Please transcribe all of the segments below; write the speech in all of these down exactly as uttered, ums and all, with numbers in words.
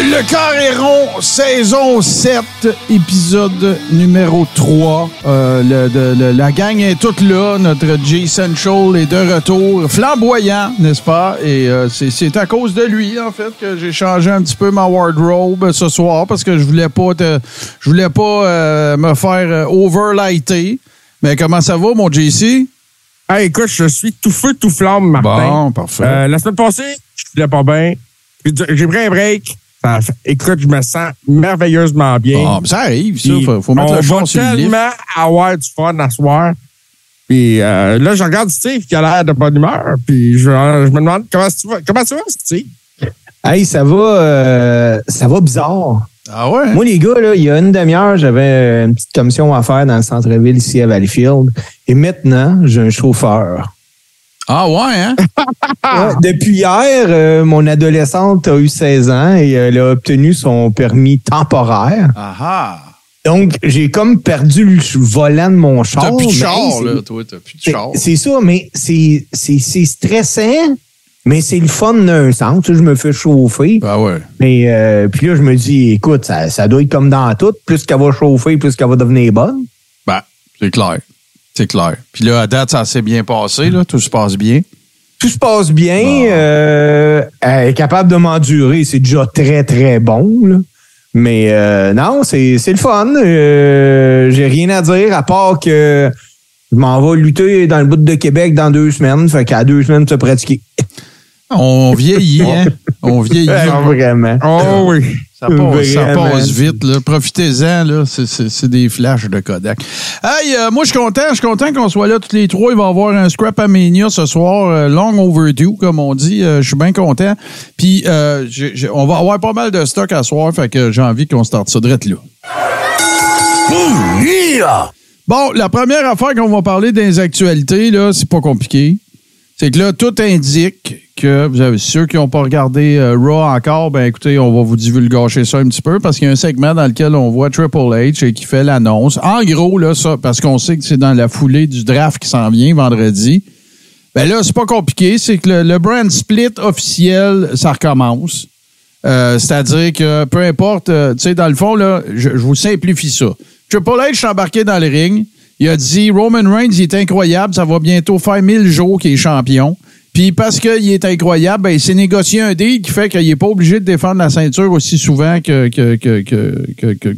Le Carréron, saison sept, épisode numéro trois. Euh, le, de, le, la gang est toute là. Notre Jason Scholl est de retour, flamboyant, n'est-ce pas? Et euh, c'est, c'est à cause de lui, en fait, que j'ai changé un petit peu ma wardrobe ce soir parce que je voulais pas, te, je voulais pas euh, me faire overlighter. Mais comment ça va, mon J C? Hey, écoute, je suis tout feu, tout flamme, Martin. Bon, parfait. Euh, la semaine passée, je voulais pas bien. J'ai pris un break. Ça, écoute, je me sens merveilleusement bien. Ah, ça arrive, ça. Faut, faut mettre le champ sur le livre. On va tellement avoir du fun à soir. Puis euh, là, je regarde Steve qui a l'air de bonne humeur. Puis je, je me demande comment tu vas, comment tu vas, Steve? Hey, ça va, euh, ça va bizarre. Ah ouais? Moi, les gars, là, il y a une demi-heure, j'avais une petite commission à faire dans le centre-ville ici à Valleyfield. Et maintenant, j'ai un chauffeur. Ah ouais, hein? Ouais, depuis hier, euh, mon adolescente a eu seize ans et elle a obtenu son permis temporaire. Aha. Donc, j'ai comme perdu le volant de mon char. T'as plus de char, là, toi, t'as plus de c'est, char. C'est ça, mais c'est, c'est, c'est stressant, mais c'est le fun d'un sens. Tu sais, je me fais chauffer. Ah ouais. Mais euh, puis là, je me dis, écoute, ça, ça doit être comme dans tout. Plus qu'elle va chauffer, plus qu'elle va devenir bonne. Ben, c'est clair. C'est clair. Puis là, à date, ça s'est bien passé, là. Tout se passe bien. Tout se passe bien. Bon. Euh, elle est capable de m'endurer. C'est déjà très, très bon, là. Mais euh, non, c'est, c'est le fun. Euh, j'ai rien à dire à part que je m'en vais lutter dans le bout de Québec dans deux semaines. Fait qu'à deux semaines, tu as pratiqué. On vieillit, hein? On vieillit. Non, vraiment. Oh oui. Ça passe, ça passe vite, là. Profitez-en, là. C'est, c'est, c'est des flashs de Kodak. Hey, euh, moi, je suis content. Je suis content qu'on soit là tous les trois. Il va y avoir un Scrap-A-Mania ce soir. Euh, long overdue, comme on dit. Euh, je suis bien content. Puis, euh, j'ai, j'ai, on va avoir pas mal de stock à soir. Fait que j'ai envie qu'on starte ça drette, là. Bon, la première affaire qu'on va parler des actualités, là, c'est pas compliqué. C'est que là, tout indique que vous avez ceux qui n'ont pas regardé euh, Raw encore, ben écoutez, on va vous divulgacher ça un petit peu parce qu'il y a un segment dans lequel on voit Triple H et qui fait l'annonce. En gros, là, ça, parce qu'on sait que c'est dans la foulée du draft qui s'en vient vendredi. Ben là, c'est pas compliqué, c'est que le, le brand split officiel, ça recommence. Euh, c'est-à-dire que peu importe, euh, tu sais, dans le fond, là, je, je vous simplifie ça. Triple H est embarqué dans le ring. Il a dit, Roman Reigns, il est incroyable, ça va bientôt faire mille jours qu'il est champion. Puis parce qu'il est incroyable, ben, il s'est négocié un deal qui fait qu'il n'est pas obligé de défendre la ceinture aussi souvent que, que, que, que, que, que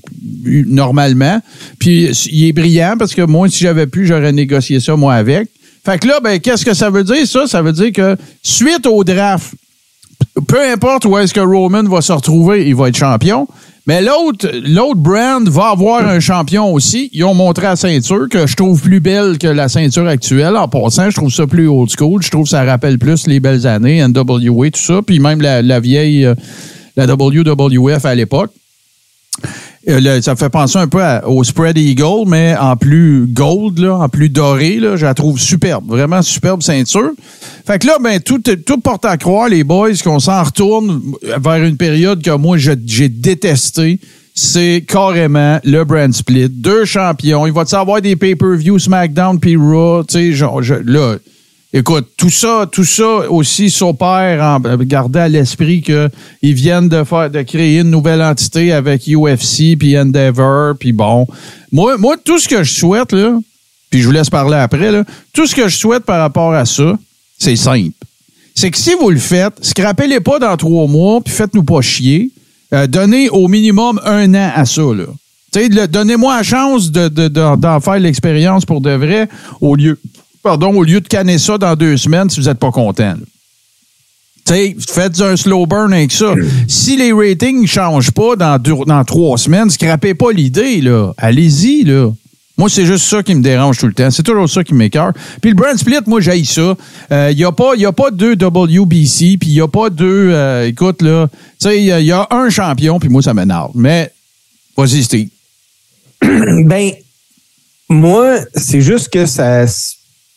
normalement. Puis il est brillant parce que moi, si j'avais pu, j'aurais négocié ça, moi, avec. Fait que là, ben, qu'est-ce que ça veut dire, ça? Ça veut dire que suite au draft, peu importe où est-ce que Roman va se retrouver, il va être champion. Mais l'autre, l'autre brand va avoir un champion aussi. Ils ont montré la ceinture que je trouve plus belle que la ceinture actuelle. En passant, je trouve ça plus old school. Je trouve que ça rappelle plus les belles années, N W A, tout ça. Puis même la, la vieille, euh, la W W F à l'époque. Euh, le, ça me fait penser un peu à, au Spread Eagle, mais en plus gold, là, en plus doré. Là, je la trouve superbe, vraiment superbe ceinture. Fait que là, ben, tout, tout porte à croire, les boys, qu'on s'en retourne vers une période que moi, je, j'ai détestée. C'est carrément le brand split. Deux champions. Il va-tu avoir des pay-per-view SmackDown puis Raw? Tu sais, là, écoute, tout ça, tout ça aussi s'opère en gardant à l'esprit qu'ils viennent de faire, de créer une nouvelle entité avec U F C puis Endeavor puis bon. Moi, moi, tout ce que je souhaite, là, puis je vous laisse parler après, là, tout ce que je souhaite par rapport à ça, c'est simple. C'est que si vous le faites, scrapez-les pas dans trois mois, puis faites-nous pas chier. Euh, donnez au minimum un an à ça, là. Tu sais, donnez-moi la chance de, de, de, d'en faire l'expérience pour de vrai, au lieu, pardon, au lieu de canner ça dans deux semaines si vous n'êtes pas content. Tu sais, faites un slow burn avec ça. Si les ratings ne changent pas dans, deux, dans trois semaines, scrapez pas l'idée, là. Allez-y, là. Moi, c'est juste ça qui me dérange tout le temps. C'est toujours ça qui m'écœure. Puis le brand split, moi, j'haïs ça. Il euh, n'y a, a pas deux W B C, puis il n'y a pas deux... Euh, écoute, là, tu sais, il y, y a un champion, puis moi, ça m'énerve. Mais, vas-y, Steve. Ben, moi, c'est juste que ça...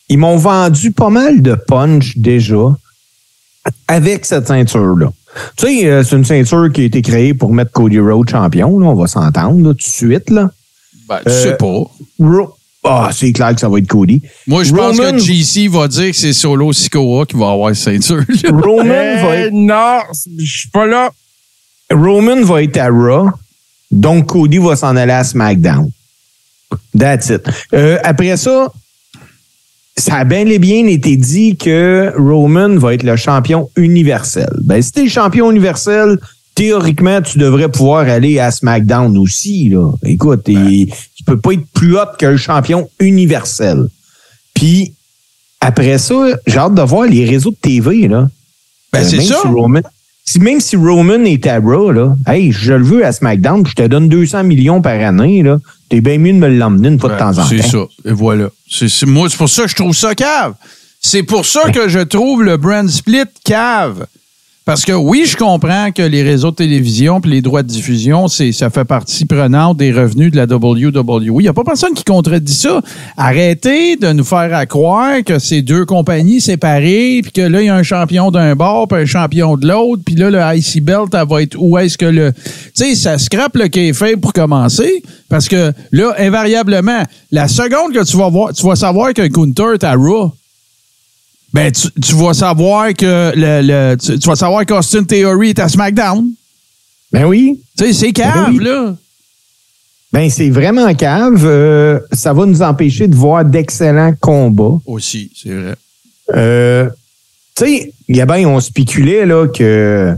Ils m'ont vendu pas mal de punch déjà. avec cette ceinture-là. Tu sais, c'est une ceinture qui a été créée pour mettre Cody Rhodes champion, là, on va s'entendre là, tout de suite. Là. Ben, tu euh, sais pas. Ro- Ah, c'est clair que ça va être Cody. Moi, je Roman... pense que J C va dire que c'est Solo Sikoa qui va avoir cette ceinture. Roman hey, va être... Non, je suis pas là. Roman va être à Raw, donc Cody va s'en aller à SmackDown. That's it. Euh, après ça, ça a bien et bien été dit que Roman va être le champion universel. Ben, si t'es champion universel... Théoriquement, tu devrais pouvoir aller à SmackDown aussi, là. Écoute, ouais. Tu peux pas être plus haut que le champion universel. Puis, après ça, j'ai hâte de voir les réseaux de T V, là. Ben, euh, c'est ça. Si Roman, si, même si Roman est à Raw, là, hey, je le veux à SmackDown, je te donne deux cents millions par année, là. T'es bien mieux de me l'emmener une fois ouais, de temps en temps. C'est ça. Et voilà. C'est, c'est, moi, c'est pour ça que je trouve ça cave. C'est pour ça ouais. que je trouve le brand split cave. Parce que oui, je comprends que les réseaux de télévision et les droits de diffusion, c'est, ça fait partie prenante des revenus de la W W E. Il n'y a pas personne qui contredit ça. Arrêtez de nous faire à croire que c'est deux compagnies séparées, puis que là, il y a un champion d'un bord, puis un champion de l'autre, puis là, le I C Belt, elle va être où est-ce que le... Tu sais, ça scrape le kayfabe pour commencer, parce que là, invariablement, la seconde que tu vas voir, tu vas savoir que Gunther est à Raw. Ben, tu, tu vas savoir que le, le tu, tu vas savoir qu'Austin Theory est à SmackDown. Ben oui. Tu sais, c'est cave, ben oui. là. Ben, c'est vraiment cave. Euh, ça va nous empêcher de voir d'excellents combats. Aussi, c'est vrai. Euh, tu sais, il y a ben, on spéculait, là, que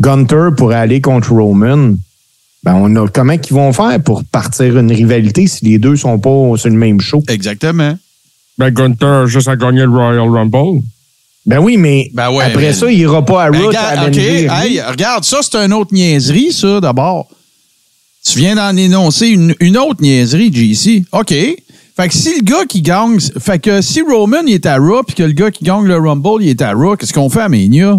Gunther pourrait aller contre Roman. Ben, on a, comment qu'ils vont faire pour partir une rivalité si les deux sont pas sur le même show? Exactement. Ben, Gunther a juste à gagner le Royal Rumble. Ben oui, mais ben ouais, après ben... ça, il n'ira pas à Raw. Ben, regarde, okay. hey, regarde, ça, c'est une autre niaiserie, ça, d'abord. Tu viens d'en énoncer une, une autre niaiserie, J C. OK. Fait que si le gars qui gagne... Fait que si Roman il est à Raw puis que le gars qui gagne le Rumble, il est à Raw, qu'est-ce qu'on fait à Mania?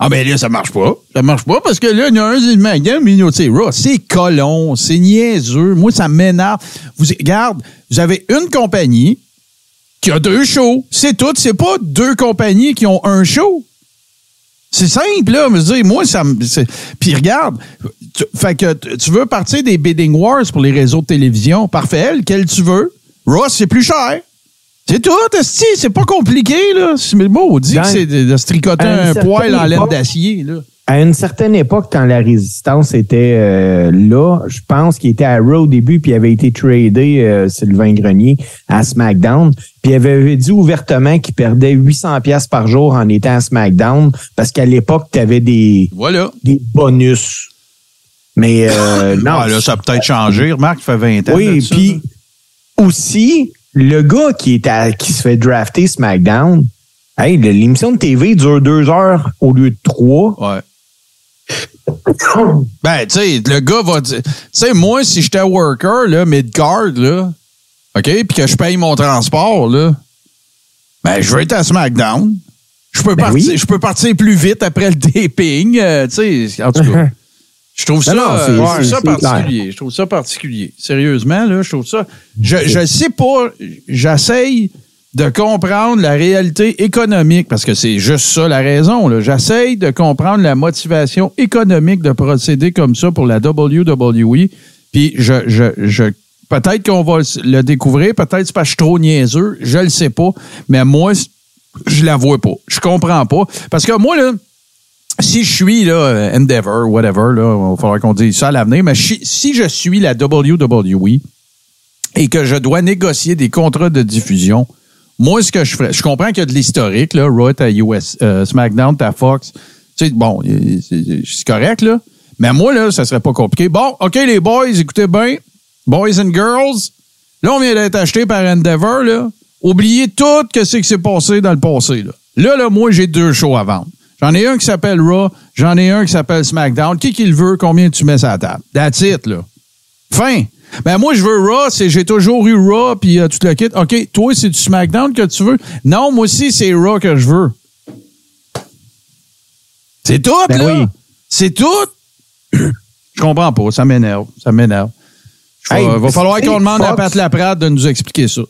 Ah ben là, ça marche pas. Ça marche pas parce que là, il y a un, il Magnum, il y a, tu sais, Raw. C'est colon, c'est niaiseux. Moi, ça m'énerve. Vous, regarde, vous avez une compagnie... Qu'il y a deux shows. C'est tout. C'est pas deux compagnies qui ont un show. C'est simple, là. Me dire, moi, ça me. Puis regarde, tu, fait que tu veux partir des bidding wars pour les réseaux de télévision. Parfait, lequel tu veux. Ross, c'est plus cher. C'est tout, esti. C'est pas compliqué, là. Mais bon, on dit que c'est de, de se tricoter un poil en laine d'acier, là. À une certaine époque, quand la Résistance était euh, là, je pense qu'il était à Raw au début, puis il avait été tradé, euh, Sylvain Grenier, à SmackDown. Puis il avait dit ouvertement qu'il perdait huit cents dollars par jour en étant à SmackDown, parce qu'à l'époque, tu avais des, voilà. des bonus. Mais euh, non. Ouais, là, ça a peut-être changé, remarque, il fait vingt ans. Oui, puis aussi, le gars qui, est à, qui se fait drafter SmackDown, hey, l'émission de T V dure deux heures au lieu de trois. Ouais. Ben, tu sais, le gars va dire... Tu sais, moi, si j'étais worker, là, mid-guard, là, OK, puis que je paye mon transport, là, ben, je vais être à SmackDown. Je peux, ben partir, oui. je peux partir plus vite après le taping. Euh, tu sais, en tout cas, je trouve ça, non, non, c'est, ouais, c'est, ça c'est particulier. Clair. Je trouve ça particulier. Sérieusement, là, je trouve ça... Je, je sais pas, j'essaye... de comprendre la réalité économique, parce que c'est juste ça la raison. Là. J'essaye de comprendre la motivation économique de procéder comme ça pour la W W E, puis je, je, je, peut-être qu'on va le découvrir, peut-être c'est parce que je suis trop niaiseux, je le sais pas, mais moi, je la vois pas, je comprends pas. Parce que moi, là, si je suis là, Endeavor, whatever, là, il faudra qu'on dise ça à l'avenir, mais si, si je suis la W W E et que je dois négocier des contrats de diffusion, moi, ce que je ferais, je comprends qu'il y a de l'historique, là, Raw, t'as U S, euh, SmackDown, t'as Fox. Tu sais, bon, c'est, c'est correct, là. Mais moi, là, ça serait pas compliqué. Bon, OK, les boys, écoutez bien. Boys and girls. Là, on vient d'être acheté par Endeavor, là. Oubliez tout que c'est que c'est passé dans le passé, là. Là, là, moi, j'ai deux shows à vendre. J'en ai un qui s'appelle Raw. J'en ai un qui s'appelle SmackDown. Qui qu'il veut? Combien tu mets sur la table? That's it, là. Fin. Ben moi, je veux Raw, c'est j'ai toujours eu Raw, puis euh, tu te le quittes. OK, toi, c'est du SmackDown que tu veux? Non, moi aussi, c'est Raw que je veux. C'est tout, ben là! Oui. C'est tout! Je comprends pas, ça m'énerve, ça m'énerve. Il hey, va falloir qu'on demande Fox, à Pat Laprade de nous expliquer ça.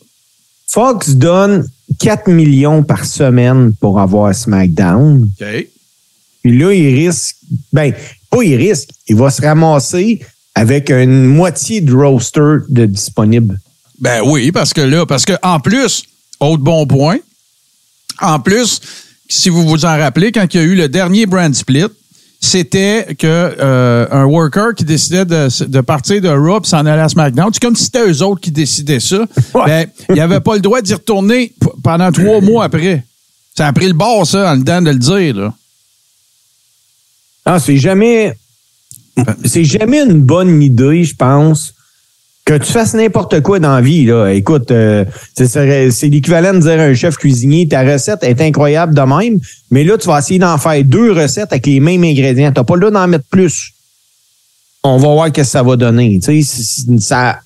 Fox donne quatre millions par semaine pour avoir SmackDown. OK. Puis là, il risque... Ben, pas il risque. Il va se ramasser avec une moitié de roster de disponible. Ben oui, parce que là... Parce que en plus, autre bon point, en plus, si vous vous en rappelez, quand il y a eu le dernier brand split, c'était que euh, un worker qui décidait de, de partir de Raw et s'en aller à SmackDown. C'est comme si c'était eux autres qui décidaient ça. Ouais. Ben, il n'avait pas le droit d'y retourner p- pendant trois mois après. Ça a pris le bord, ça, en le temps de le dire. Là. Non, c'est jamais... C'est jamais une bonne idée, je pense, que tu fasses n'importe quoi dans la vie. Là. Écoute, euh, c'est, c'est l'équivalent de dire à un chef cuisinier, ta recette est incroyable de même, mais là, tu vas essayer d'en faire deux recettes avec les mêmes ingrédients. Tu n'as pas le droit d'en mettre plus. On va voir qu'est-ce que ça va donner. Tu sais, ça...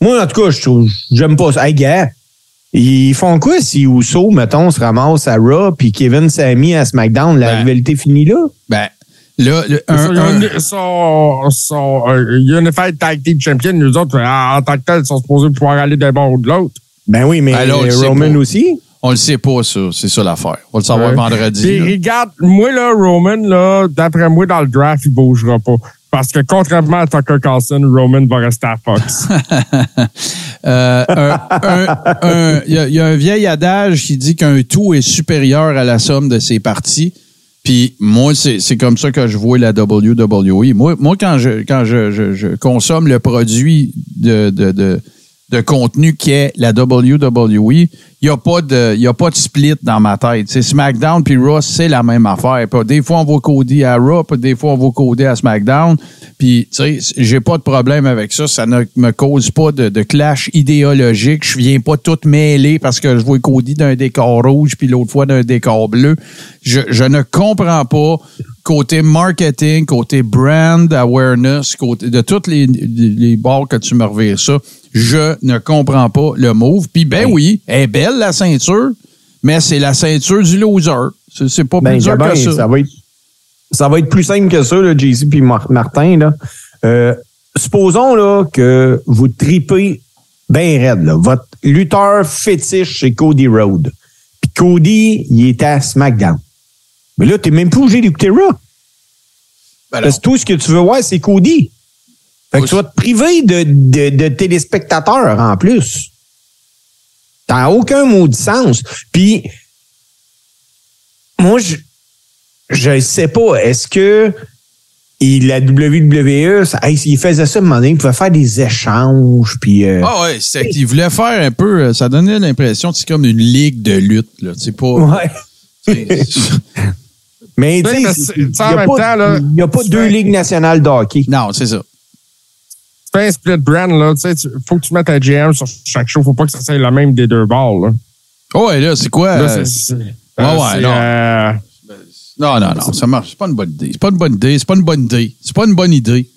Moi, en tout cas, je trouve, j'aime pas ça. Hey, gars, ils font quoi si Uso, mettons, se ramasse à Raw puis Kevin Sammy à SmackDown? La ben, rivalité finit là? Ben... Là, le, un, il y a une fête tag team champion, nous autres, en tant que tel, ils sont supposés pouvoir aller d'un bord ou de l'autre. Ben oui, mais ben là, Roman aussi? On le sait pas, ça. C'est ça l'affaire. On va le savoir ouais. vendredi. Puis, regarde, moi, là, Roman, là, d'après moi, dans le draft, il bougera pas. Parce que contrairement à Tucker Carlson, Roman va rester à Fox. euh, un, un, un, y, a, y a un vieil adage qui dit qu'un tout est supérieur à la somme de ses parties. Puis moi, c'est, c'est comme ça que je vois la W W E. Moi, moi quand je quand je, je, je consomme le produit de, de, de, de contenu qu'est la W W E, il n'y a pas de il y a pas de split dans ma tête. C'est SmackDown puis Raw, c'est la même affaire. Puis, des fois, on va coder à Raw, puis des fois, on va coder à SmackDown. Puis, tu sais, j'ai pas de problème avec ça. Ça ne me cause pas de, de clash idéologique. Je viens pas tout mêler parce que je vois Cody d'un décor rouge puis l'autre fois d'un décor bleu. Je, je ne comprends pas côté marketing, côté brand awareness, côté de toutes les, les bords que tu me revires ça. Je ne comprends pas le move. Puis, ben oui, elle est belle la ceinture, mais c'est la ceinture du loser. C'est, c'est pas ben, plus dur que ça. ça va être... Ça va être plus simple que ça, là, J C puis Martin. Là. Euh, supposons là, que vous tripez bien raide. Là. Votre lutteur fétiche, c'est Cody Rhodes. Puis Cody, il est à SmackDown. Mais là, tu n'es même plus obligé d'écouter Raw. Ben Parce que tout ce que tu veux voir, c'est Cody. Fait que tu vas te priver de, de, de téléspectateurs en plus. T'as aucun maudit sens. Puis, moi, je... Je sais pas. Est-ce que il, la W W E, ça, hey, il faisait ça à un moment donné, il pouvait faire des échanges. Puis, euh, ah ouais, c'est, il voulait faire un peu... Ça donnait l'impression que c'est comme une ligue de lutte. Là. C'est pas... Ouais. C'est, c'est... mais tu sais, il n'y a pas, là, y a pas deux fais... ligues nationales de hockey. Non, c'est ça. Tu fais un split brand, là. Il faut que tu mettes un G M sur chaque show. Faut pas que ça soit la même des deux balles. Là. Oh, et là, c'est quoi? Là, c'est, c'est, euh, ouais, ouais, c'est, non. Euh, Non, non, non, ça marche. C'est pas une bonne idée. C'est pas une bonne idée. C'est pas une bonne idée. C'est pas une bonne idée.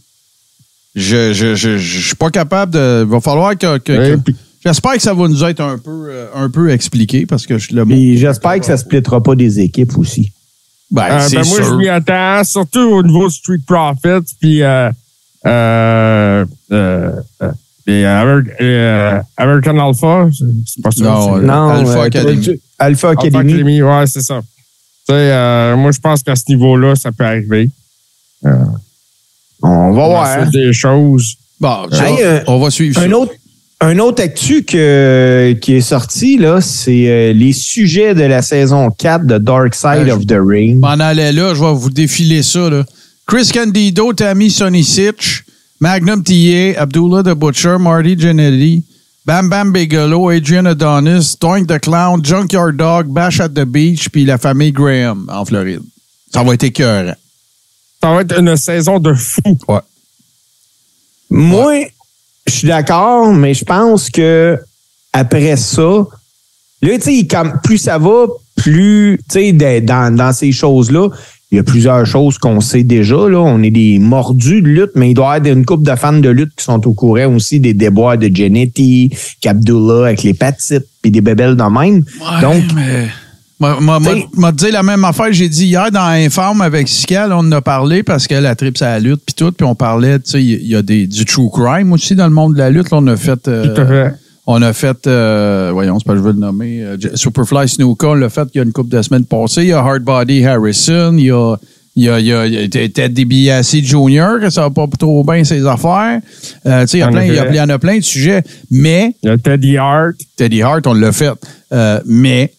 Je, je, je, je suis pas capable de. Il va falloir que. que, que... J'espère que ça va nous être un peu, un peu expliqué parce que je le. Et j'espère que ça ne splittera pas des équipes aussi. Ben, euh, c'est ben moi, sûr. Je m'y attends, surtout au niveau Street Profits, puis. Euh, euh, euh, euh, et euh, American Alpha, c'est pas ça. Non, non Alpha, euh, Academy. Alpha Academy. Alpha Academy, ouais, c'est ça. Euh, moi, je pense qu'à ce niveau-là, ça peut arriver. Euh, on va voir. Des choses. Bon, hey, vois, euh, on va suivre un ça. Autre, un autre actu que, qui est sorti, là, c'est les sujets de la saison quatre de Dark Side euh, of the Ring. M'en allais là, je vais vous défiler ça. Là. Chris Candido, Tammy, Sonny Sitch, Magnum T A, Abdullah the Butcher, Marty Jannetty, Bam Bam Bigelow, Adrian Adonis, Twink the Clown, Junkyard Dog, Bash at the Beach, puis la famille Graham en Floride. Ça va être écœurant. Ça va être une saison de fou. Ouais. Moi, ouais. je suis d'accord, mais je pense que après ça, là, tu sais, plus ça va, plus, tu sais, dans, dans ces choses-là, il y a plusieurs choses qu'on sait déjà. Là, on est des mordus de lutte, mais il doit y avoir une couple de fans de lutte qui sont au courant aussi des déboires de Jannetty, Abdullah avec l'hépatite, puis des bébelles dans le même. Ouais, donc, mais... Moi, moi, moi, moi dit la même affaire. J'ai dit hier dans Informe avec Sical, on en a parlé parce qu'elle a tripé sa lutte, puis tout, puis on parlait, tu sais, il y a des, du true crime aussi dans le monde de la lutte. Là, on a fait... Euh, On a fait, euh, voyons, c'est pas que je veux le nommer, euh, Superfly Snuka, on l'a fait il y a une couple de semaines passées. Il y a Hardbody Harrison, il y a, il y a, il y a, il y a Ted DiBiase Junior, que ça va pas trop bien ses affaires. Euh, tu sais, il y a plein, il y a, il y en a plein de sujets, mais... Il y a Teddy Hart. Teddy Hart, on l'a fait. Euh, mais,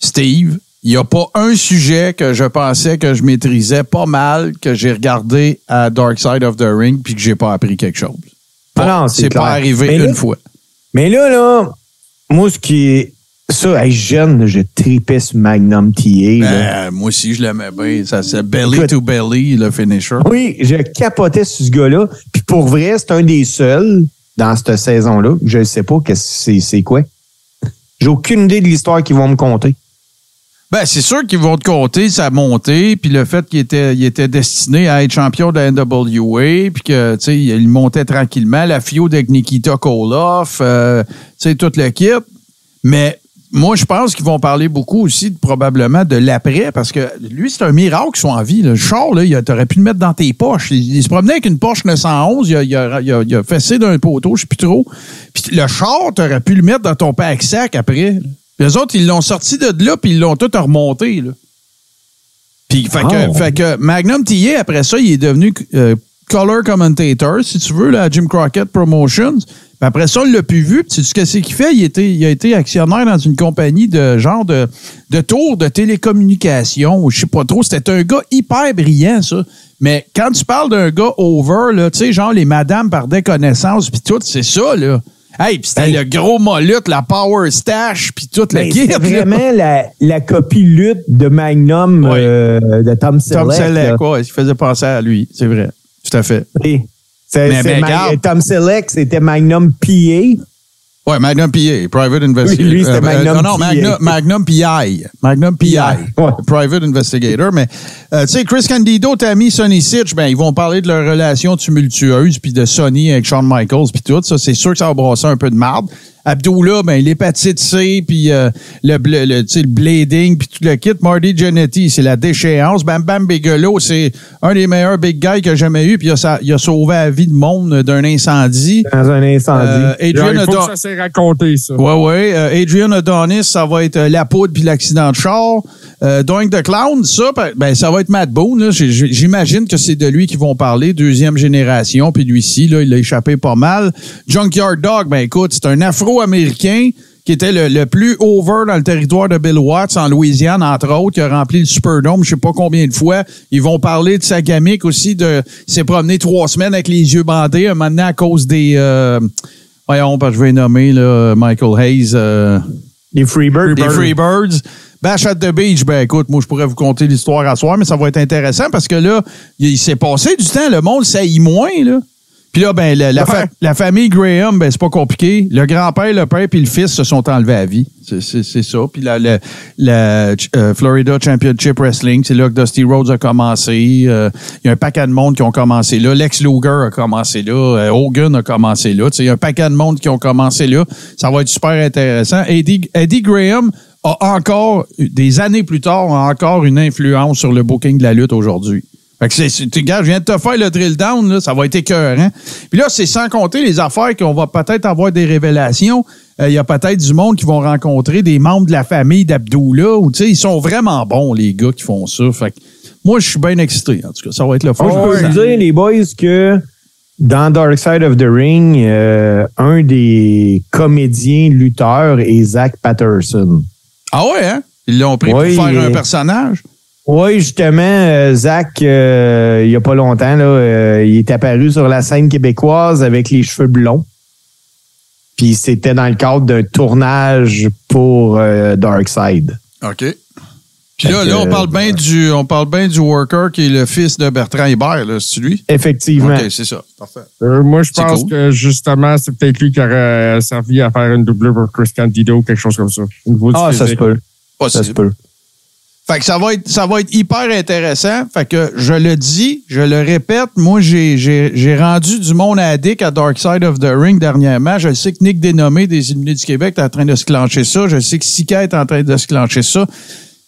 Steve... Il n'y a pas un sujet que je pensais que je maîtrisais pas mal, que j'ai regardé à Dark Side of the Ring puis que j'ai pas appris quelque chose. Pas, ah non, c'est, c'est pas arrivé mais une là, fois. Mais là, là, moi, ce qui est... Ça, hey, jeune, je tripais sur Magnum T A. Ben, moi aussi, je l'aimais bien. Ça, c'est belly Écoute, to belly, le finisher. Oui, je capotais sur ce gars-là. Puis pour vrai, c'est un des seuls dans cette saison-là. Je ne sais pas qu'est-ce c'est, c'est quoi. J'ai aucune idée de l'histoire qu'ils vont me conter. Ben, c'est sûr qu'ils vont te compter sa montée, puis le fait qu'il était, il était destiné à être champion de la N W A, puis que, tu sais, il montait tranquillement, la feud avec Nikita Koloff, euh, tu sais, toute l'équipe. Mais moi, je pense qu'ils vont parler beaucoup aussi, de, probablement, de l'après, parce que lui, c'est un miracle qu'il soit en vie. Là. Le char, là, il a, t'aurais pu le mettre dans tes poches. Il, il se promenait avec une Porsche neuf cent onze, il a, il a, il a, il a fessé d'un poteau, je sais plus trop. Puis le char, t'aurais pu le mettre dans ton pack-sac après, là. Les autres, ils l'ont sorti de là, puis ils l'ont tout remonté. Là. Puis, fait, oh. que, fait que Magnum T A, après ça, il est devenu euh, color commentator, si tu veux, la Jim Crockett Promotions. Puis après ça, on l'a plus vu. Puis sais-tu qu'est-ce qu'il fait? Il, était, il a été actionnaire dans une compagnie de genre de, de tours de télécommunications. Je sais pas trop. C'était un gars hyper brillant, ça. Mais quand tu parles d'un gars over, là, tu sais, genre les madames par déconnaissance, puis tout, c'est ça, là. Hey, puis c'était hey. le gros mollut, la power stash, puis toute la guide. C'était vraiment la, la copie lutte de Magnum oui. euh, de Tom Selleck. Tom Selleck, quoi, il faisait penser à lui, c'est vrai, tout à fait. Oui. C'est, mais, c'est mais Mag- Tom Selleck, c'était Magnum P I. Oui, Magnum P I, Private Investigator. Oui, lui, c'était Magnum euh, non, non, Magnum, Magnum P I. Magnum P I, ouais. Private Investigator. Mais, euh, tu sais, Chris Candido, Tammy, Sonny Sitch, ben, ils vont parler de leur relation tumultueuse, puis de Sonny avec Shawn Michaels, puis tout. Ça, c'est sûr que ça va brasser un peu de marde. Abdullah, ben, l'hépatite C, puis euh, le, le, le, le blading, puis tout le kit. Marty Jannetty, c'est la déchéance. Bam Bam Bigelow, c'est un des meilleurs big guys que j'ai jamais eu, puis il a, il a sauvé la vie de monde d'un incendie. Dans un incendie. Euh, Adrian Genre, il faut Adon- que ça s'est raconté, ça. Ouais, ouais. Euh, Adrian Adonis, ça va être la poudre puis l'accident de char. Euh, Twink the Clown, ça, ben, ça va être Matt Boone. Là. J'imagine que c'est de lui qu'ils vont parler, deuxième génération, puis lui-ci, là, il a échappé pas mal. Junkyard Dog, ben écoute, c'est un afro américain qui était le, le plus over dans le territoire de Bill Watts, en Louisiane, entre autres, qui a rempli le Superdome, je sais pas combien de fois. Ils vont parler de sa gamique aussi, de s'est promené trois semaines avec les yeux bandés, un moment donné à cause des... Euh, voyons, parce que je vais nommer là, Michael Hayes. Euh, les Freebirds. Les Freebirds. Bash at the Beach, ben écoute, moi je pourrais vous conter l'histoire à soir, mais ça va être intéressant parce que là, il s'est passé du temps, le monde s'haït moins, là. Puis là, ben, la, la, fa- la famille Graham, ben, c'est pas compliqué. Le grand-père, le père puis le fils se sont enlevés à vie. C'est, c'est, c'est ça. Puis la, la, la euh, Florida Championship Wrestling, c'est là que Dusty Rhodes a commencé. Il euh, y a un paquet de monde qui ont commencé là. Lex Luger a commencé là. Euh, Hogan a commencé là. Il y a un paquet de monde qui ont commencé là. Ça va être super intéressant. Eddie, Eddie Graham a encore, des années plus tard, a encore une influence sur le booking de la lutte aujourd'hui. Fait que c'est, c'est, regarde, je viens de te faire le drill down, là, ça va être écœurant. Puis là, c'est sans compter les affaires qu'on va peut-être avoir des révélations. Il euh, y a peut-être du monde qui vont rencontrer des membres de la famille d'Abdullah, ou tu sais, ils sont vraiment bons, les gars qui font ça. Fait que moi, je suis bien excité, en tout cas. Ça va être le fun. On peut dire, les boys, que dans Dark Side of the Ring, euh, un des comédiens lutteurs est Zach Patterson. Ah ouais, hein? Ils l'ont pris oui, pour faire euh... un personnage? Oui, justement, euh, Zach, euh, il n'y a pas longtemps, là, euh, il est apparu sur la scène québécoise avec les cheveux blonds. Puis c'était dans le cadre d'un tournage pour euh, Darkside. OK. Puis là, là, on parle bien euh, du, on parle bien du worker qui est le fils de Bertrand Hébert, là, c'est lui? Effectivement. OK, c'est ça. Parfait. Euh, moi, je pense cool. que justement, c'est peut-être lui qui aurait servi à faire une doublure pour Chris Candido ou quelque chose comme ça. Ah, ça se peut. Ça se peut. Fait que ça va être, ça va être hyper intéressant. Fait que je le dis, je le répète, moi, j'ai, j'ai, j'ai rendu du monde addict à Dark Side of the Ring dernièrement. Je sais que Nick Dénommé des Illuminés du Québec est en train de se clencher ça. Je sais que Sika est en train de se clencher ça.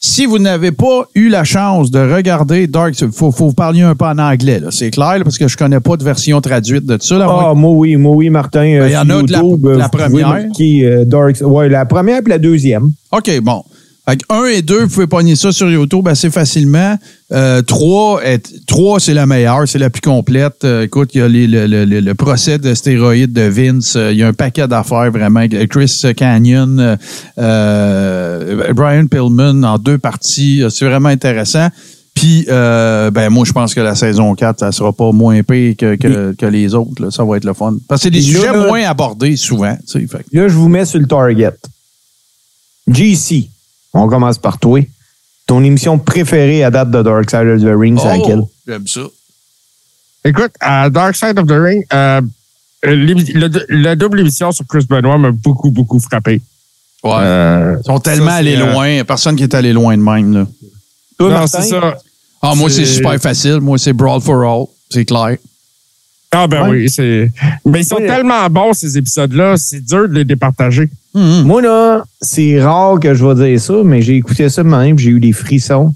Si vous n'avez pas eu la chance de regarder Dark Side, il faut, faut vous parler un peu en anglais, là. C'est clair, là, parce que je connais pas de version traduite de ça. Ah, oh, moi, oui, moi, oui, Martin. Il ben, y en a de la, la première. Qui, euh, Dark, ouais, la première puis la deuxième. OK, bon. Fait que un et deux, vous pouvez pogner ça sur YouTube assez facilement. Euh, trois, est, trois, c'est la meilleure, c'est la plus complète. Euh, écoute, il y a les, le, le, le, le procès de stéroïdes de Vince. Il euh, y a un paquet d'affaires, vraiment. Chris Canyon, euh, Brian Pillman en deux parties. C'est vraiment intéressant. Puis, euh, ben moi, je pense que la saison quatre, ça sera pas moins pire que, que, que les autres, là. Ça va être le fun. Parce que c'est des là, sujets là, moins abordés souvent. Tu sais, fait. Là, je vous mets sur le target. J C. On commence par toi. Ton émission préférée à date de Dark Side of the Ring, c'est oh, laquelle? J'aime ça. Écoute, à Dark Side of the Ring, euh, le, la double émission sur Chris Benoit m'a beaucoup, beaucoup frappé. Ouais. Euh, Ils sont tellement ça, allés euh... loin. Personne qui est allé loin de même, là. Toi, non, Martin? C'est ça. Ah, moi, c'est... c'est super facile. Moi, c'est Brawl for All. C'est clair. Ah, ben ouais. Oui, c'est. Mais ils sont ouais. tellement bons, ces épisodes-là, c'est dur de les départager. Mm-hmm. Moi, là, c'est rare que je vais dire ça, mais j'ai écouté ça de même, j'ai eu des frissons.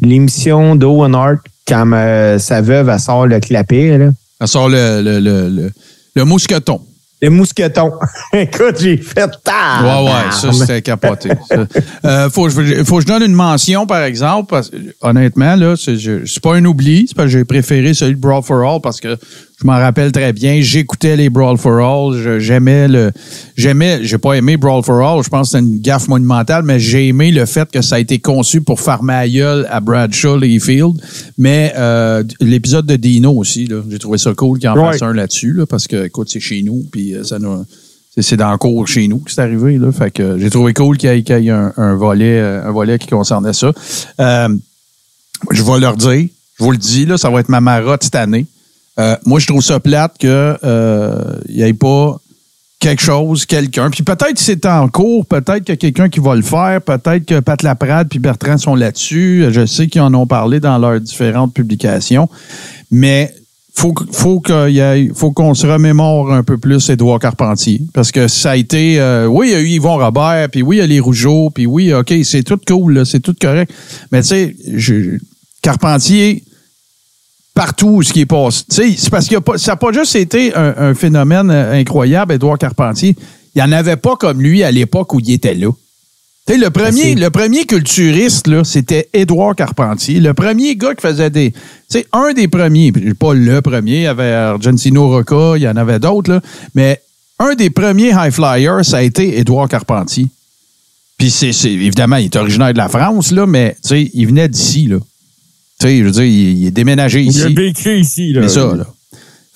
L'émission d'Owen Hart, quand euh, sa veuve, elle sort le clapet, là. Elle sort le, le, le, le, le mousqueton. Le mousqueton. Écoute, j'ai fait tard. Ouais, ouais, ça, c'était capoté. Il euh, faut, faut que je donne une mention, par exemple, parce que, honnêtement, là, c'est, je, c'est pas un oubli, c'est parce que j'ai préféré celui de Brawl for All parce que je m'en rappelle très bien. J'écoutais les Brawl for All. Je, j'aimais le. J'aimais. J'ai pas aimé Brawl for All. Je pense que c'était une gaffe monumentale, mais j'ai aimé le fait que ça a été conçu pour farmer à gueule à Bradshaw Layfield. Mais euh, l'épisode de Dino aussi, là, j'ai trouvé ça cool qu'il en fasse right. un là-dessus, là, parce que, écoute, c'est chez nous, puis ça nous. C'est, c'est dans le cours chez nous que c'est arrivé, là. Fait que j'ai trouvé cool qu'il y ait, qu'il y ait un, un volet, un volet qui concernait ça. Euh, je vais leur dire. Je vous le dis, là, ça va être ma marotte cette année. Euh, moi, je trouve ça plate que euh, y ait pas quelque chose, quelqu'un. Puis peut-être que c'est en cours, peut-être qu'il y a quelqu'un qui va le faire, peut-être que Pat Laprade puis Bertrand sont là-dessus. Je sais qu'ils en ont parlé dans leurs différentes publications. Mais faut faut qu'il y ait, faut qu'on se remémore un peu plus Édouard Carpentier. Parce que ça a été euh, oui, il y a eu Yvon Robert, puis oui, il y a les Rougeau, puis oui, OK, c'est tout cool, là, c'est tout correct. Mais tu sais, je, Carpentier. Partout ce qui est passé. Tu sais, c'est parce que ça n'a pas juste été un, un phénomène incroyable, Édouard Carpentier. Il n'y en avait pas comme lui à l'époque où il était là. Tu sais, le premier, le premier culturiste, là, c'était Édouard Carpentier. Le premier gars qui faisait des. Tu sais, un des premiers, pas le premier, il y avait Argentino Rocca, il y en avait d'autres, là, mais un des premiers high flyers, ça a été Édouard Carpentier. Puis c'est, c'est évidemment, il est originaire de la France, là, mais tu sais, il venait d'ici, là. Tu sais, je veux dire, il, il est déménagé ici. Il a vécu ici, là. C'est ça, là.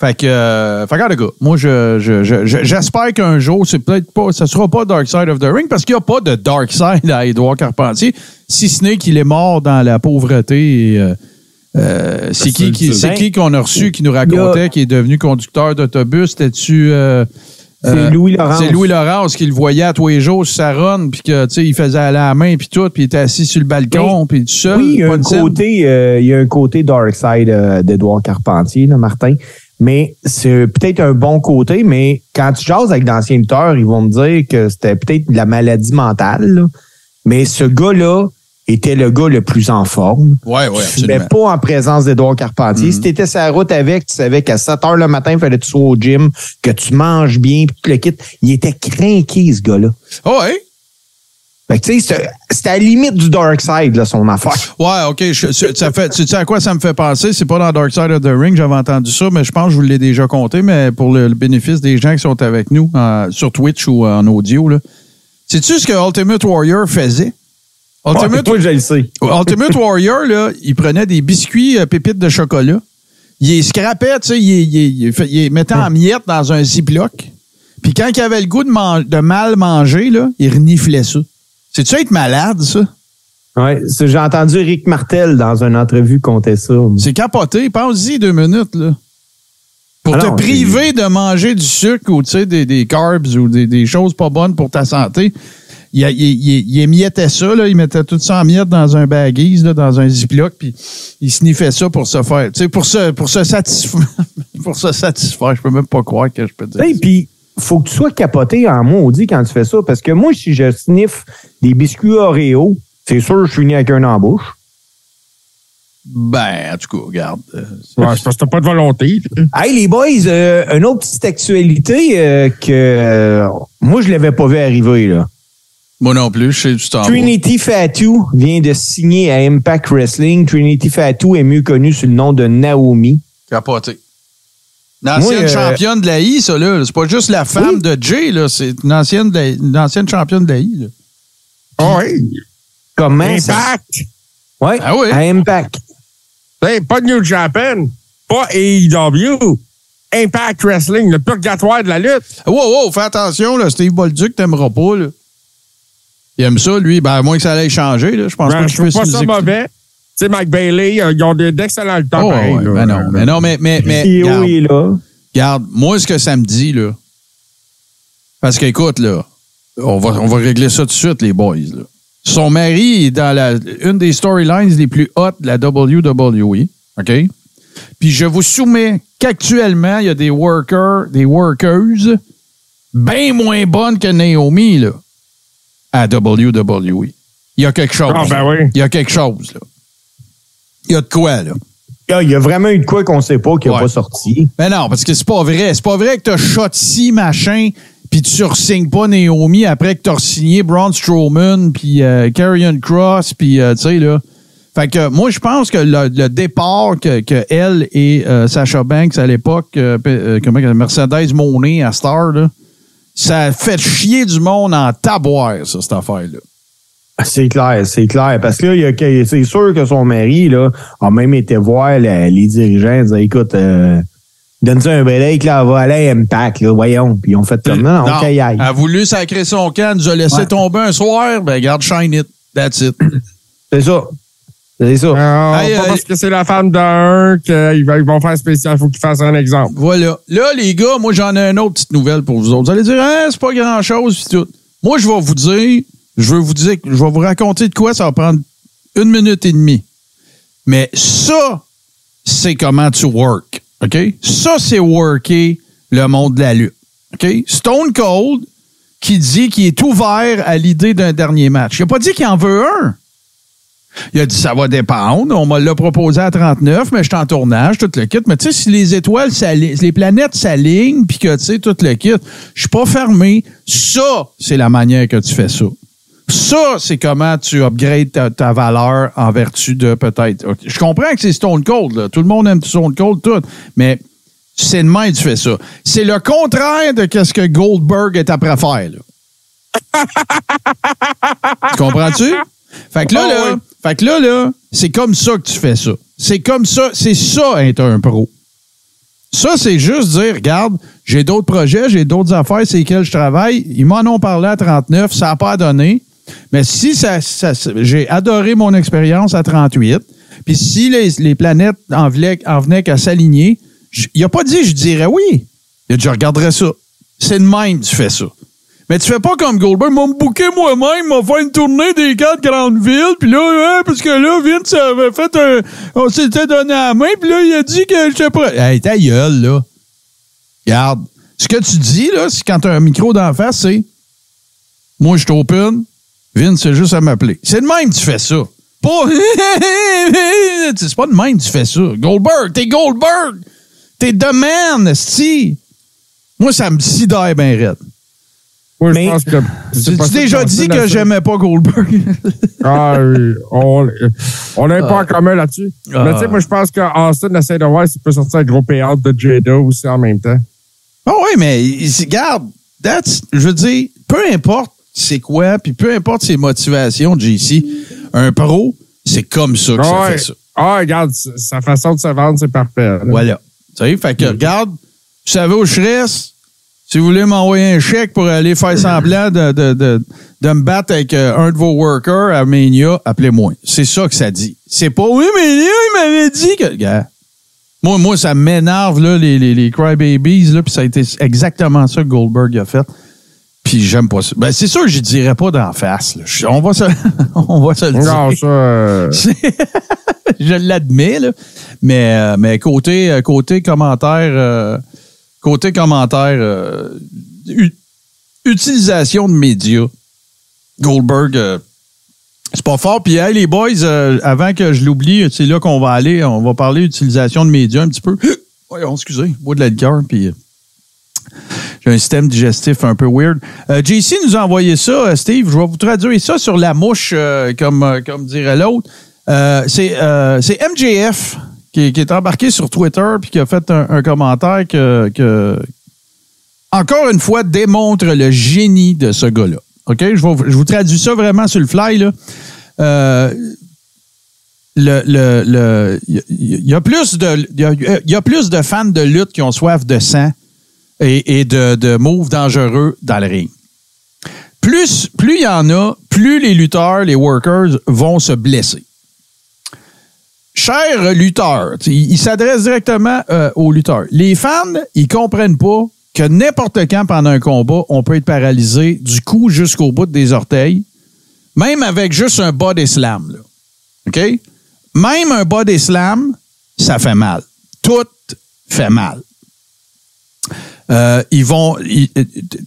Fait que, euh, fait que, les gars, moi, je, je, je, j'espère qu'un jour, c'est peut-être pas, ça sera pas Dark Side of the Ring, parce qu'il n'y a pas de Dark Side à Édouard Carpentier, si ce n'est qu'il est mort dans la pauvreté. Et, euh, euh, c'est qui, qui, c'est qui qu'on a reçu qui nous racontait qu'il est devenu conducteur d'autobus? C'était-tu. Euh, C'est euh, Louis Laurence. C'est Louis Laurence qui le voyait à tous les jours sur sa run, puis que, tu sais, il faisait à la main, puis tout, puis il était assis sur le balcon, puis tout seul. Oui, il y a un côté, euh, il y a un côté Dark Side euh, d'Édouard Carpentier, là, Martin. Mais c'est peut-être un bon côté, mais quand tu jases avec d'anciens lutteurs, ils vont me dire que c'était peut-être de la maladie mentale, là. Mais ce gars-là était le gars le plus en forme. Oui, oui, absolument. Mais pas en présence d'Édouard Carpentier. Mm-hmm. Si tu étais sur la route avec, tu savais qu'à sept heures le matin, il fallait que tu sois au gym, que tu manges bien, puis tu le quittes. Il était craqué, ce gars-là. Oh, oui? Fait que, tu sais, c'était, c'était à la limite du Dark Side, là, son affaire. Ouais, OK. Je, ça fait, tu sais à quoi ça me fait penser? C'est pas dans Dark Side of the Ring, j'avais entendu ça, mais je pense que je vous l'ai déjà compté, mais pour le, le bénéfice des gens qui sont avec nous, euh, sur Twitch ou en audio, là. Sais-tu ce que Ultimate Warrior faisait? Ultimate, ah, toi, je le sais. Ultimate Warrior, là, il prenait des biscuits euh, pépites de chocolat. Il les scrapait, tu sais, il, il, il, il les mettait en miettes dans un ziploc. Puis quand il avait le goût de, man- de mal manger, là, il reniflait ça. C'est-tu être malade, ça? Ouais, c'est, j'ai entendu Rick Martel dans une entrevue compter ça. C'est capoté. Pense-y deux minutes, là. Pour Alors, te priver c'est... de manger du sucre ou, tu sais, des, des carbs ou des, des choses pas bonnes pour ta santé. Il, il, il, il émiettait ça, là, il mettait tout ça en miettes dans un baggies, là, dans un ziploc, puis il sniffait ça pour se faire. Tu sais, pour se, pour se satisfaire. Pour se satisfaire, je peux même pas croire que je peux dire. Et hey, puis, faut que tu sois capoté en maudit quand tu fais ça, parce que moi, si je sniffe des biscuits Oreo, C'est sûr, je suis né avec un embouche. Ben, en tout cas, regarde. Euh, c'est ouais, parce que t'as pas de volonté. Hey, les boys, euh, une autre petite actualité euh, que euh, moi, je l'avais pas vu arriver, là. Moi non plus, je sais du temps. Trinity Fatu vient de signer à Impact Wrestling. Trinity Fatu est mieux connue sous le nom de Naomi. Capoté. Une ancienne moi, championne euh, de la I, ça, là. C'est pas juste la femme oui. de Jay, là. C'est une ancienne, de la, une ancienne championne de la I, là. Oh, hey. Comment Impact. Ça? Impact! Ouais, ah oui, à Impact. Hey, pas de New Japan, pas A E W, Impact Wrestling, le purgatoire de la lutte. Wow, wow, fais attention, là, Steve Bolduc, t'aimeras pas, là. Il aime ça, lui. Ben, à moins que ça allait changer, là. Je pense ben, pas que je trouve pas ça mauvais. Tu sais, Mike Bailey, euh, ils ont d'excellents temps. Oh, pareil, ouais, là, ben non, euh, mais non, mais, mais, mais regarde, oui, là. Regarde, moi, ce que ça me dit, là, parce qu'écoute, là, on va, on va régler ça tout de suite, les boys, là. Son mari est dans la, une des storylines les plus hautes de la W W E. OK? Puis je vous soumets qu'actuellement, il y a des workers, des workers bien moins bonnes que Naomi, là, à W W E. Il y a quelque chose. Ah, ben oui. Il y a quelque chose, là. Il y a de quoi, là? Il y a vraiment eu de quoi qu'on ne sait pas, qui n'a ouais. pas sorti. Mais non, parce que c'est pas vrai. C'est pas vrai que tu as shotty, machin. Puis tu re-signes pas Naomi après que tu as signé Braun Strowman, puis euh, Karrion Kross, puis euh, tu sais, là. Fait que moi, je pense que le, le départ que, que elle et euh, Sasha Banks à l'époque, euh, euh, comment Mercedes Moné à Star, là, ça a fait chier du monde en tabouère, ça, cette affaire-là. C'est clair, c'est clair. Parce que là, il y a, c'est sûr que son mari, là, a même été voir là, les dirigeants, disait, écoute, euh, donne-tu un break, là, elle va aller à Impact, là, voyons. Puis ils ont fait comme, non, non, non, elle a voulu sacrer son camp, nous a laissé ouais. tomber un soir, ben, garde, shine it, that's it. C'est ça. C'est ça. Non, hey, pas euh, parce que c'est la femme d'un qu'ils vont faire spécial, il faut qu'ils fassent un exemple. Voilà. Là, les gars, moi, j'en ai une autre petite nouvelle pour vous autres. Vous allez dire, hey, c'est pas grand-chose, puis tout. Moi, je vais vous dire, je veux vous dire, je vais vous raconter de quoi, ça va prendre une minute et demie. Mais ça, c'est comment tu work. OK? Ça, c'est worker le monde de la lutte. OK? Stone Cold, qui dit qu'il est ouvert à l'idée d'un dernier match. Il n'a pas dit qu'il en veut un. Il a dit, ça va dépendre. On m'a l'a proposé à trente-neuf, mais je suis en tournage, tout le kit. Mais tu sais, si les étoiles, les planètes s'alignent, puis que, tu sais, tout le kit, je suis pas fermé. Ça, c'est la manière que tu fais ça. Ça, c'est comment tu upgrades ta, ta valeur en vertu de peut-être... Okay. Je comprends que c'est Stone Cold, là. Tout le monde aime Stone Cold, tout. Mais c'est de même que tu fais ça. C'est le contraire de ce que Goldberg est après à faire, là. Tu comprends-tu? Fait que là, oh, là, ouais. fait que là, là, c'est comme ça que tu fais ça. C'est comme ça, c'est ça être un pro. Ça, c'est juste dire, regarde, j'ai d'autres projets, j'ai d'autres affaires, c'est lesquelles je travaille. Ils m'en ont parlé à trente-neuf, ça n'a pas donné. Mais si ça, ça, ça, j'ai adoré mon expérience à trente-huit, puis si les, les planètes en venaient, en venaient qu'à s'aligner, j, il n'a pas dit, je dirais oui. Il a dit, je regarderais ça. C'est de même tu fais ça. Mais tu fais pas comme Goldberg. M'a booké moi-même, m'a fait une tournée des quatre grandes villes, puis là, hein, parce que là, Vince avait fait un... On s'était donné la main, puis là, il a dit que je sais pas... Hey, ta gueule, là. Regarde. Ce que tu dis, là, c'est quand tu as un micro d'en face, c'est... Moi, je t'open... Vince, c'est juste à m'appeler. C'est de même que tu fais ça. Pas... c'est pas de même que tu fais ça. Goldberg, t'es Goldberg! T'es The Man, sti! Moi, ça me sidère bien raide. Oui, mais je pense que... J'ai-tu déjà dit que j'aimais pas Goldberg? ah, oui. On, on a un ah. pas en commun là-dessus. Ah. Mais tu sais, moi, je pense qu'Austin essaie de voir s'il peut sortir un gros payout de Jada aussi en même temps. Ah oui, mais regarde, that's, je veux dire, peu importe c'est quoi, puis peu importe ses motivations, J C, un pro, c'est comme ça que ouais. ça fait ça. Ah, regarde, sa façon de se vendre, c'est parfait. Là. Voilà. Tu sais, fait que, mm-hmm. regarde, tu savais où je reste, si vous voulez m'envoyer un chèque pour aller faire semblant de, de, de, de me battre avec un de vos workers à Mania, appelez-moi. C'est ça que ça dit. C'est pas, oui, mais là, il m'avait dit que... Regarde. Moi, moi, ça m'énerve, là, les, les, les crybabies, là, puis ça a été exactement ça que Goldberg a fait. Puis j'aime pas ça. Ben, c'est sûr, je dirais pas d'en face, là. Je, on va se, on va se le dire. Non, ça... je l'admets, là. Mais, mais côté, côté commentaire, euh, côté commentaire, euh, u- utilisation de médias, Goldberg, euh, C'est pas fort. Puis, hey, les boys, euh, avant que je l'oublie, c'est là qu'on va aller. On va parler d'utilisation de médias un petit peu. Voyons, excusez, bois de la liqueur, puis j'ai un système digestif un peu weird. Euh, J C nous a envoyé ça, Steve. Je vais vous traduire ça sur la mouche, euh, comme, comme dirait l'autre. Euh, c'est, euh, c'est M J F qui, qui est embarqué sur Twitter puis qui a fait un, un commentaire que, que, encore une fois, démontre le génie de ce gars-là. OK? Je, vais, je vous traduis ça vraiment sur le fly, là. Euh, le, le, le, y, y a plus de, y a, y a plus de fans de lutte qui ont soif de sang et, et de, de moves dangereux dans le ring. Plus plus il y en a, plus les lutteurs, les workers vont se blesser. Chers lutteurs, ils s'adressent directement euh, aux lutteurs. Les fans, ils comprennent pas que n'importe quand pendant un combat, on peut être paralysé du cou jusqu'au bout des orteils, même avec juste un body slam. Là. OK? Même un body slam, ça fait mal. Tout fait mal. Euh, ils vont. Ils,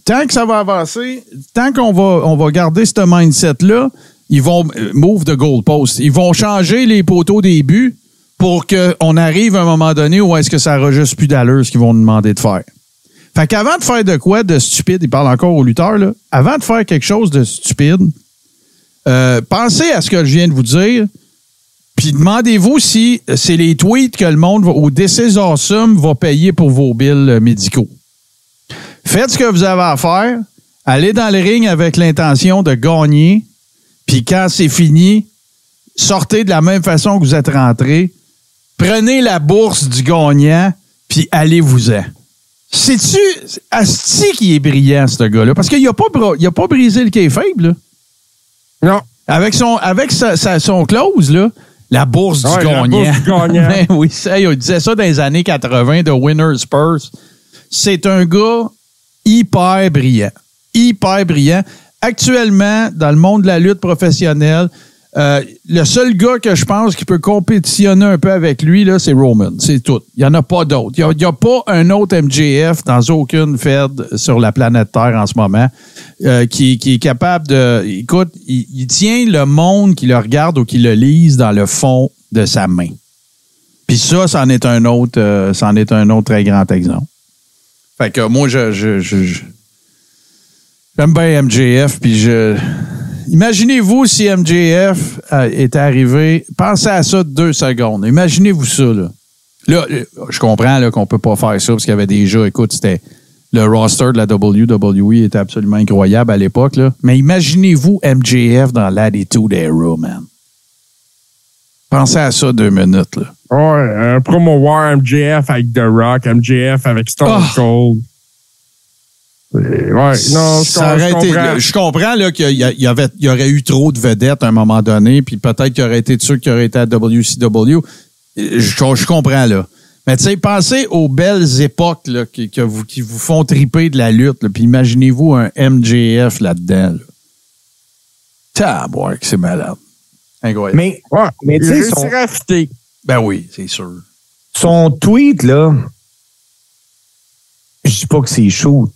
tant que ça va avancer, tant qu'on va, on va garder ce mindset-là, ils vont move the goalpost. Ils vont changer les poteaux des buts pour qu'on arrive à un moment donné où est-ce que ça n'aura juste plus d'allure ce qu'ils vont nous demander de faire. Fait qu'avant de faire de quoi de stupide, ils parlent encore aux lutteurs, là, avant de faire quelque chose de stupide, euh, pensez à ce que je viens de vous dire. Puis demandez-vous si c'est les tweets que le monde va, ou This is Awesome va payer pour vos bills médicaux. Faites ce que vous avez à faire. Allez dans le ring avec l'intention de gagner. Puis quand c'est fini, sortez de la même façon que vous êtes rentré. Prenez la bourse du gagnant. Puis allez-vous-en. C'est-tu Asti qui est brillant, ce gars-là? Parce qu'il n'a pas, il a pas brisé le kayfabe, là. Non. Avec son, avec sa, sa, son close, là. La bourse ouais, du gagnant. La bourse du gagnant. Ben oui, ça, il disait ça dans les années quatre-vingt de Winner's Purse. C'est un gars hyper brillant. Hyper brillant. Actuellement, dans le monde de la lutte professionnelle, euh, le seul gars que je pense qui peut compétitionner un peu avec lui, là, c'est Roman. C'est tout. Il n'y en a pas d'autre. Il n'y a, a pas un autre M J F dans aucune Fed sur la planète Terre en ce moment euh, qui, qui est capable de... Écoute, il, il tient le monde qui le regarde ou qui le lise dans le fond de sa main. Puis ça, c'en est un autre, euh, c'en est un autre très grand exemple. Fait que moi, je... je, je, je j'aime bien M J F, puis je... Imaginez-vous si M J F est arrivé... Pensez à ça deux secondes. Imaginez-vous ça, là. Là, je comprends là, qu'on peut pas faire ça, parce qu'il y avait déjà... Écoute, c'était... Le roster de la W W E était absolument incroyable à l'époque, là. Mais imaginez-vous M J F dans l'Attitude Era, man. Pensez à ça deux minutes, là. Ouais, un promo war M J F avec The Rock, M J F avec Stone Cold. Oh. Ouais, non, ça je, comprends. Été, là, je comprends là, qu'il y, y, avait, y aurait eu trop de vedettes à un moment donné, puis peut-être qu'il y aurait été de ceux qui auraient été à W C W. Je, je comprends, là. Mais tu sais, pensez aux belles époques là, qui, que vous, qui vous font triper de la lutte, là, puis imaginez-vous un M J F là-dedans. Là. Tabouac, c'est malade. Incroyable. Mais, ouais, mais tu sais, son... Ben oui, c'est sûr. Son tweet, là, je dis pas que c'est shoot.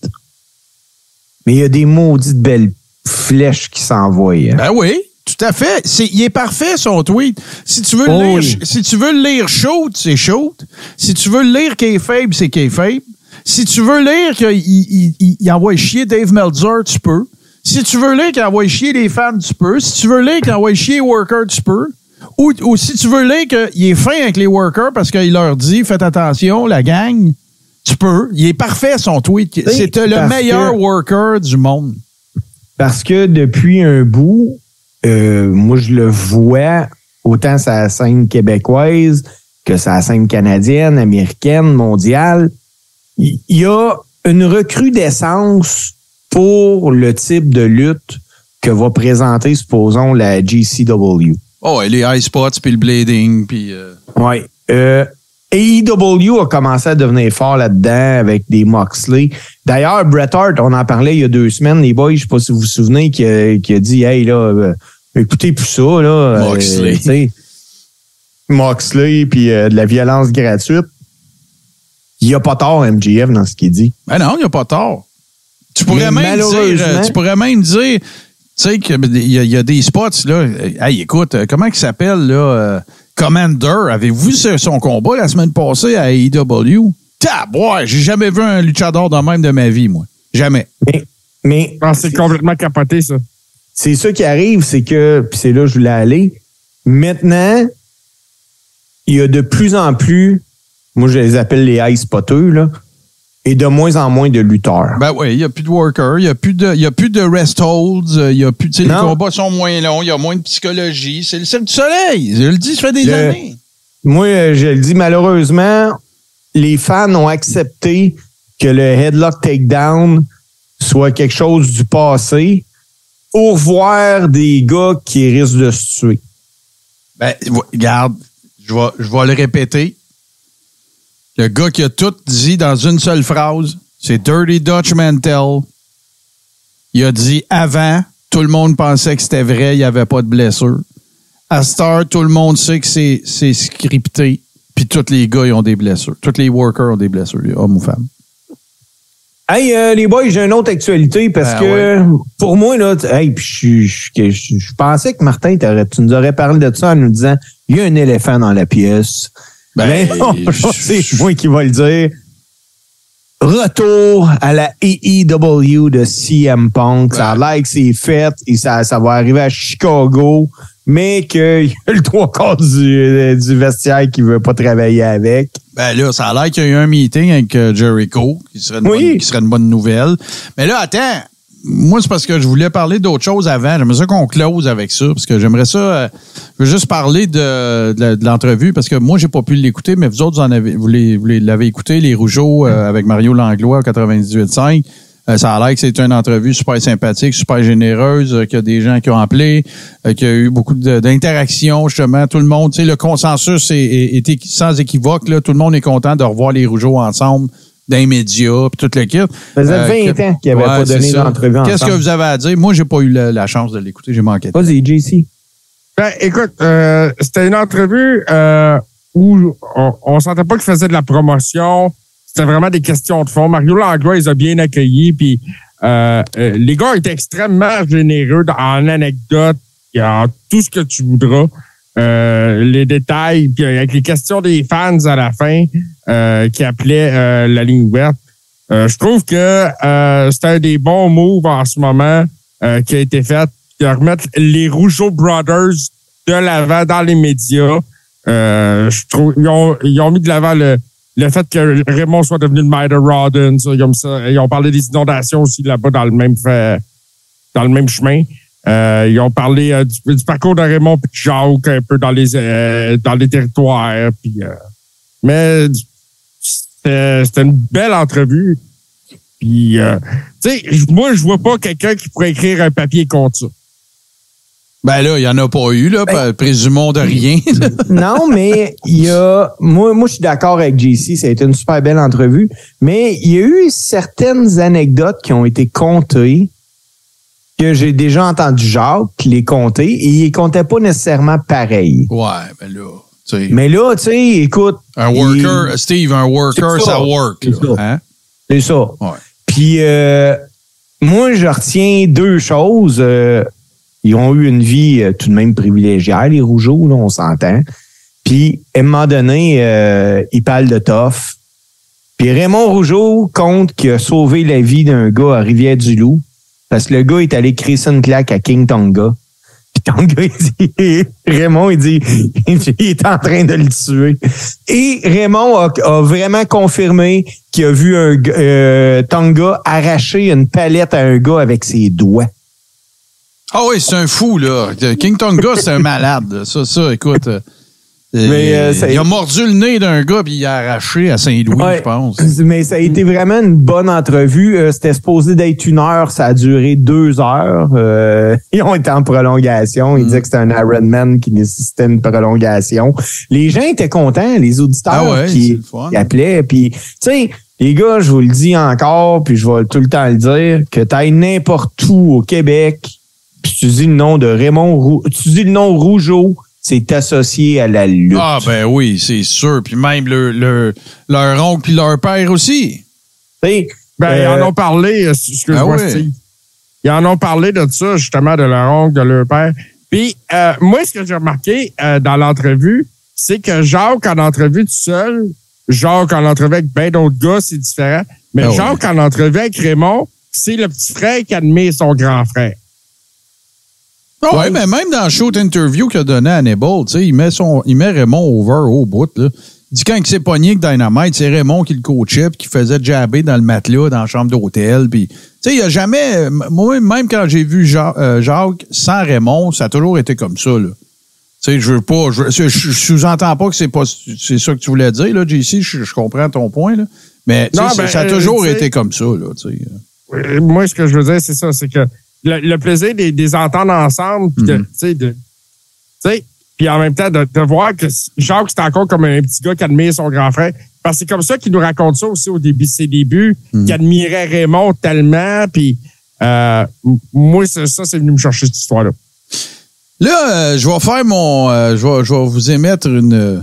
Mais il y a des maudites belles flèches qui s'envoient. Hein? Ben oui, tout à fait. C'est, il est parfait, son tweet. Si tu veux, oh, le, lire, oui. si tu veux le lire chaud, c'est chaud. Si tu veux le lire kayfabe, c'est kayfabe. Si tu veux lire qu'il il, il, il envoie chier Dave Meltzer, tu peux. Si tu veux lire qu'il envoie chier les fans, tu peux. Si tu veux lire qu'il envoie chier les workers, tu peux. Ou, ou si tu veux lire qu'il est fin avec les workers parce qu'il leur dit « Faites attention, la gang ». Tu peux. Il est parfait, son tweet. Oui, c'était le meilleur que, worker du monde. Parce que depuis un bout, euh, moi, je le vois autant sur la scène québécoise que sur la scène canadienne, américaine, mondiale. Il y a une recrudescence pour le type de lutte que va présenter, supposons, la G C W. Oh, et les high spots, puis le blading, puis... Euh... Oui. Euh... A E W a commencé à devenir fort là-dedans avec des Moxley. D'ailleurs, Bret Hart, on en parlait il y a deux semaines, les boys, je sais pas si vous vous souvenez, qui a, qui a dit « Hey, là, euh, écoutez plus ça, là. » Moxley. Euh, Moxley, puis euh, de la violence gratuite. Il a pas tort, M J F, dans ce qu'il dit. Ben non, il a pas tort. Tu pourrais, même dire, tu pourrais même dire sais qu'il y, y a des spots, là. Hey, écoute, comment il s'appelle, là? Euh, Commander, avez-vous vu son combat la semaine passée à A E W? Tabouais, j'ai jamais vu un luchador de même de ma vie, moi. Jamais. Mais, mais ah, c'est, c'est complètement capoté, ça. C'est ça qui arrive, c'est que, puis c'est là que je voulais aller, maintenant, il y a de plus en plus, moi je les appelle les high spotters, là, et de moins en moins de lutteurs. Ben oui, il n'y a plus de workers, il n'y a plus de, il y a plus de rest holds, il y a plus, tu sais, les combats sont moins longs, il y a moins de psychologie, c'est le cercle du soleil, je le dis, ça fait des le, années. Moi, je le dis, malheureusement, les fans ont accepté que le headlock takedown soit quelque chose du passé pour voir des gars qui risquent de se tuer. Ben, regarde, je vais, je vais le répéter. Le gars qui a tout dit dans une seule phrase, c'est Dirty Dutch Mantel. Il a dit avant, tout le monde pensait que c'était vrai, il n'y avait pas de blessure. À cette heure, tout le monde sait que c'est, c'est scripté. Puis tous les gars, ils ont des blessures. Tous les workers ont des blessures, hommes ou femmes. Hey, euh, les boys, j'ai une autre actualité parce ben que ouais. Pour moi, là, hey, puis je, je, je, je pensais que Martin, tu nous aurais parlé de ça en nous disant il y a un éléphant dans la pièce. Ben, Mais non, je, c'est je, moi qui va le dire. Retour à la A E W de C M Punk. Ouais. Ça a l'air que c'est fait et ça, ça va arriver à Chicago. Mais qu'il y a le trois quarts du, du vestiaire qui ne veut pas travailler avec. Ben là, ça a l'air qu'il y a eu un meeting avec Jericho, qui serait une, oui. bonne, qui serait une bonne nouvelle. Mais là, attends, moi, c'est parce que je voulais parler d'autre chose avant. J'aimerais ça qu'on close avec ça, parce que j'aimerais ça... Euh, je veux juste parler de, de, de l'entrevue, parce que moi, j'ai pas pu l'écouter, mais vous autres, vous, en avez, vous, les, vous l'avez écouté, les Rougeau euh, avec Mario Langlois, quatre-vingt-dix-huit virgule cinq. Ça a l'air que c'était une entrevue super sympathique, super généreuse, qu'il y a des gens qui ont appelé, qu'il y a eu beaucoup de, d'interactions, justement. Tout le monde, tu sais, le consensus était sans équivoque, là. Tout le monde est content de revoir les Rougeau ensemble dans les médias, puis toute l'équipe. Ça faisait vingt euh, ans qu'ils n'avaient ouais, pas donné d'entrevue ensemble. Qu'est-ce que vous avez à dire? Moi, j'ai pas eu la, la chance de l'écouter, j'ai manqué. Vas-y, J C. Ben, écoute, euh, c'était une entrevue euh, où on, on sentait pas qu'ils faisaient de la promotion. C'était vraiment des questions de fond. Mario Langlois, ils ont bien accueilli. Puis euh, euh, les gars étaient extrêmement généreux en anecdotes, en tout ce que tu voudras, euh, les détails, puis avec les questions des fans à la fin euh, qui appelaient euh, la ligne ouverte. Euh, je trouve que euh, c'est un des bons moves en ce moment euh, qui a été fait de remettre les Rougeau Brothers de l'avant dans les médias. Euh, je trouve ils ont, ils ont mis de l'avant le Le fait que Raymond soit devenu le maire de Rawdon, ça, comme ça. Ils ont parlé des inondations aussi là-bas dans le même fait, dans le même chemin. Euh, ils ont parlé euh, du, du parcours de Raymond et de Jacques un peu dans les euh, dans les territoires. Puis, euh, mais c'était, c'était une belle entrevue. Puis euh, tu sais, moi je vois pas quelqu'un qui pourrait écrire un papier contre ça. Ben là, il n'y en a pas eu, là, ben, présumons de rien. Non, mais il y a... Moi, moi je suis d'accord avec J C, ça a été une super belle entrevue, mais il y a eu certaines anecdotes qui ont été contées, que j'ai déjà entendu Jacques les compter, et il ne comptait pas nécessairement pareil. Ouais, ben là... T'sais, mais là, tu sais, écoute... Un worker, il, Steve, un worker, ça, ça work. C'est là, ça. Hein? C'est ça. Ouais. Puis, euh, moi, je retiens deux choses... Euh, Ils ont eu une vie euh, tout de même privilégiée, les Rougeau, là, on s'entend. Puis, à un moment donné, euh, ils parlent de toffe. Puis Raymond Rougeau compte qu'il a sauvé la vie d'un gars à Rivière-du-Loup parce que le gars est allé crisser une claque à King Tonga. Puis Tonga, il dit, Raymond, il dit, il est en train de le tuer. Et Raymond a, a vraiment confirmé qu'il a vu un euh, Tonga arracher une palette à un gars avec ses doigts. Ah oui, c'est un fou, là. King Tonga, c'est un malade. Ça, ça, écoute. Mais, euh, ça a... Il a mordu le nez d'un gars puis il a arraché à Saint-Louis, ouais, je pense. Mais ça a été vraiment une bonne entrevue. Euh, c'était supposé d'être une heure. Ça a duré deux heures. Euh, ils ont été en prolongation. Ils mm. disaient que c'était un Ironman qui nécessitait une prolongation. Les gens étaient contents, les auditeurs ah ouais, qui, qui appelaient. Puis, tu sais... Les gars, je vous le dis encore, puis je vais tout le temps le dire, que t'ailles n'importe où au Québec... Puis tu dis le nom de Raymond Rou... tu dis le nom Rougeau, c'est associé à la lutte. Ah ben oui, c'est sûr. Puis même le, le, leur oncle puis leur père aussi. T'sais, ben, euh... ils en ont parlé, ce que ah je vois. Oui. Ils en ont parlé de ça, justement, de leur oncle, de leur père. Puis, euh, moi, ce que j'ai remarqué euh, dans l'entrevue, c'est que Jacques, en entrevue tout seul, Jacques, en entrevue avec bien d'autres gars, c'est différent. Mais ah ouais. Jacques, en entrevue avec Raymond, c'est le petit frère qui admet son grand frère. Oh, oui, ouais, mais même dans le show interview qu'il a donné à Hannibal, il met, son, il met Raymond over au bout. Là. Il dit quand il s'est pogné avec Dynamite, c'est Raymond qui le coachait pis qui faisait jabber dans le matelas, dans la chambre d'hôtel. Puis, tu sais, il a jamais... Moi, même quand j'ai vu Jacques, euh, Jacques sans Raymond, ça a toujours été comme ça. Tu sais, je veux pas... Je, je sous-entends pas que c'est pas c'est ça que tu voulais dire, là, J C. Je, je comprends ton point, là. Mais non, ben, ça a toujours euh, été comme ça, là. Euh, moi, ce que je veux dire, c'est ça, c'est que Le, le plaisir des, des entendre ensemble, puis mm-hmm. en même temps, de, de voir que Jacques, c'est encore comme un petit gars qui admire son grand frère. Parce que c'est comme ça qu'il nous raconte ça aussi au début, ses débuts, mm-hmm. qu'il admirait Raymond tellement. Puis euh, moi, ça, ça, c'est venu me chercher cette histoire-là. Là, euh, je vais faire mon. Euh, je, vais, je vais vous émettre une euh,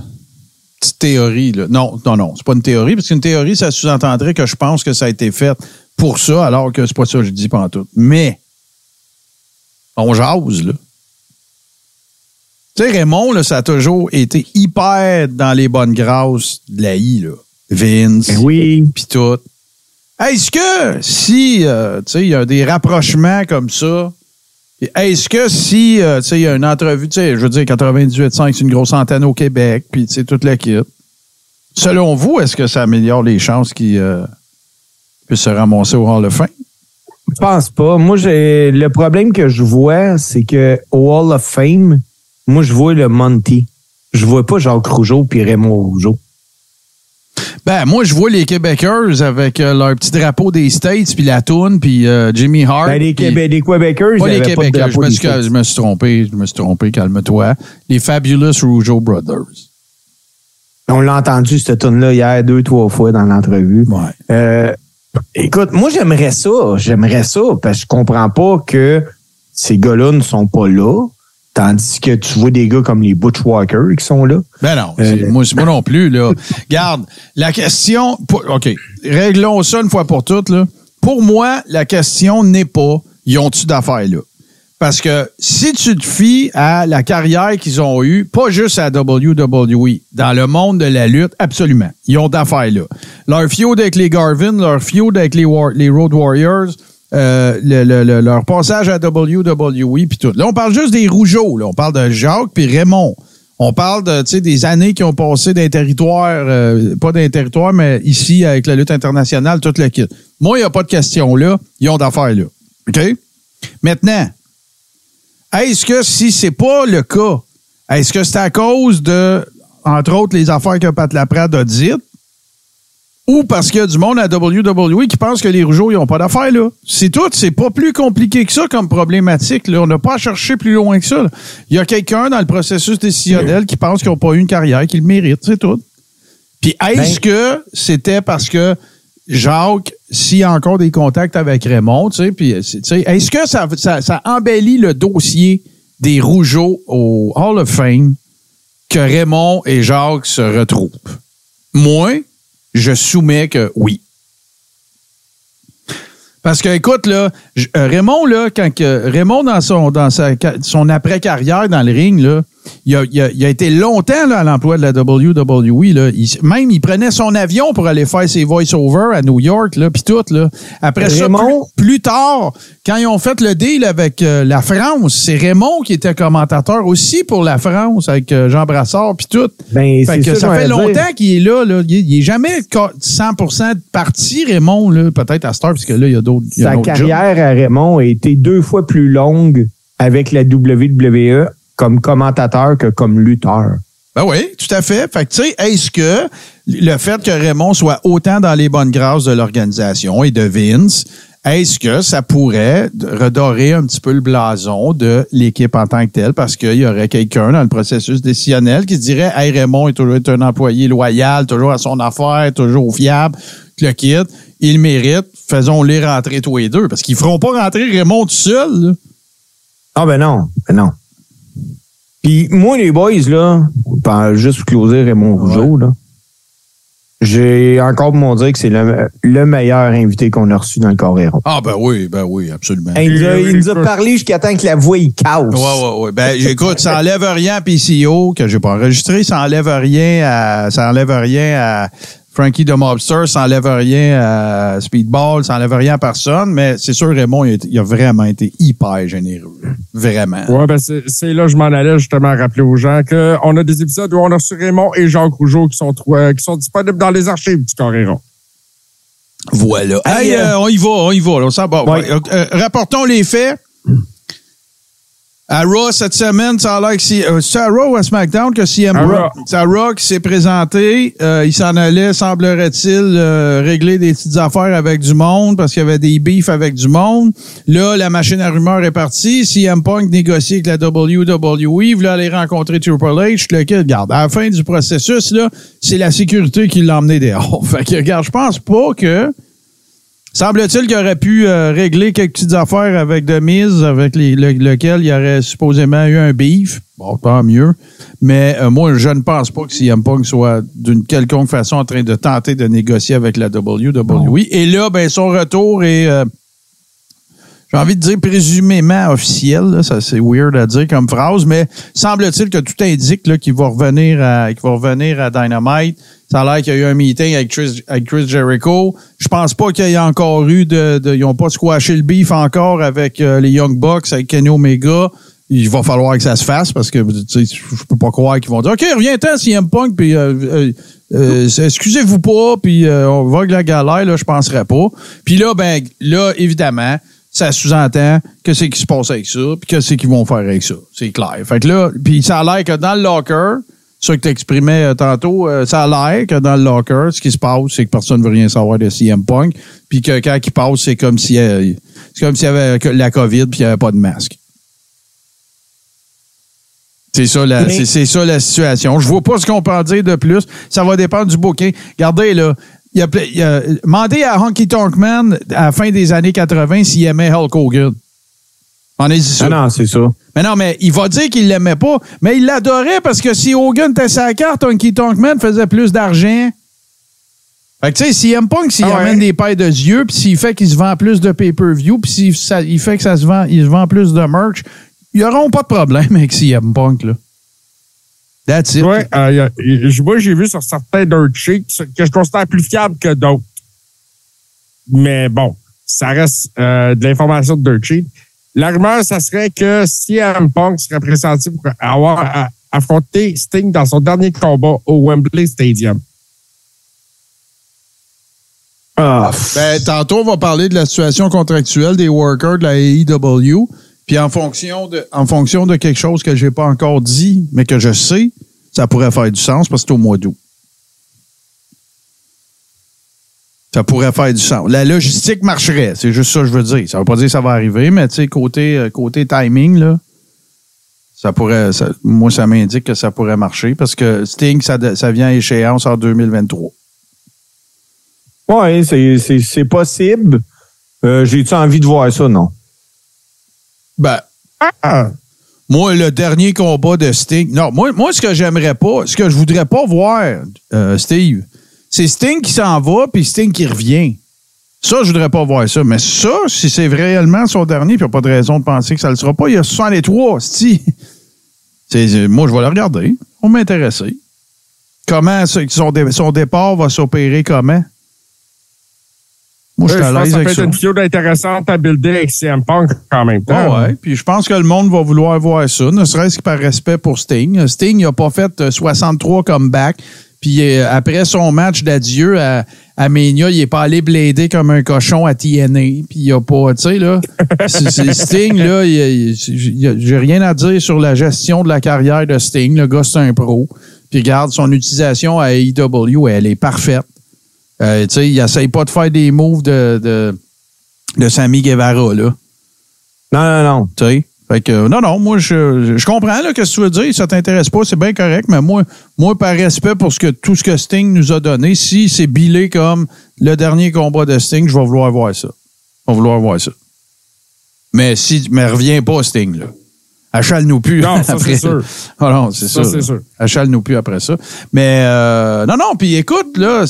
petite théorie. Là. Non, non, non, c'est pas une théorie, parce qu'une théorie, ça sous-entendrait que je pense que ça a été fait pour ça, alors que c'est pas ça que je dis pantoute. Mais. On jase, là. Tu sais, Raymond, là, ça a toujours été hyper dans les bonnes grâces de la I, là. Vince, oui. Pis tout. Est-ce que si, euh, tu sais, il y a des rapprochements comme ça, est-ce que si, euh, tu sais, il y a une entrevue, tu sais, je veux dire, quatre-vingt-dix-huit virgule cinq, c'est une grosse antenne au Québec, puis tu sais, toute la kit. Selon vous, est-ce que ça améliore les chances qu'il euh, puisse se ramasser au Hall of Fame? Je pense pas. Moi, j'ai le problème que je vois, c'est que au Hall of Fame, moi, je vois le Monty. Je vois pas Jacques Rougeau puis Raymond Rougeau. Ben, moi, je vois les Québécoises avec euh, leur petit drapeau des States, puis la toune, puis euh, Jimmy Hart. Ben, les, Québé- les Québécoises, pas les Québécoises. Pas de je, me suis, je me suis trompé, je me suis trompé, calme-toi. Les Fabulous Rougeau Brothers. On l'a entendu, cette toune-là, hier, deux, trois fois dans l'entrevue. Ouais. Euh, Écoute, moi, j'aimerais ça. J'aimerais ça parce que je comprends pas que ces gars-là ne sont pas là, tandis que tu vois des gars comme les Butch Walker qui sont là. Ben non, euh, c'est, moi, c'est moi non plus, là. Regarde, la question... Pour, OK, réglons ça une fois pour toutes, là. Pour moi, la question n'est pas « Ils ont-tu d'affaires, là? » Parce que si tu te fies à la carrière qu'ils ont eue, pas juste à W W E, dans le monde de la lutte, absolument. Ils ont d'affaires là. Leur feud avec les Garvin, leur feud avec les, War- les Road Warriors, euh, le, le, le, leur passage à W W E, puis tout. Là, on parle juste des Rougeaux. Là. On parle de Jacques puis Raymond. On parle de, tu sais, des années qui ont passé d'un territoire, euh, pas d'un territoire, mais ici, avec la lutte internationale, tout le kit. Moi, il n'y a pas de question là. Ils ont d'affaires là. OK? Maintenant... Est-ce que si c'est pas le cas, est-ce que c'est à cause de, entre autres, les affaires que Pat Laprade a dites, ou parce qu'il y a du monde à W W E qui pense que les Rougeaux, ils n'ont pas d'affaires, là? C'est tout, c'est pas plus compliqué que ça comme problématique, là. On n'a pas à chercher plus loin que ça, là. Il y a quelqu'un dans le processus décisionnel qui pense qu'ils n'ont pas eu une carrière, qu'ils le méritent, c'est tout. Puis est-ce ben... que c'était parce que Jacques, s'il y a encore des contacts avec Raymond, tu sais, puis, tu sais, est-ce que ça, ça, ça embellit le dossier des Rougeaux au Hall of Fame que Raymond et Jacques se retrouvent? Moi, je soumets que oui. Parce que, écoute, là, Raymond, là, quand que Raymond, dans son, dans sa, son après-carrière dans le ring, là, il a, il a, il a été longtemps là, à l'emploi de la W W E. Là. Il, même, il prenait son avion pour aller faire ses voice-overs à New York, puis tout. Là. Après Raymond, ça, plus, plus tard, quand ils ont fait le deal avec euh, la France, c'est Raymond qui était commentateur aussi pour la France, avec euh, Jean Brassard, puis tout. Ben, fait que ça, ça fait longtemps dire. qu'il est là. là. Il, il est jamais cent pour cent parti, Raymond, là, peut-être à Star, parce que là, il y a d'autres. Y a Sa carrière job. à Raymond a été deux fois plus longue avec la W W E comme commentateur que comme lutteur. Ben oui, tout à fait. Fait que, tu sais, est-ce que le fait que Raymond soit autant dans les bonnes grâces de l'organisation et de Vince, est-ce que ça pourrait redorer un petit peu le blason de l'équipe en tant que telle? Parce qu'il y aurait quelqu'un dans le processus décisionnel qui se dirait « Hey, Raymond est toujours un employé loyal, toujours à son affaire, toujours fiable, le kit, il mérite, faisons-les rentrer tous les deux. » Parce qu'ils feront pas rentrer Raymond tout seul. Là. Ah ben non, ben non. Puis moi, les boys, là, juste pour closer Raymond Rougeau, là, J'ai encore mon dire que c'est le, le meilleur invité qu'on a reçu dans le Carréron. Ah ben oui, ben oui, absolument. Et il, a, il nous a parlé jusqu'à temps que la voix il casse. Ouais, ouais, ouais. Ben écoute, ça enlève rien à P C O, que j'ai pas enregistré, ça enlève rien à. Ça enlève rien à. Frankie de Mobster, ça n'enlève rien à Speedball, ça n'enlève rien à personne, mais c'est sûr, Raymond, il a, il a vraiment été hyper généreux. Vraiment. Ouais, ben c'est, c'est là que je m'en allais justement rappeler aux gens qu'on a des épisodes où on a reçu Raymond et Jacques Rougeau qui sont, euh, qui sont disponibles dans les archives du Carréron. Voilà. Hey, hey euh, on y va, on y va. Là, on s'en va. Ouais. Ouais. Euh, rapportons les faits. À Raw, cette semaine, ça a l'air que si, euh, c'est à Raw ou à SmackDown que C M Punk, c'est à Raw qui s'est présenté. Euh, il s'en allait, semblerait-il, euh, régler des petites affaires avec du monde parce qu'il y avait des beefs avec du monde. Là, la machine à rumeurs est partie. C M Punk négocie avec la W W E, voulait aller rencontrer Triple H, lequel, regarde, à la fin du processus, là, c'est la sécurité qui l'a emmené dehors. Fait que, regarde, je pense pas que... Semble-t-il qu'il aurait pu euh, régler quelques petites affaires avec de mise, avec les, le, lequel il aurait supposément eu un beef. Bon, tant mieux. Mais euh, moi, je ne pense pas que C M Punk soit d'une quelconque façon en train de tenter de négocier avec la W W E. Oh. Et là, ben son retour est, euh, j'ai envie de dire, présumément officiel. Là, ça, c'est weird à dire comme phrase, mais semble-t-il que tout indique là, qu'il va revenir à, qu'il va revenir à Dynamite. Ça a l'air qu'il y a eu un meeting avec Chris, avec Chris Jericho. Je pense pas qu'il y ait encore eu de, de ils n'ont pas squashé le beef encore avec euh, les Young Bucks, avec Kenny Omega. Il va falloir que ça se fasse parce que tu sais, je peux pas croire qu'ils vont dire OK, reviens-t'en C M Punk puis euh, euh, euh, excusez-vous pas puis euh, on vogue la galère là, je penserais pas. Puis là ben là évidemment, ça sous-entend que c'est qui se passe avec ça puis que c'est qu'ils vont faire avec ça. C'est clair. Fait que là puis ça a l'air que dans le locker ça que tu exprimais tantôt, euh, ça a l'air que dans le locker, ce qui se passe, c'est que personne ne veut rien savoir de C M Punk. Puis que quand il passe, c'est comme si, euh, c'est comme s'il y avait la COVID puis il n'y avait pas de masque. C'est ça, la, c'est, c'est ça la situation. Je vois pas ce qu'on peut en dire de plus. Ça va dépendre du booking. Regardez, là. Il a, il a, demandez à Honky Tonk Man à la fin des années quatre-vingts s'il aimait Hulk Hogan. On est sûr. Non, non, c'est ça. Mais non, mais il va dire qu'il l'aimait pas, mais il l'adorait parce que si Hogan était sa carte, Honky Tonk Man faisait plus d'argent. Fait que tu sais, C M Punk, s'il ah ouais. amène des paires de yeux, puis s'il fait qu'il se vend plus de pay-per-view, puis s'il ça, il fait que ça se vend, il se vend plus de merch, ils n'auront pas de problème avec C M Punk, là. That's it. Ouais, euh, moi, j'ai vu sur certains dirt sheets que je considère plus fiable que d'autres. Mais bon, ça reste euh, de l'information de dirt sheet. La rumeur, ça serait que C M Punk serait pressenti pour avoir affronté Sting dans son dernier combat au Wembley Stadium. Ah. Ben, tantôt, on va parler de la situation contractuelle des workers de la A E W. Puis en fonction de, en fonction de quelque chose que j'ai pas encore dit, mais que je sais, ça pourrait faire du sens parce que c'est au mois d'août. Ça pourrait faire du sens. La logistique marcherait. C'est juste ça que je veux dire. Ça veut pas dire que ça va arriver, mais tu sais, côté, côté timing, là, ça pourrait. Ça, moi, ça m'indique que ça pourrait marcher parce que Sting, ça, ça vient à échéance en deux mille vingt-trois. Oui, c'est, c'est, c'est possible. Euh, j'ai-tu envie de voir ça, non? Ben. Ah. Moi, le dernier combat de Sting. Non, moi, moi, ce que j'aimerais pas, ce que je voudrais pas voir, euh, Steve. C'est Sting qui s'en va, puis Sting qui revient. Ça, je voudrais pas voir ça. Mais ça, si c'est réellement son dernier, puis il n'y a pas de raison de penser que ça ne le sera pas, il y a soixante-trois, c'est-tu. C'est, moi, je vais le regarder. On va m'intéresser. Comment son, son départ va s'opérer comment? Moi, je suis à l'aise ça avec ça. Ça peut être une vidéo intéressante à builder avec C M Punk en même temps. Oui, puis je pense que le monde va vouloir voir ça, ne serait-ce que par respect pour Sting. Sting, il n'a pas fait soixante-trois comeback. Puis euh, après son match d'adieu à, à Mania, il n'est pas allé blader comme un cochon à T N A. Puis il n'y a pas, tu sais, là, c'est, c'est Sting, là, il, il, j'ai rien à dire sur la gestion de la carrière de Sting. Le gars, c'est un pro. Puis regarde, son utilisation à A E W, elle est parfaite. Euh, tu sais, il n'essaye pas de faire des moves de, de, de Sammy Guevara, là. Non, non, non. Tu sais? Fait que, non, non, moi, je, je comprends là, que ce que tu veux dire. Ça t'intéresse pas, c'est bien correct. Mais moi, moi par respect pour ce que, tout ce que Sting nous a donné, si c'est bilé comme le dernier combat de Sting, je vais vouloir voir ça. Je vais vouloir voir ça. Mais si, mais reviens pas, Sting, là. Achale-nous plus. Non, ça, après... c'est sûr. Oh, non, c'est ça, sûr. C'est sûr. Achale-nous plus après ça. Mais euh... non, non, puis écoute, là,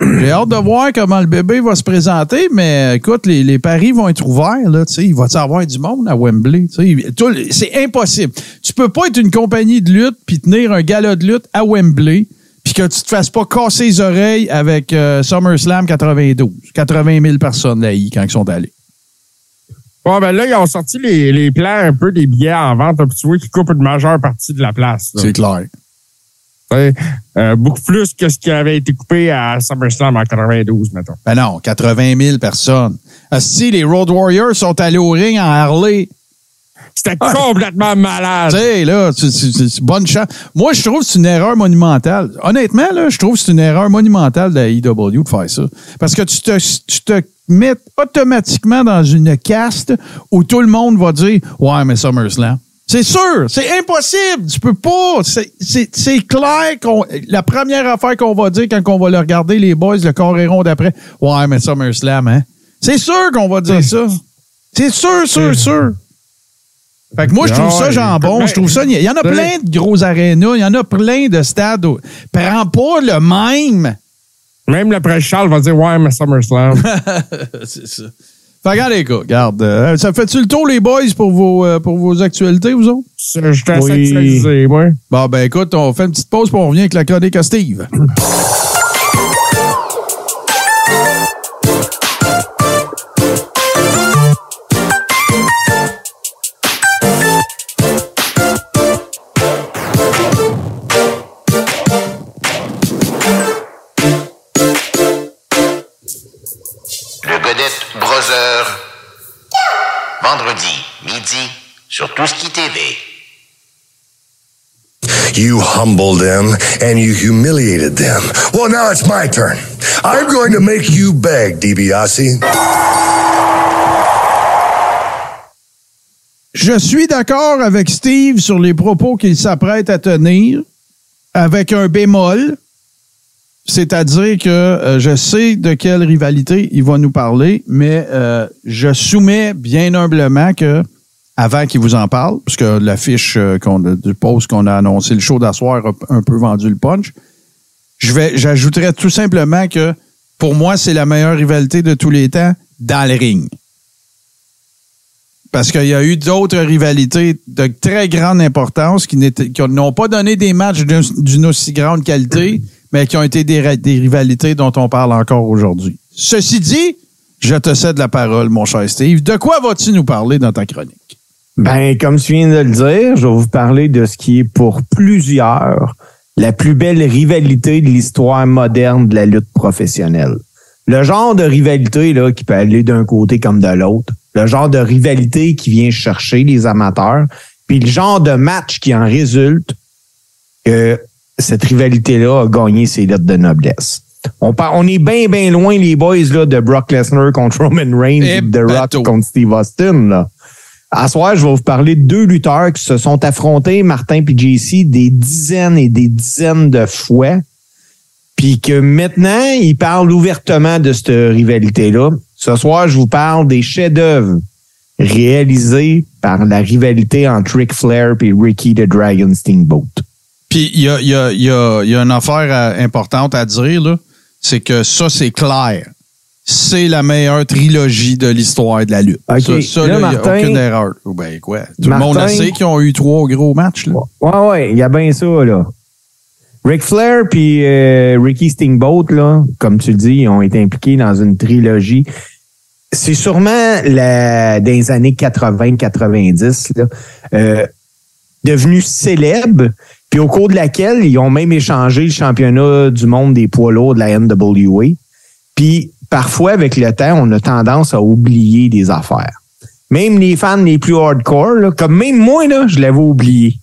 j'ai hâte de voir comment le bébé va se présenter, mais écoute, les, les paris vont être ouverts, là, tu sais. Il va y avoir du monde à Wembley, tu sais. C'est impossible. Tu peux pas être une compagnie de lutte puis tenir un gala de lutte à Wembley puis que tu te fasses pas casser les oreilles avec euh, SummerSlam quatre-vingt-douze. quatre-vingt mille personnes laïques quand ils sont allés. Ouais, ben là, ils ont sorti les, les plans un peu des billets en vente, puis tu vois qu'ils coupent une majeure partie de la place. Là. C'est clair. Euh, beaucoup plus que ce qui avait été coupé à SummerSlam en quatre-vingt-douze, mettons. Ben non, quatre-vingt mille personnes. Ah, si, les Road Warriors sont allés au ring en Harley. C'était ah, complètement malade. Tu sais, là, c'est, c'est, c'est bonne chance. Moi, je trouve que c'est une erreur monumentale. Honnêtement, là, je trouve que c'est une erreur monumentale de la I W de faire ça. Parce que tu te, tu te mets automatiquement dans une caste où tout le monde va dire « Ouais, mais SummerSlam ». C'est sûr, c'est impossible, tu peux pas. C'est, c'est, c'est clair qu'on. La première affaire qu'on va dire quand on va le regarder, les boys, le Carréron d'après, ouais, mais SummerSlam, hein. C'est sûr qu'on va dire ça. C'est sûr, sûr, sûr. Fait que moi, je trouve ça jambon, je trouve ça. Il y en a plein de gros arénas, il y en a plein de stades. Où... Prends pas le même. Même le presse Charles va dire, ouais, mais SummerSlam. C'est ça. Fait que, regardez, les gars, regarde. Euh, ça fait-tu le tour, les boys, pour vos, euh, pour vos actualités, vous autres? Je suis assez actualisé, moi. Bon, ben, écoute, on fait une petite pause, puis on revient avec la chronique à Steve. Vendredi, midi, sur Tout ce qui T V. You humbled them and you humiliated them. Well, now it's my turn. I'm going to make you beg, DiBiase. Je suis d'accord avec Steve sur les propos qu'il s'apprête à tenir, avec un bémol. C'est-à-dire que euh, je sais de quelle rivalité il va nous parler, mais euh, je soumets bien humblement que, avant qu'il vous en parle, puisque l'affiche euh, qu'on, du post qu'on a annoncé le show d'asseoir a un peu vendu le punch, je vais, j'ajouterais tout simplement que, pour moi, c'est la meilleure rivalité de tous les temps dans le ring. Parce qu'il y a eu d'autres rivalités de très grande importance qui, qui n'ont pas donné des matchs d'une, d'une aussi grande qualité, mais qui ont été des, des rivalités dont on parle encore aujourd'hui. Ceci dit, je te cède la parole, mon cher Steve. De quoi vas-tu nous parler dans ta chronique? Ben, comme tu viens de le dire, je vais vous parler de ce qui est pour plusieurs la plus belle rivalité de l'histoire moderne de la lutte professionnelle. Le genre de rivalité là, qui peut aller d'un côté comme de l'autre, le genre de rivalité qui vient chercher les amateurs, puis le genre de match qui en résulte que... cette rivalité-là a gagné ses lettres de noblesse. On, par, on est bien, bien loin, les boys, là, de Brock Lesnar contre Roman Reigns et de The Rock contre Steve Austin. Là. À ce soir, je vais vous parler de deux lutteurs qui se sont affrontés, Martin et J C, des dizaines et des dizaines de fois. Puis que maintenant, ils parlent ouvertement de cette rivalité-là. Ce soir, je vous parle des chefs-d'œuvre réalisés par la rivalité entre Ric Flair et Ricky the Dragon Steamboat. Puis, il y a, y, a, y, a, y a une affaire à, importante à dire, là. C'est que ça, c'est clair. C'est la meilleure trilogie de l'histoire de la lutte. Okay. Ça, ça, là, il n'y a aucune erreur. Ben, quoi? Tout Martin, le monde sait qu'ils ont eu trois gros matchs, là. Ouais, ouais, il y a bien ça, là. Ric Flair puis euh, Ricky Steamboat, là, comme tu le dis, ils ont été impliqués dans une trilogie. C'est sûrement la, dans les années quatre-vingts quatre-vingt-dix, là, euh, devenu célèbre. Puis au cours de laquelle, ils ont même échangé le championnat du monde des poids lourds de la N W A. Puis parfois, avec le temps, on a tendance à oublier des affaires. Même les fans les plus hardcore, là, comme même moi, là, je l'avais oublié.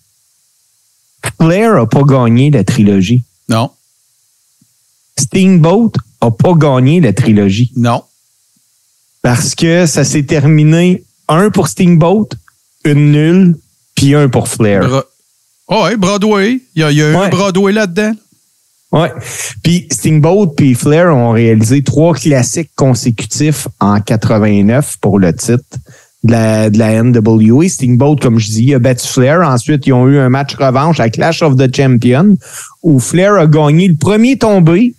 Flair n'a pas gagné la trilogie. Non. Steamboat n'a pas gagné la trilogie. Non. Parce que ça s'est terminé un pour Steamboat, une nulle, puis un pour Flair. Re- Oh oui, Broadway. Il y a, il y a ouais. un Broadway là-dedans. Oui. Puis Steamboat et Flair ont réalisé trois classiques consécutifs en quatre-vingt-neuf pour le titre de la, de la N W A. Stingboat, comme je dis, il a battu Flair. Ensuite, ils ont eu un match revanche à Clash of the Champions où Flair a gagné le premier tombé.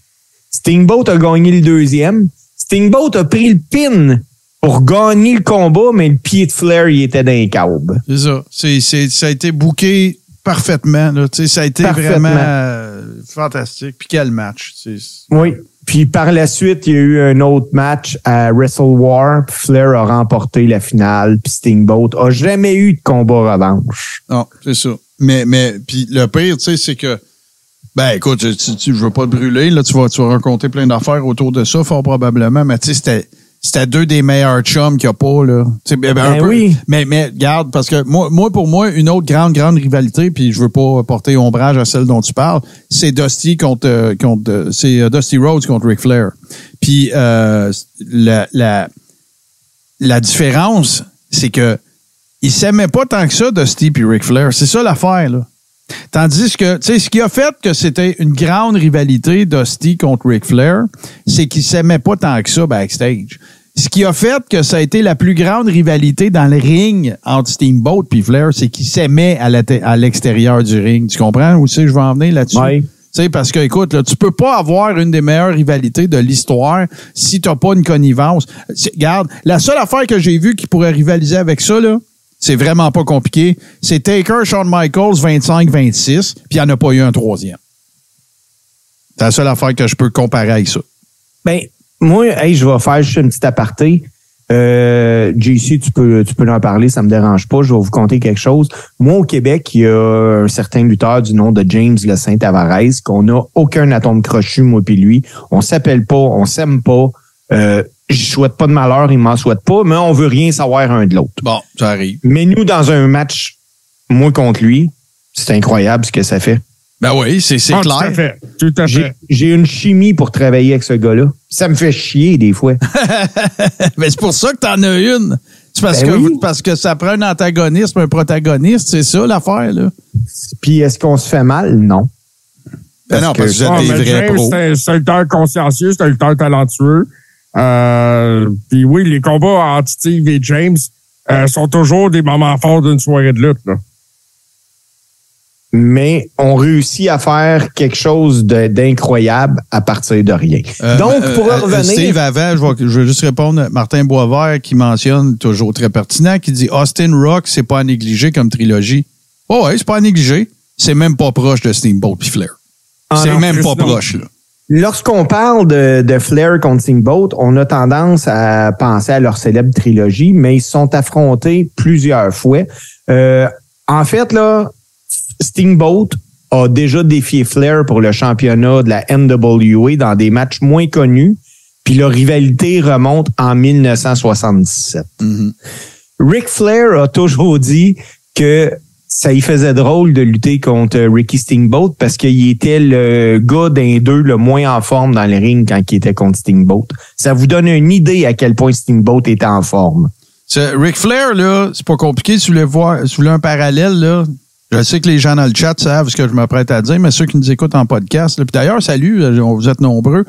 Stingboat a gagné le deuxième. Stingboat a pris le pin pour gagner le combat, mais le pied de Flair, il était dans les câbles. C'est ça. C'est, c'est, ça a été booké parfaitement. Là. Ça a été vraiment euh, fantastique. Puis quel match. C'est... Oui. Puis par la suite, il y a eu un autre match à Wrestle War. Puis Flair a remporté la finale. Puis Stingboat a jamais eu de combat revanche. Non, c'est ça. Mais, mais puis le pire, tu sais, c'est que ben écoute, tu, tu, tu, je veux pas te brûler. Là, tu vas, tu vas raconter plein d'affaires autour de ça, fort probablement. Mais tu sais, c'était... C'était deux des meilleurs chums qu'il n'y a pas, là. T'sais, ben, ben un peu, oui. Mais, mais, regarde, parce que moi, moi, pour moi, une autre grande, grande rivalité, puis je veux pas porter ombrage à celle dont tu parles, c'est Dusty contre, contre, c'est Dusty Rhodes contre Ric Flair. Puis, euh, la, la, la différence, c'est que, il s'aimait pas tant que ça, Dusty puis Ric Flair. C'est ça l'affaire, là. Tandis que, tu sais, ce qui a fait que c'était une grande rivalité Dusty contre Ric Flair, c'est qu'ils s'aimaient pas tant que ça backstage. Ce qui a fait que ça a été la plus grande rivalité dans le ring entre Steamboat puis Flair, c'est qu'ils s'aimaient à, la t- à l'extérieur du ring. Tu comprends où c'est je vais en venir là-dessus? Oui. Tu sais, parce que, écoute, là, tu peux pas avoir une des meilleures rivalités de l'histoire si t'as pas une connivence. C'est, regarde, la seule affaire que j'ai vue qui pourrait rivaliser avec ça, là, c'est vraiment pas compliqué. C'est Taker, Shawn Michaels, vingt-cinq vingt-six, puis il n'y en a pas eu un troisième. C'est la seule affaire que je peux comparer avec ça. Bien, moi, hey, je vais faire juste une petite aparté. Euh, J C, tu peux, tu peux en parler, ça me dérange pas. Je vais vous conter quelque chose. Moi, au Québec, il y a un certain lutteur du nom de James Le Saint-Tavares qu'on n'a aucun atome crochu, moi puis lui. On s'appelle pas, on s'aime pas. Euh, Je souhaite pas de malheur, il m'en souhaite pas, mais on veut rien savoir un de l'autre. Bon, ça arrive. Mais nous, dans un match, moi contre lui, c'est incroyable ce que ça fait. Ben oui, c'est, c'est ah, clair. Tout à fait. Tout à fait. J'ai, j'ai une chimie pour travailler avec ce gars-là. Ça me fait chier des fois. Mais c'est pour ça que t'en as une. C'est parce, ben que, oui. parce que ça prend un antagonisme, un protagoniste, c'est ça l'affaire, là. Puis est-ce qu'on se fait mal? Non. Ben parce non, parce que, que vous êtes des vrais pros. C'est, c'est un lutteur consciencieux, c'est un lutteur talentueux. Euh, puis oui, les combats entre Steve et James euh, sont toujours des moments forts d'une soirée de lutte. Là. Mais on réussit à faire quelque chose de, d'incroyable à partir de rien. Euh, Donc, pour euh, revenir... Steve, avant, je vais, je vais juste répondre à Martin Boisvert qui mentionne, toujours très pertinent, qui dit « Austin Rock, c'est pas à négliger comme trilogie. » Oh ouais, c'est pas à négliger. C'est même pas proche de Steamboat et Flair. Ah c'est non, même pas non. proche, là. Lorsqu'on parle de, de Flair contre Stingboat, on a tendance à penser à leur célèbre trilogie, mais ils se sont affrontés plusieurs fois. Euh, en fait, là, Stingboat a déjà défié Flair pour le championnat de la N W A dans des matchs moins connus, puis leur rivalité remonte en dix-neuf soixante-dix-sept. Mm-hmm. Ric Flair a toujours dit que ça y faisait drôle de lutter contre Ricky Stingboat parce qu'il était le gars d'un deux le moins en forme dans le ring quand il était contre Stingboat. Ça vous donne une idée à quel point Stingboat était en forme. C'est Ric Flair, là, c'est pas compliqué. Si vous voulez voir, si vous voulez un parallèle, là, je sais que les gens dans le chat savent ce que je m'apprête à dire, mais ceux qui nous écoutent en podcast, là, puis d'ailleurs, salut, vous êtes nombreux.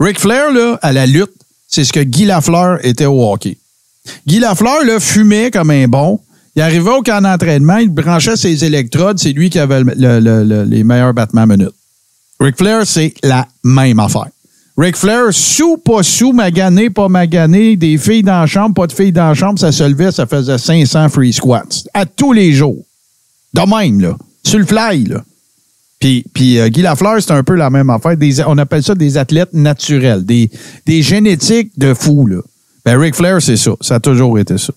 Ric Flair, là, à la lutte, c'est ce que Guy Lafleur était au hockey. Guy Lafleur, là, fumait comme un bon. Il arrivait au camp d'entraînement, il branchait ses électrodes, c'est lui qui avait le, le, le, les meilleurs battements minutes. Ric Flair, c'est la même affaire. Ric Flair, sous, pas sous, magané, pas magané, des filles dans la chambre, pas de filles dans la chambre, ça se levait, ça faisait cinq cents free squats. À tous les jours. De même, là. Sur le fly, là. Puis, puis euh, Guy Lafleur, c'est un peu la même affaire. Des, on appelle ça des athlètes naturels, des, des génétiques de fous, là. Ben, Ric Flair, c'est ça. Ça a toujours été ça.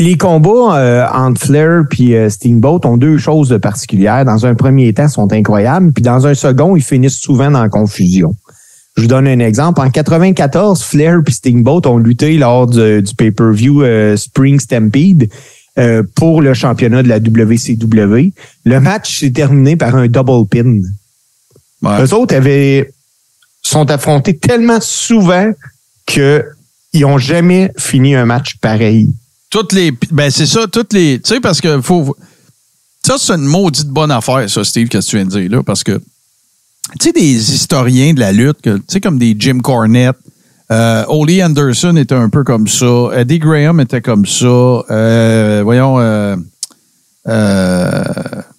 Les combats euh, entre Flair puis euh, Stingboat ont deux choses de particulières. Dans un premier temps, ils sont incroyables, puis dans un second, ils finissent souvent dans la confusion. Je vous donne un exemple. En quatre-vingt-quatorze, Flair puis Stingboat ont lutté lors du, du pay-per-view euh, Spring Stampede euh, pour le championnat de la W C W. Le match s'est terminé par un double pin. Ouais. Eux autres avaient sont affrontés tellement souvent que ils ont jamais fini un match pareil. Toutes les. Ben, c'est ça, toutes les. Tu sais, parce que faut. Ça, c'est une maudite bonne affaire, ça, Steve, que tu viens de dire, là, parce que. Tu sais, des historiens de la lutte, tu sais, comme des Jim Cornette, Euh, Ole Anderson était un peu comme ça. Eddie Graham était comme ça. Euh, voyons... Euh, euh,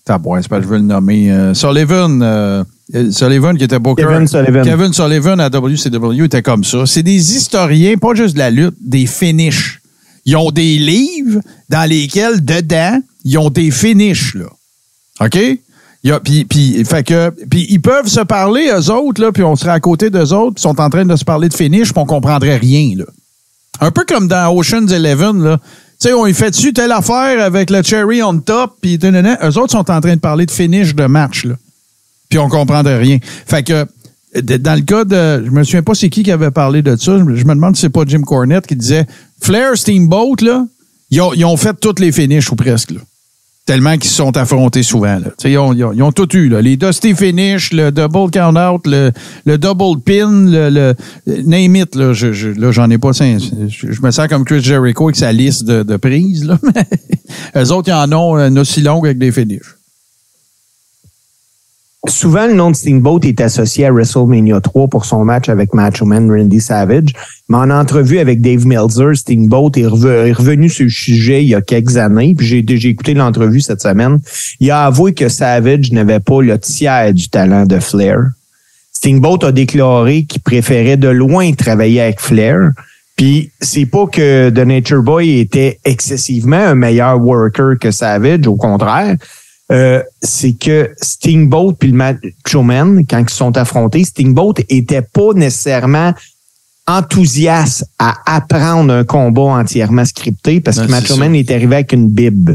tabouin, c'est pas je veux le nommer. Euh, Sullivan... Euh, Sullivan qui était Booker. Kevin Sullivan. Kevin Sullivan à W C W était comme ça. C'est des historiens, pas juste de la lutte, des finishes. Ils ont des livres dans lesquels, dedans, ils ont des finishes, là. OK? Puis, puis, fait que, puis ils peuvent se parler, eux autres, là, puis on serait à côté d'eux autres, puis ils sont en train de se parler de finish, puis on comprendrait rien, là. Un peu comme dans Ocean's Eleven, là. Tu sais, on y fait dessus telle affaire avec le cherry on top, puis eux autres sont en train de parler de finish de match, là. Puis on comprendrait rien. Fait que, dans le cas de... Je me souviens pas c'est qui qui avait parlé de ça. Je me demande si c'est pas Jim Cornette qui disait Flair, Steamboat, là, ils ont, ils ont fait toutes les finishes ou presque, là. Tellement qu'ils se sont affrontés souvent, là. Ils ont, ils, ont, ils ont tout eu, là. Les Dusty Finish, le Double Count-Out, le, le Double Pin, le, le... Name it, là. Je, je, là, j'en ai pas... Je, je me sens comme Chris Jericho avec sa liste de, de prises, là. Eux autres, ils en ont une aussi longue avec des finishes. Souvent, le nom de Steamboat est associé à WrestleMania trois pour son match avec Macho Man Randy Savage. Mais en entrevue avec Dave Meltzer, Steamboat est revenu sur le sujet il y a quelques années. Puis j'ai, j'ai écouté l'entrevue cette semaine. Il a avoué que Savage n'avait pas le tiers du talent de Flair. Steamboat a déclaré qu'il préférait de loin travailler avec Flair. Puis c'est pas que The Nature Boy était excessivement un meilleur worker que Savage, au contraire. Euh, c'est que Steamboat puis le Macho Man, quand ils se sont affrontés, Steamboat était pas nécessairement enthousiaste à apprendre un combat entièrement scripté parce ben, que Macho Man est arrivé avec une bib.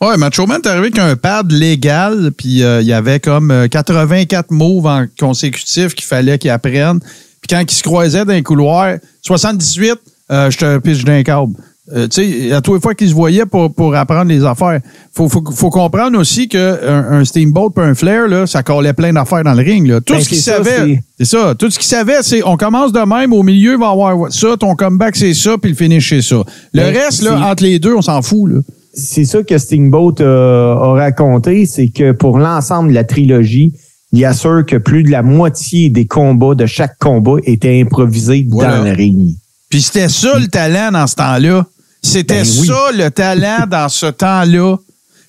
Ouais, Macho Man est arrivé avec un pad légal puis euh, il y avait comme euh, quatre-vingt-quatre moves en consécutifs qu'il fallait qu'il apprenne. Puis quand il se croisait dans les couloirs, soixante-dix-huit, euh, je te pitche d'un câble. Euh, tu sais, à toutes les fois qu'ils se voyaient pour, pour apprendre les affaires. Faut, faut, faut comprendre aussi qu'un un Steamboat et un Flair, là, ça collait plein d'affaires dans le ring, là. Tout ben, ce qu'ils savaient, c'est... c'est ça. Tout ce qu'ils savaient, c'est on commence de même, au milieu, il va y avoir ça, ton comeback, c'est ça, puis le finish, c'est ça. Le ben, reste, là, entre les deux, on s'en fout, là. C'est ça que Steamboat euh, a raconté, c'est que pour l'ensemble de la trilogie, il assure que plus de la moitié des combats, de chaque combat, étaient improvisés voilà. dans le ring. Puis c'était ça le talent dans ce temps-là. C'était ben oui. ça le talent dans ce temps-là.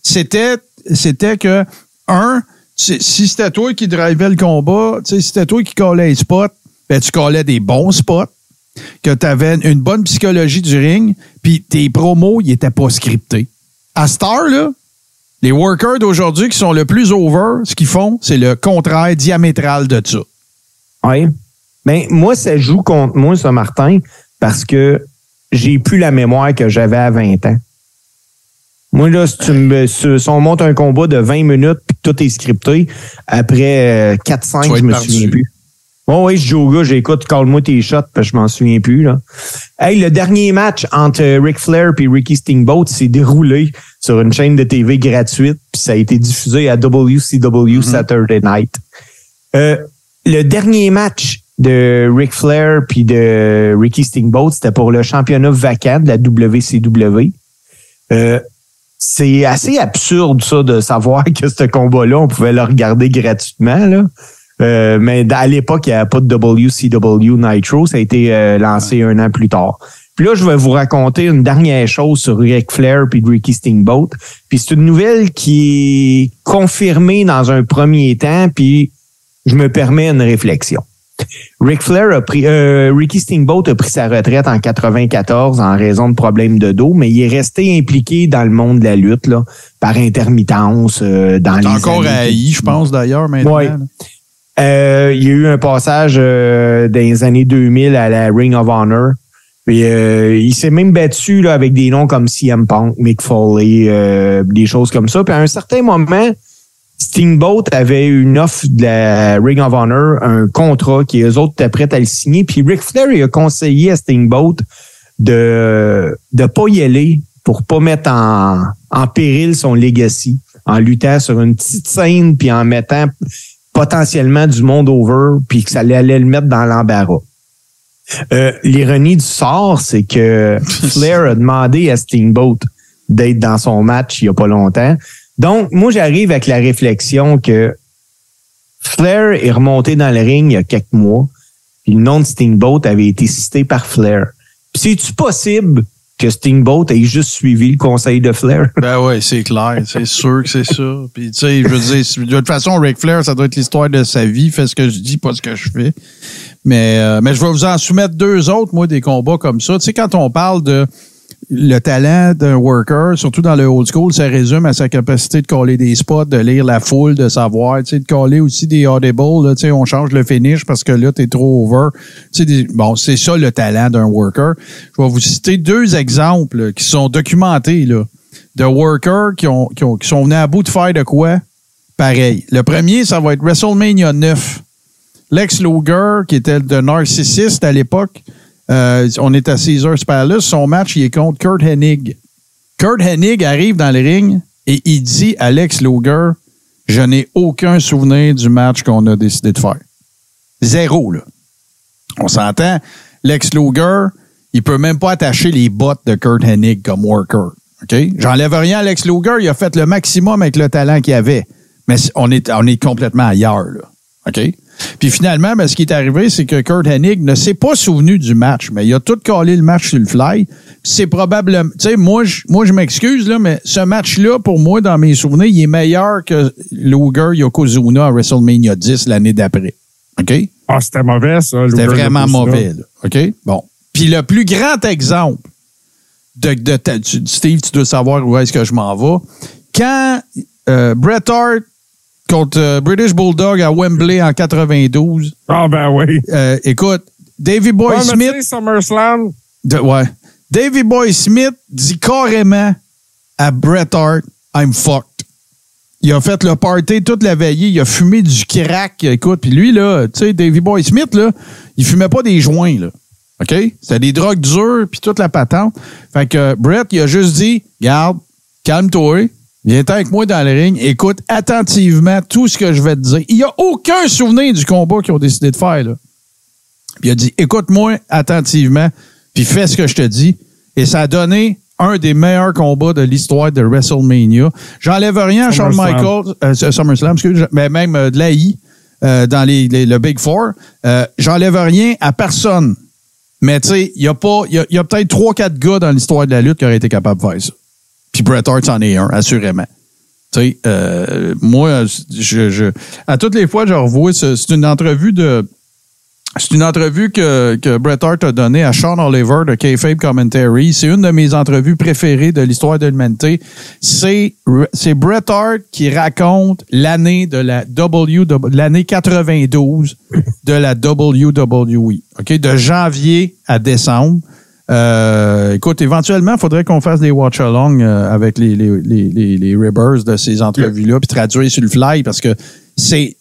C'était, c'était que, un, si c'était toi qui drivais le combat, si c'était toi qui collais les spots, ben tu collais des bons spots, que tu avais une bonne psychologie du ring, puis tes promos, ils n'étaient pas scriptés. À cette heure-là, les workers d'aujourd'hui qui sont le plus over, ce qu'ils font, c'est le contraire diamétral de ça. Oui. Ben, moi, ça joue contre moi, ça, Martin, parce que j'ai plus la mémoire que j'avais à vingt ans. Moi, là, si, tu me, si on monte un combat de vingt minutes puis tout est scripté, après quatre cinq, je me souviens dessus. Plus. Bon, oui, je joue au gars, j'écoute, call-moi tes shots, parce que je m'en souviens plus, là. Hey, le dernier match entre Ric Flair et Ricky Steamboat s'est déroulé sur une chaîne de T V gratuite, puis ça a été diffusé à W C W mm-hmm. Saturday Night. Euh, le dernier match de Ric Flair puis de Ricky Steamboat, c'était pour le championnat vacant de la W C W. Euh, c'est assez absurde, ça, de savoir que ce combat-là, on pouvait le regarder gratuitement, là. Euh, mais à l'époque, il n'y avait pas de W C W Nitro. Ça a été euh, lancé un an plus tard. Puis là, je vais vous raconter une dernière chose sur Ric Flair puis Ricky Steamboat. Puis c'est une nouvelle qui est confirmée dans un premier temps, puis je me permets une réflexion. Ric Flair a pris, euh, Ricky Steamboat a pris sa retraite en quatre-vingt-quatorze en raison de problèmes de dos, mais il est resté impliqué dans le monde de la lutte, là, par intermittence, euh, dans les encore haï, je pense, d'ailleurs, maintenant. Ouais. Euh, il y a eu un passage, euh, dans les années deux mille à la Ring of Honor. Puis, euh, il s'est même battu, là, avec des noms comme C M Punk, Mick Foley, euh, des choses comme ça. Puis, à un certain moment, Steamboat avait une offre de la Ring of Honor, un contrat qui eux autres étaient prêts à le signer. Puis Ric Flair il a conseillé à Steamboat de de pas y aller pour pas mettre en en péril son legacy en luttant sur une petite scène puis en mettant potentiellement du monde over puis que ça allait le mettre dans l'embarras. Euh, l'ironie du sort, c'est que Flair a demandé à Steamboat d'être dans son match il y a pas longtemps. Donc, moi, j'arrive avec la réflexion que Flair est remonté dans le ring il y a quelques mois. Puis le nom de Steamboat avait été cité par Flair. Puis c'est-tu possible que Steamboat ait juste suivi le conseil de Flair? Ben oui, c'est clair. C'est sûr que c'est ça. Puis tu sais, je veux dire, de toute façon, Ric Flair, ça doit être l'histoire de sa vie. Fais ce que je dis, pas ce que je fais. Mais, euh, mais je vais vous en soumettre deux autres, moi, des combats comme ça. Tu sais, quand on parle de le talent d'un worker, surtout dans le old school, ça résume à sa capacité de coller des spots, de lire la foule, de savoir, tu sais, de coller aussi des audibles, là, tu sais, on change le finish parce que là, t'es trop over. Tu sais, des, bon, c'est ça le talent d'un worker. Je vais vous citer deux exemples là, qui sont documentés, là, de workers qui ont, qui ont, qui sont venus à bout de faire de quoi? Pareil. Le premier, ça va être WrestleMania neuf. Lex Luger, qui était de narcissiste à l'époque, Euh, on est à Caesars Palace. Son match, il est contre Kurt Hennig. Kurt Hennig arrive dans le ring et il dit à Lex Luger, « Je n'ai aucun souvenir du match qu'on a décidé de faire. » Zéro, là. On s'entend, Lex Luger, il peut même pas attacher les bottes de Kurt Hennig comme worker. OK? J'enlève rien à Lex Luger, il a fait le maximum avec le talent qu'il avait. Mais on est, on est complètement ailleurs, là. OK? Puis finalement, ben, ce qui est arrivé, c'est que Kurt Hennig ne s'est pas souvenu du match, mais il a tout collé le match sur le fly. C'est probablement... Tu sais, moi, je moi, m'excuse, là, mais ce match-là, pour moi, dans mes souvenirs, il est meilleur que Luger Yokozuna à WrestleMania dix l'année d'après. OK? Ah, c'était mauvais, ça. C'était Luger vraiment mauvais, là. OK? Bon. Puis le plus grand exemple de... de, de tu, Steve, tu dois savoir où est-ce que je m'en vais. Quand euh, Bret Hart contre British Bulldog à Wembley en quatre-vingt-douze. Ah, oh ben oui. Euh, écoute, Davey Boy ouais, Smith... Mais SummerSlam. De, ouais. Davey Boy Smith dit carrément à Bret Hart, « I'm fucked ». Il a fait le party toute la veillée, il a fumé du crack, écoute. Puis lui, là, tu sais, Davey Boy Smith, là, il fumait pas des joints, là. OK? C'était des drogues dures, puis toute la patente. Fait que Bret, il a juste dit, « Garde, calme-toi. » Viens avec moi dans le ring, écoute attentivement tout ce que je vais te dire. Il n'y a aucun souvenir du combat qu'ils ont décidé de faire, là. Puis il a dit, écoute-moi attentivement, puis fais ce que je te dis. Et ça a donné un des meilleurs combats de l'histoire de WrestleMania. J'enlève rien à Shawn Michaels, euh, SummerSlam, excusez, mais même euh, de l'A I euh, dans les, les, le Big Four. Euh, j'enlève rien à personne. Mais tu sais, il y a pas, il y a, y a peut-être trois, quatre gars dans l'histoire de la lutte qui auraient été capables de faire ça. Puis Bret Hart en est un, assurément. Tu sais, euh, moi, je, je, à toutes les fois, je revois, ce, c'est une entrevue de, c'est une entrevue que, que Bret Hart a donnée à Sean Oliver de K-Fabe Commentary. C'est une de mes entrevues préférées de l'histoire de l'humanité. C'est, c'est Bret Hart qui raconte l'année de la W W E, l'année quatre-vingt-douze de la W W E. OK? De janvier à décembre. Euh, écoute, éventuellement, il faudrait qu'on fasse des watch-along euh, avec les, les, les, les, les ribbers de ces entrevues-là, puis traduire sur le fly, parce que c'est,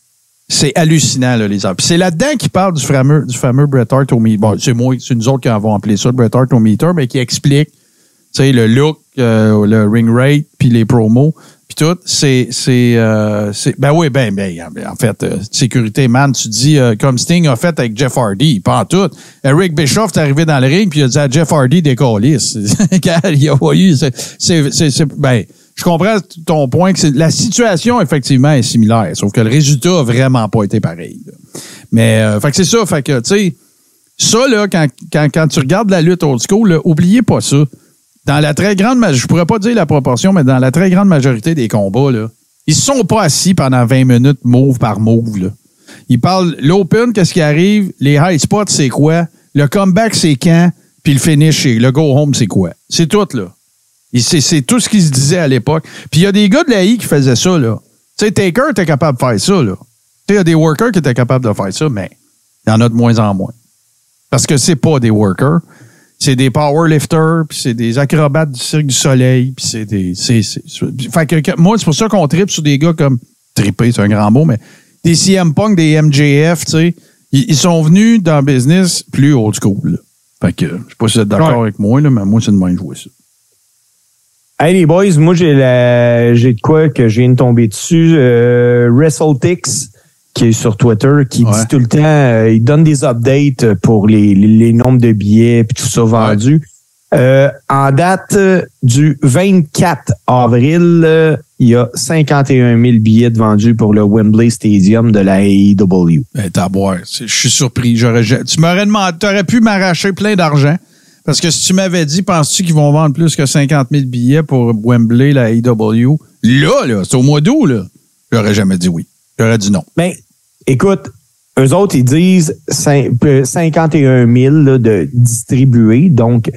c'est hallucinant, là, les arbres. Puis c'est là-dedans qu'il parle du fameux, du fameux Bret Hart au meter. Bon, c'est moi, c'est nous autres qui avons appelé ça, le Bret Hart au meter, mais qui explique, tu sais, le look, euh, le ring rate, puis les promos, puis tout. C'est, c'est, euh, c'est, ben oui, ben, ben, en fait, euh, sécurité, man, tu dis, euh, comme Sting a fait avec Jeff Hardy, pas en tout. Eric Bischoff est arrivé dans le ring, puis il a dit à Jeff Hardy, décalisse. Il a voyé, c'est, c'est, c'est, c'est, ben, je comprends ton point que c'est, la situation, effectivement, est similaire, sauf que le résultat a vraiment pas été pareil, là. Mais, euh, fait que c'est ça, fait que, tu sais, ça, là, quand, quand, quand tu regardes la lutte old school, là, oubliez pas ça. Dans la très grande majorité, je pourrais pas dire la proportion, mais dans la très grande majorité des combats, là, ils sont pas assis pendant vingt minutes, move par move, là. Ils parlent l'open, qu'est-ce qui arrive, les high spots, c'est quoi, le comeback, c'est quand, puis le finish, le go-home, c'est quoi. C'est tout, là. C'est, c'est tout ce qu'ils se disaient à l'époque. Puis il y a des gars de l'A I qui faisaient ça, là. Tu sais, Taker était capable de faire ça, là. Tu sais, il y a des workers qui étaient capables de faire ça, mais il y en a de moins en moins. Parce que c'est pas des workers. C'est des powerlifters, puis c'est des acrobates du Cirque du Soleil, puis c'est des... C'est, c'est, fait que moi, c'est pour ça qu'on tripe sur des gars comme... Triper, c'est un grand mot, mais... Des C M Punk, des M J F, tu sais. Ils, ils sont venus dans le business plus old school, là. Fait que, je sais pas si vous êtes d'accord ouais. avec moi, là, mais moi, c'est de moins jouer ça. Hey, les boys, moi, j'ai la, j'ai de quoi que j'ai une tombée dessus. Euh, WrestleTix, qui est sur Twitter, qui ouais. dit tout le temps, euh, il donne des updates pour les, les, les nombres de billets puis tout ça vendu. Euh, en date du vingt-quatre avril, euh, il y a cinquante et un mille billets de vendus pour le Wembley Stadium de la A E W. Eh, t'as à boire. Je suis surpris. J'aurais, tu m'aurais demandé, t'aurais pu m'arracher plein d'argent. Parce que si tu m'avais dit, penses-tu qu'ils vont vendre plus que cinquante mille billets pour Wembley, la A E W? Là, là, c'est au mois d'août, là. J'aurais jamais dit oui. J'aurais dit non. Ben, écoute, eux autres, ils disent cinquante et un mille là, de distribués. Donc,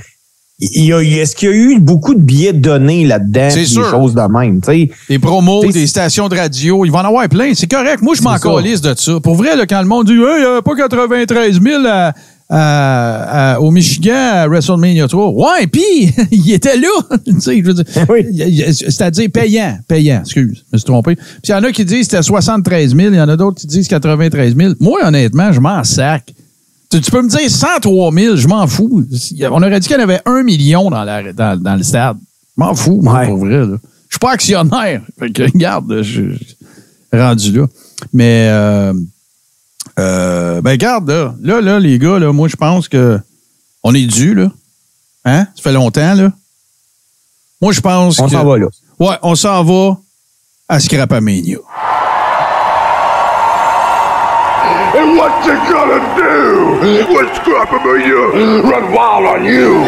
il y a, est-ce qu'il y a eu beaucoup de billets donnés là-dedans? C'est sûr. Des choses de même. T'sais. Des promos, t'sais, des stations de radio. Ils vont en avoir plein. C'est correct. Moi, je m'en calisse de ça. Pour vrai, là, quand le monde dit, hey, il n'y a pas quatre-vingt-treize mille à... Euh, euh, au Michigan, à WrestleMania trois. Ouais, puis il était là. Je veux dire, oui. C'est-à-dire payant. Payant, excuse, je me suis trompé. Puis il y en a qui disent c'était soixante-treize mille, il y en a d'autres qui disent quatre-vingt-treize mille. Moi, honnêtement, je m'en sac. Tu, tu peux me dire cent trois mille, je m'en fous. On aurait dit qu'il y en avait un million dans, la, dans, dans le stade. Je m'en fous, moi, ouais. Pour vrai. Là. Je suis pas actionnaire. Fait que, regarde, je suis rendu là. Mais... Euh, Euh, ben, regarde, là, là, là, les gars, là, moi, je pense que on est dû, là. Hein? Ça fait longtemps, là. Moi, je pense que. On s'en va, là. Ouais, on s'en va à Scrapamania. And what you gonna do with Scrapamania? Run wild on you!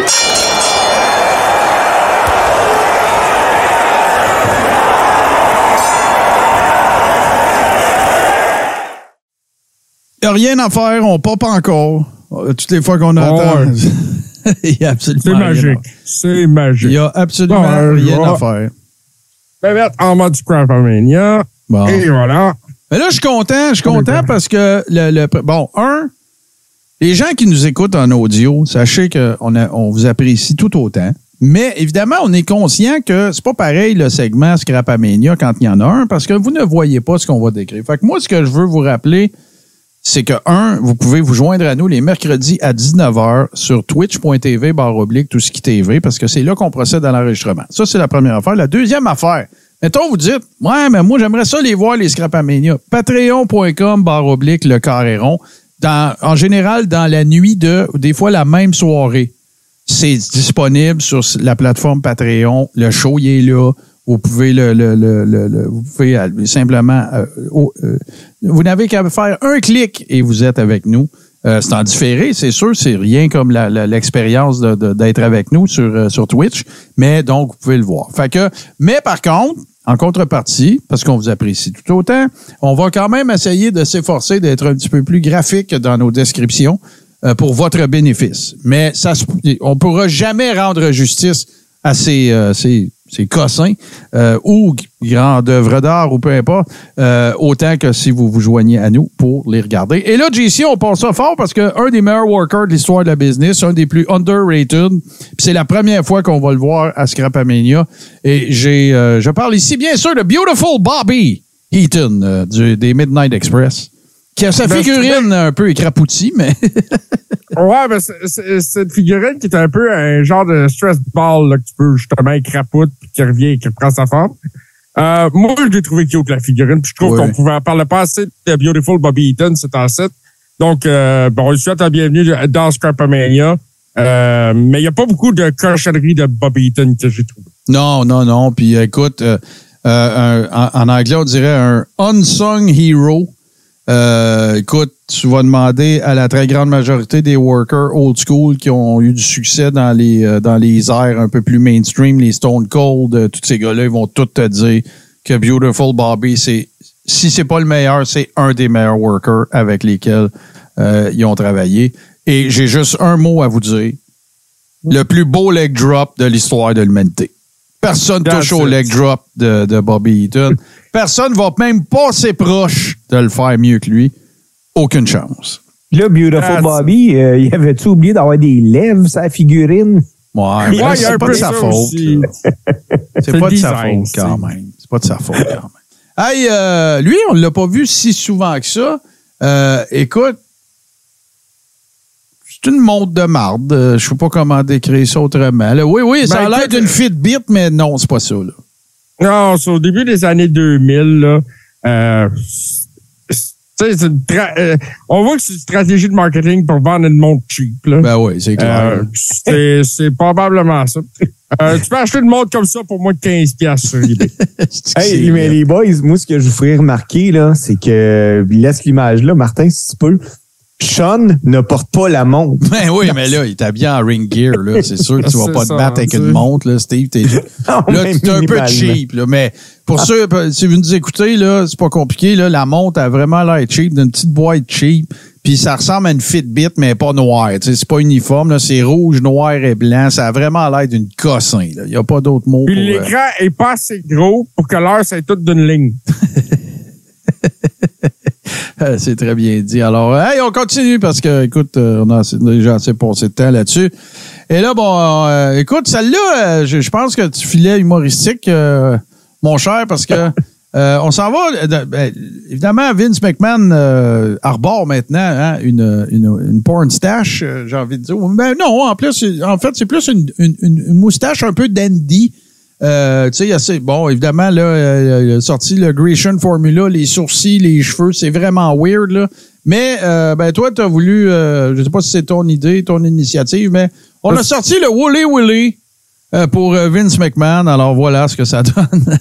Il n'y a rien à faire, on pop encore. Toutes les fois qu'on entend. Oh, il y a absolument c'est magique. Rien à... C'est magique. Il n'y a absolument bon, euh, rien à faire. Je vais mettre en mode Scrapamania. Bon. Et voilà. Mais là, je suis content. Je suis content parce que, le, le bon, un, les gens qui nous écoutent en audio, sachez qu'on a, on vous apprécie tout autant. Mais évidemment, on est conscient que c'est pas pareil le segment Scrapamania quand il y en a un parce que vous ne voyez pas ce qu'on va décrire. Fait que moi, ce que je veux vous rappeler, c'est que, un, vous pouvez vous joindre à nous les mercredis à dix-neuf heures sur twitch.tv barre oblique tout ce qui T V parce que c'est là qu'on procède à l'enregistrement. Ça, c'est la première affaire. La deuxième affaire, mettons, vous dites, « Ouais, mais moi, j'aimerais ça les voir, les Scrapamania. » Patreon.com barre oblique Le Carréron. Dans, en général, dans la nuit de, des fois, la même soirée. C'est disponible sur la plateforme Patreon. Le show, il est là. Vous pouvez le, le, le, le, le vous pouvez simplement euh, oh, euh, vous n'avez qu'à faire un clic et vous êtes avec nous. Euh, c'est en différé, c'est sûr, c'est rien comme la, la, l'expérience de, de, d'être avec nous sur euh, sur Twitch, mais donc vous pouvez le voir. Fait que, mais par contre, en contrepartie, parce qu'on vous apprécie tout autant, on va quand même essayer de s'efforcer d'être un petit peu plus graphique dans nos descriptions euh, pour votre bénéfice. Mais ça, on pourra jamais rendre justice à ces euh, ces C'est cossin, euh, ou grande œuvre d'art, ou peu importe, euh, autant que si vous vous joignez à nous pour les regarder. Et là, J C, on pense ça fort parce que un des meilleurs workers de l'histoire de la business, un des plus underrated, puis c'est la première fois qu'on va le voir à Scrapamania. Et j'ai, euh, je parle ici, bien sûr, de Beautiful Bobby Eaton, euh, du, des Midnight Express, qui a sa figurine un peu écrapoutie, mais... Ouais, mais c'est, c'est, cette figurine qui est un peu un genre de stress ball là, que tu peux justement écrapoute puis qui revient et qui reprend sa forme. Euh, moi, je l'ai trouvé cute, la figurine, puis je trouve ouais. qu'on pouvait en parler pas assez de Beautiful Bobby Eaton, c'est en site. Donc, euh, bon, je souhaite la bienvenue dans Scrapamania. Euh, mais il n'y a pas beaucoup de cochonneries de Bobby Eaton que j'ai trouvé. Non, non, non. Puis écoute, euh, euh, un, en anglais, on dirait un unsung hero. Euh, écoute, tu vas demander à la très grande majorité des workers old school qui ont eu du succès dans les euh, dans les airs un peu plus mainstream, les Stone Cold, euh, tous ces gars-là, ils vont tous te dire que Beautiful Bobby, c'est si c'est pas le meilleur, c'est un des meilleurs workers avec lesquels euh, ils ont travaillé. Et j'ai juste un mot à vous dire. Le plus beau leg drop de l'histoire de l'humanité. Personne ne touche au leg drop de, de Bobby Eaton. Personne ne va même pas ses proches de le faire mieux que lui. Aucune chance. Là, Beautiful That's... Bobby, euh, il avait-tu oublié d'avoir des lèvres, sa figurine? Ouais, ouais, ouais c'est, c'est pas de sa faute. C'est pas de sa faute quand même. C'est pas de sa faute quand même. Hey, euh, lui, on l'a pas vu si souvent que ça. Euh, écoute, c'est une montre de marde. Je ne sais pas comment décrire ça autrement. Là, oui, oui, ça ben, a l'air d'une Fitbit, mais non, c'est pas ça. Là. Non, c'est au début des années deux mille. Là, euh, Tu sais, euh, on voit que c'est une stratégie de marketing pour vendre une montre cheap, là. Ben oui, c'est clair. Euh, c'est, c'est probablement ça. Euh, tu peux acheter une montre comme ça pour moins de quinze dollars sur eBay. Hey, mais les boys, moi, ce que je vous ferais remarquer, là, c'est que, laisse l'image là, Martin, si tu peux. Sean ne porte pas la montre. Ben oui, mais là, il est habillé en ring gear, là. C'est sûr que tu vas pas ça, te battre avec une montre, là, Steve. T'es... non, là, t'es un peu cheap, là, mais pour ah. ceux, si vous nous écoutez, là, c'est pas compliqué, là. La montre a vraiment l'air cheap, d'une petite boîte cheap. Puis ça ressemble à une Fitbit, mais pas noire. T'sais, c'est pas uniforme, là. C'est rouge, noir et blanc. Ça a vraiment l'air d'une cossin, là. Il y a pas d'autre mot. Puis pour, l'écran euh... est pas assez gros pour que l'heure soit toute d'une ligne. C'est très bien dit. Alors, hey, on continue parce que, écoute, on a déjà assez passé de temps là-dessus. Et là, bon, euh, écoute, celle-là, je, je pense que tu filais humoristique, euh, mon cher, parce que euh, on s'en va. Ben, évidemment, Vince McMahon euh, arbore maintenant hein, une, une, une porn stache, j'ai envie de dire. Ben non, en plus, en fait, c'est plus une, une, une moustache un peu dandy. Euh, tu sais, assez, bon, évidemment, là, euh, il a sorti le Grecian Formula, les sourcils, les cheveux, c'est vraiment weird, là. Mais, euh, ben, toi, t'as voulu, euh, je sais pas si c'est ton idée, ton initiative, mais on a sorti le Wooly Willy euh, pour Vince McMahon. Alors, voilà ce que ça donne.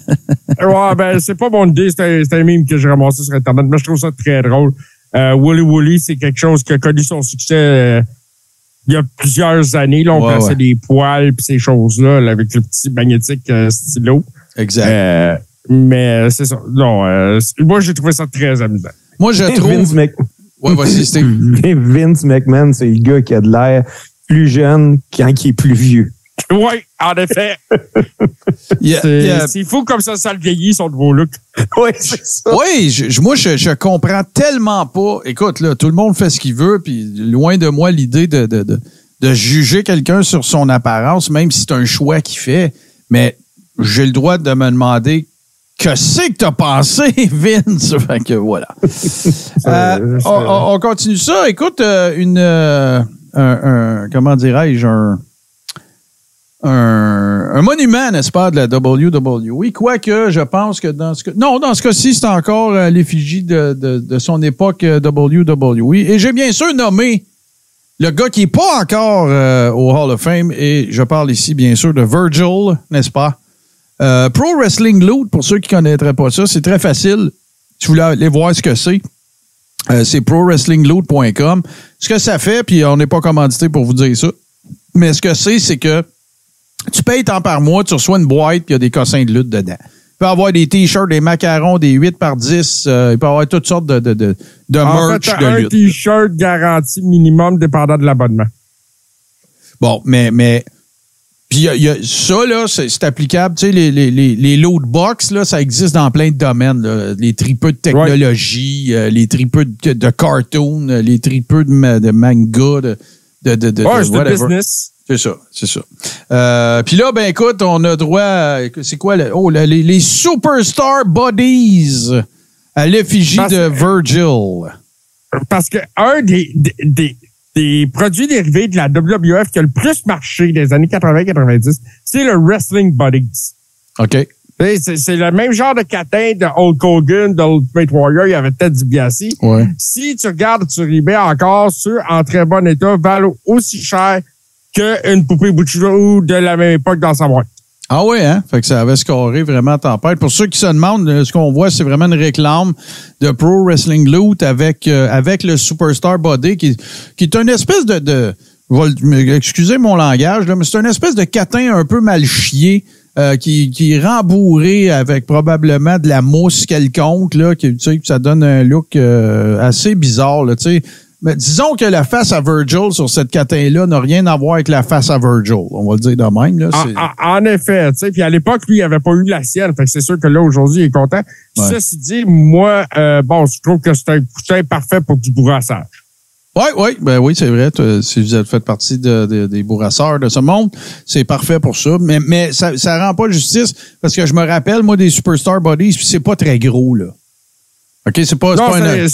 Ouais, ben, c'est pas mon idée, c'est un, c'est un meme que j'ai ramassé sur Internet, mais je trouve ça très drôle. Euh, Wooly Willy, c'est quelque chose qui a connu son succès. Euh, Il y a plusieurs années, là, on ouais, passait ouais. des poils pis ces choses-là, là, avec le petit magnétique euh, stylo. Exact. Euh, mais c'est ça. Non, euh, moi, j'ai trouvé ça très amusant. Moi, je trouve... Vince, Mc... ouais, voici, Vince McMahon, c'est le gars qui a de l'air plus jeune quand il est plus vieux. Oui, en effet. yeah, c'est, yeah. c'est fou comme ça, ça le vieillit, son nouveau look. Oui, c'est ça. Oui, je, moi, je, je comprends tellement pas. Écoute, là, tout le monde fait ce qu'il veut, puis loin de moi l'idée de, de, de, de juger quelqu'un sur son apparence, même si c'est un choix qu'il fait. Mais j'ai le droit de me demander que c'est que t'as pensé, Vince? Fait que voilà. euh, on, on continue ça. Écoute, une. Euh, un, un, comment dirais-je? Un. Un, un monument, n'est-ce pas, de la W W E. Quoique, je pense que dans ce cas... Non, dans ce cas-ci, c'est encore à l'effigie de, de, de son époque W W E. Et j'ai bien sûr nommé le gars qui n'est pas encore euh, au Hall of Fame. Et je parle ici, bien sûr, de Virgil, n'est-ce pas? Euh, Pro Wrestling Loot, pour ceux qui ne connaîtraient pas ça, c'est très facile. Si vous voulez aller voir ce que c'est, euh, c'est pro wrestling loot dot com. Ce que ça fait, puis on n'est pas commandité pour vous dire ça, mais ce que c'est, c'est que tu payes tant par mois, tu reçois une boîte, puis il y a des cossins de lutte dedans. Tu peux avoir des t-shirts, des macarons, des huit par dix, euh, il peut avoir toutes sortes de, de, de, de merch fait, de un lutte. Un t-shirt garanti minimum dépendant de l'abonnement. Bon, mais... mais puis y a, y a, ça, là, c'est, c'est applicable. Tu sais, les, les, les, les loot box, là, ça existe dans plein de domaines. Là. Les tripeux de technologie, ouais. euh, les tripeux de, de cartoon, les tripeux de, de manga, de... de, de, de, ouais, de, de business. C'est ça, c'est ça. Euh, Puis là, ben écoute, on a droit à, c'est quoi? Le, oh, les, les Superstar Buddies à l'effigie parce, de Virgil. Parce que un des, des, des, des produits dérivés de la W W F qui a le plus marché des années quatre-vingt quatre-vingt-dix, c'est le Wrestling Buddies. OK. C'est, c'est le même genre de catin de Hulk Hogan, de Ultimate Warrior, il y avait Ted DiBiase. Ouais. Si tu regardes sur eBay encore, ceux en très bon état valent aussi cher qu'une poupée Bouchou de la même époque dans sa boîte. Ah oui, hein? Fait que ça avait scoré vraiment tempête. Pour ceux qui se demandent, ce qu'on voit, c'est vraiment une réclame de Pro Wrestling Loot avec, euh, avec le Superstar Body qui, qui est une espèce de, de excusez mon langage, là, mais c'est une espèce de catin un peu mal chié. Euh, qui, qui est rembourré avec probablement de la mousse quelconque, là, qui, tu sais, ça donne un look euh, assez bizarre, là, tu sais. Mais disons que la face à Virgil sur cette catin-là n'a rien à voir avec la face à Virgil. On va le dire de même, là. C'est... En, en, en effet, tu sais. Puis à l'époque, lui, il n'avait pas eu la sienne. Fait que c'est sûr que là, aujourd'hui, il est content. Ouais. Ceci dit, moi, euh, bon, je trouve que c'est un coutin parfait pour du bourrassage. Oui, oui, ben oui, c'est vrai. Toi, si vous faites partie de, de, des bourrasseurs de ce monde, c'est parfait pour ça. Mais, mais ça, ça rend pas justice parce que je me rappelle, moi, des Superstar Buddies, puis c'est pas très gros, là. OK, c'est pas, non, c'est pas c'est, un.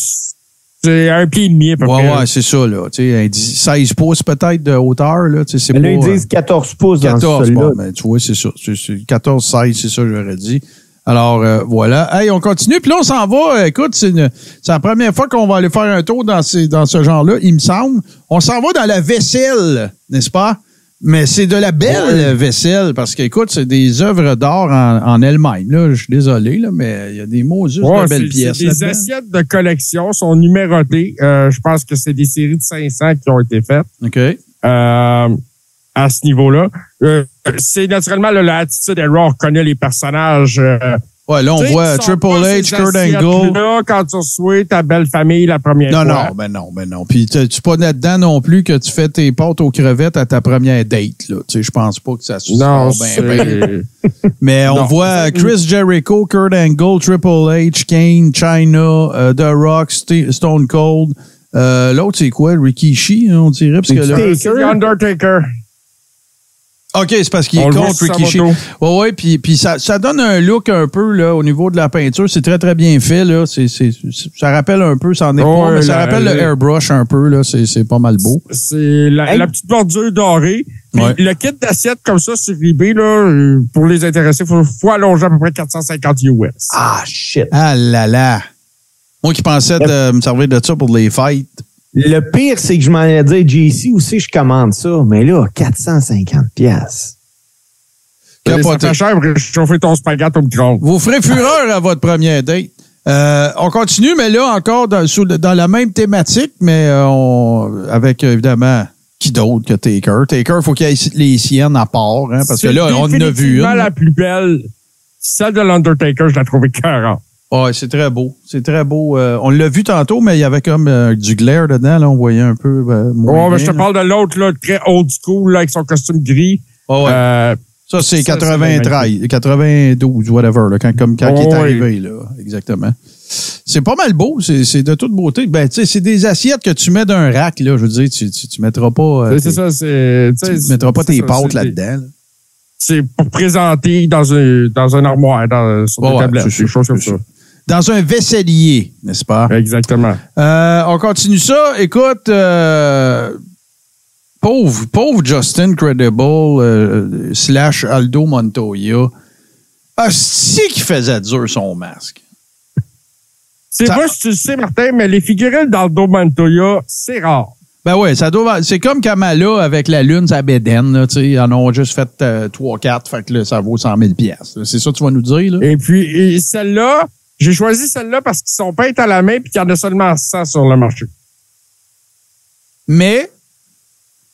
C'est un pied et demi, à peu près. Ouais, ouais, c'est ça, là. Tu sais, seize pouces peut-être de hauteur, là. Tu sais, c'est mais là, pas, ils disent quatorze pouces dans ce cas-là. quatorze, bon, ben, tu vois, c'est ça. C'est, c'est quatorze, seize, c'est ça, j'aurais dit. Alors, euh, voilà. Hey, on continue. Puis là, on s'en va. Écoute, c'est, une, c'est la première fois qu'on va aller faire un tour dans, ces, dans ce genre-là, il me semble. On s'en va dans la vaisselle, n'est-ce pas? Mais c'est de la belle vaisselle, parce qu'écoute, c'est des œuvres d'art en, en elles-mêmes. Là, je suis désolé, là, mais il y a des mots juste ouais, de belles pièces. Les là-dedans. Assiettes de collection sont numérotées. Euh, je pense que c'est des séries de cinq cents qui ont été faites. OK. Euh, à ce niveau-là. Euh, c'est naturellement là, l'attitude de Raw. On connaît les personnages. Euh, ouais, là, on voit Triple H, Kurt Angle. Là, quand tu reçois ta belle famille la première non, fois. Non, non, ben non, ben non. Puis, tu n'es pas là-dedans non plus que tu fais tes pâtes aux crevettes à ta première date. Tu sais, je pense pas que ça se non, ben, ben. Mais on non. voit Chris Jericho, Kurt Angle, Triple H, Kane, China, uh, The Rock, St- Stone Cold. Euh, l'autre, c'est quoi? Rikishi, on dirait. Parce que là, c'est Undertaker. OK, c'est parce qu'il on est contre Rikishi. Oui, oui, puis, puis ça, ça donne un look un peu là, au niveau de la peinture. C'est très, très bien fait. Là. C'est, c'est, ça rappelle un peu, ça en est oh, pas, mais ça la, rappelle la, le airbrush un peu. Là. C'est, c'est pas mal beau. C'est la, hey. la petite bordure dorée. Ouais. Le kit d'assiette comme ça sur eBay, là, pour les intéressés, il faut, faut allonger à peu près quatre cent cinquante U S. Ah, shit! Ah là là! Moi qui pensais de me servir de ça pour les fêtes. Le pire, c'est que je m'en allais dire, J C, aussi, je commande ça. Mais là, quatre cent cinquante piastres. C'est très cher pour chauffer ton spaghette au micro-ondes. Vous ferez fureur à votre première date. Euh, on continue, mais là, encore dans, sous, dans la même thématique, mais euh, on, avec, évidemment, qui d'autre que Taker? Taker, il faut qu'il y ait les siennes à part, hein, parce c'est que là, on en a vu une. C'est la plus belle. Celle de l'Undertaker, je l'ai trouvée quarante. Oui, c'est très beau. C'est très beau. Euh, on l'a vu tantôt, mais il y avait comme euh, du glaire dedans. Là, on voyait un peu euh, moins. Oui, mais je te parle là. de l'autre, là, très old school, là, avec son costume gris. Oh, ouais. euh, ça, c'est ça, quatre-vingt-treize, c'est quatre-vingt-douze, whatever, là, quand, comme, quand oh, il est ouais. arrivé. Là, exactement. C'est pas mal beau. C'est, c'est de toute beauté. Ben, tu sais, c'est des assiettes que tu mets d'un rack. Là, je veux dire, tu, tu, tu mettras pas, euh, c'est, tes, c'est ça, c'est, tu c'est, mettras pas c'est, tes ça, pâtes là-dedans. Là. C'est pour présenter dans un, dans un armoire, dans, sur oh, des tablettes, des choses comme ça. Dans un vaisselier, n'est-ce pas? Exactement. Euh, on continue ça. Écoute, euh, pauvre, pauvre Justin Credible euh, slash Aldo Montoya. Asti qui faisait dur son masque. C'est ça... pas si tu le sais, Martin, mais les figurines d'Aldo Montoya, c'est rare. Ben oui, ça doit. C'est comme Kamala avec la lune, sa bédaine, là, tu sais. Ils en ont juste fait euh, trois quatre, fait que là, ça vaut cent mille piastres. C'est ça que tu vas nous dire, là? Et puis, et celle-là, j'ai choisi celle-là parce qu'ils sont peintes à la main et qu'il y en a seulement cent sur le marché. Mais,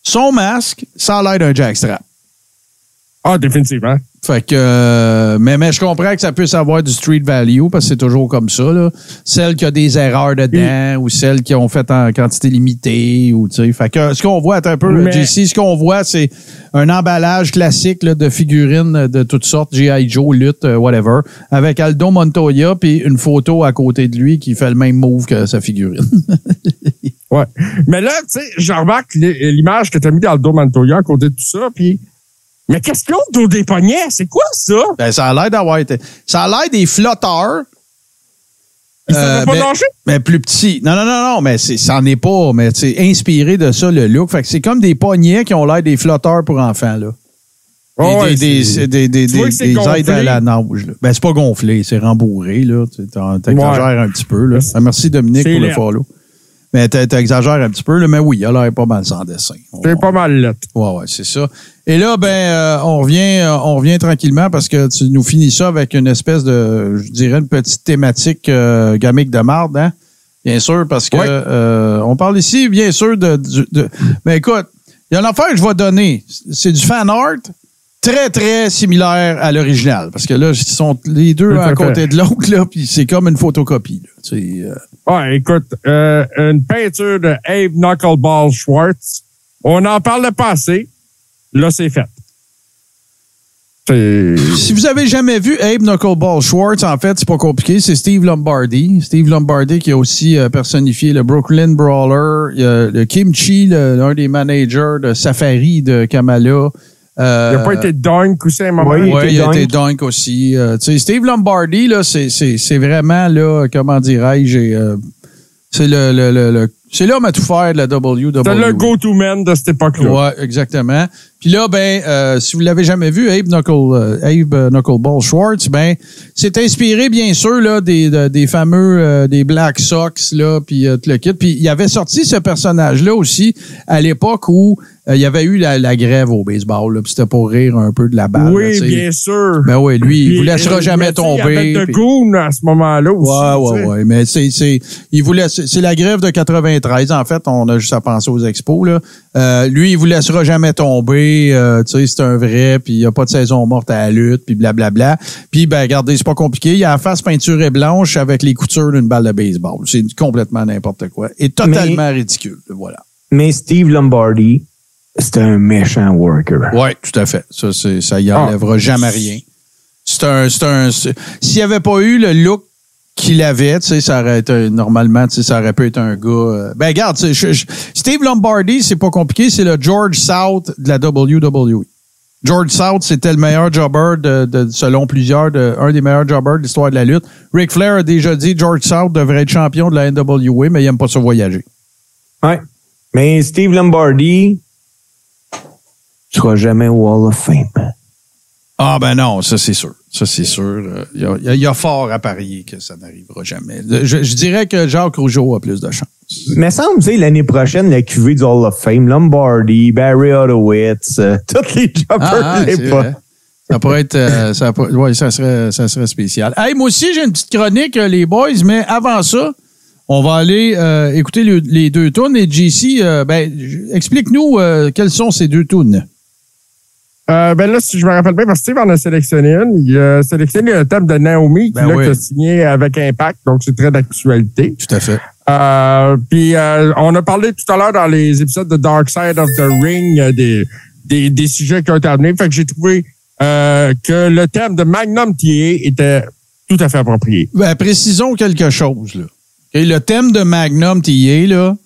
son masque, ça a l'air d'un jackstrap. Ah, définitivement. Fait que, euh, mais, mais je comprends que ça puisse avoir du street value parce que c'est toujours comme ça, là. Celles qui ont des erreurs dedans oui. ou celles qui ont fait en quantité limitée ou, tu sais. Fait que, ce qu'on voit, attends un peu, mais... J C, ce qu'on voit, c'est un emballage classique, là, de figurines de toutes sortes, G I. Joe, Lutte, whatever, avec Aldo Montoya puis une photo à côté de lui qui fait le même move que sa figurine. Ouais. Mais là, tu sais, je remarque l'image que t'as mis d'Aldo Montoya à côté de tout ça puis mais qu'est-ce que l'autre dos des poignets? C'est quoi ça? Ben, ça a l'air d'avoir été. Ça a l'air des flotteurs. Ils ne euh, pas mais, danger? Mais plus petit. Non, non, non, non, mais c'est, ça n'en est pas. Mais c'est inspiré de ça, le look. Fait que c'est comme des poignets qui ont l'air des flotteurs pour enfants, là. Oh, des, ouais, des, c'est... des, des, des, des aides à la nage, là. Ben, c'est pas gonflé, c'est rembourré, là. T'exagères ouais. un petit peu, là. Ah, merci, Dominique, c'est pour l'air. Le follow. Mais t'exagères un petit peu, là, mais oui, il a l'air pas mal sans dessin. C'est on, pas mal là. Ouais, ouais, c'est ça. Et là, ben, euh, on revient, euh, on revient tranquillement parce que tu nous finis ça avec une espèce de, je dirais, une petite thématique euh, gamique de marde, hein? Bien sûr, parce que oui. euh, on parle ici, bien sûr, de. de, de mais écoute, il y a une affaire que je vais donner. C'est du fan art très, très similaire à l'original. Parce que là, ils sont les deux à côté de l'autre, là, puis c'est comme une photocopie. Là, tu sais, euh. Ouais, écoute, euh, une peinture de Abe Knuckleball Schwartz. On en parle de passé. Là, c'est fait. C'est... Si vous avez jamais vu Abe Knuckleball Schwartz, en fait, c'est pas compliqué. C'est Steve Lombardi. Steve Lombardi qui a aussi personnifié le Brooklyn Brawler, le Kimchi, l'un des managers de Safari de Kamala. Euh, il n'a pas été dunk aussi à un moment. Oui, ouais, il a été dunk aussi. Euh, tu sais, Steve Lombardi, là, c'est, c'est, c'est vraiment, là, comment dirais-je, j'ai... Euh, c'est le, le, le, le, C'est l'homme à tout faire de la W W E. C'est le go-to-man de cette époque-là. Ouais, exactement. Puis là, ben, euh, si vous l'avez jamais vu, Abe Knuckle, euh, Abe Knuckleball Schwartz, ben, c'est inspiré bien sûr là des de, des fameux euh, des Black Sox là, puis euh, tout le kit. Puis il avait sorti ce personnage-là aussi à l'époque où euh, il y avait eu la, la grève au baseball là, puis c'était pour rire un peu de la balle. Oui, là, bien sûr. Ben oui, lui, il vous laissera jamais tomber. Il y avait de goon à ce moment-là aussi. Ouais, ouais, ouais. Mais c'est c'est il vous laisse, c'est la grève de quatre-vingt-treize en fait. On a juste à penser aux expos là. Euh, lui, il vous laissera jamais tomber. Euh, tu sais, c'est un vrai. Puis il n'y a pas de saison morte à la lutte. Puis blablabla. Puis ben, regardez, c'est pas compliqué. Il a la face peinturée blanche avec les coutures d'une balle de baseball. C'est complètement n'importe quoi et totalement mais, ridicule. Voilà. Mais Steve Lombardi, c'est un méchant worker. Oui, tout à fait. Ça, c'est, ça y enlèvera ah, jamais rien. C'est un, c'est un. C'est, s'il n'y avait pas eu le look qu'il avait, tu sais, ça aurait été, normalement, tu sais, ça aurait pu être un gars... Euh, ben, regarde, tu sais, je, je, Steve Lombardi, c'est pas compliqué, c'est le George South de la W W E. George South, c'était le meilleur jobber, de, de, selon plusieurs, de, un des meilleurs jobbers de l'histoire de la lutte. Ric Flair a déjà dit George South devrait être champion de la N W A, mais il aime pas se voyager. Ouais. Mais Steve Lombardi ne sera jamais au Hall of Fame. Ah ben non, ça c'est sûr. Ça c'est sûr. Il y a, il y a fort à parier que ça n'arrivera jamais. Je, je dirais que Jacques Rougeau a plus de chance. Mais ça me dit l'année prochaine, la Q V du Hall of Fame, Lombardi, Barry Horowitz, euh, tous les jobbers de l'époque. Ça pourrait être... Euh, ça, pourrait, ouais, ça, serait, ça serait spécial. Hey, moi aussi, j'ai une petite chronique, les boys, mais avant ça, on va aller euh, écouter le, les deux tunes. Et J C, euh, ben, explique-nous euh, quelles sont ces deux tunes. Euh, ben là, si je me rappelle bien, parce que Steve en a sélectionné une. Il a sélectionné le thème de Naomi, ben là, oui. qui a signé avec Impact, donc c'est très d'actualité. Tout à fait. Euh, puis euh, on a parlé tout à l'heure dans les épisodes de Dark Side of the Ring des, des, des sujets qui ont été amenés. Fait que j'ai trouvé euh, que le thème de Magnum T A était tout à fait approprié. Ben, précisons quelque chose, là. Okay, le thème de Magnum T A, là,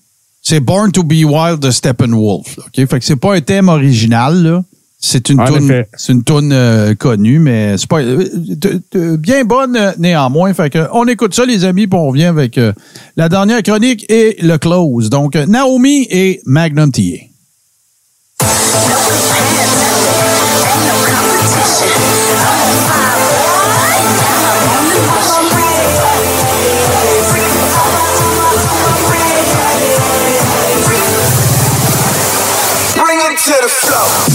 c'est Born to be Wild de Steppenwolf. Okay? Fait que c'est pas un thème original, là. C'est une toune, c'est une toune euh, connue, mais c'est pas euh, de, de, bien bonne euh, néanmoins. Fait que on écoute ça, les amis, puis on revient avec euh, la dernière chronique et le close. Donc Naomi et Magnum T A. Bring it to the floor.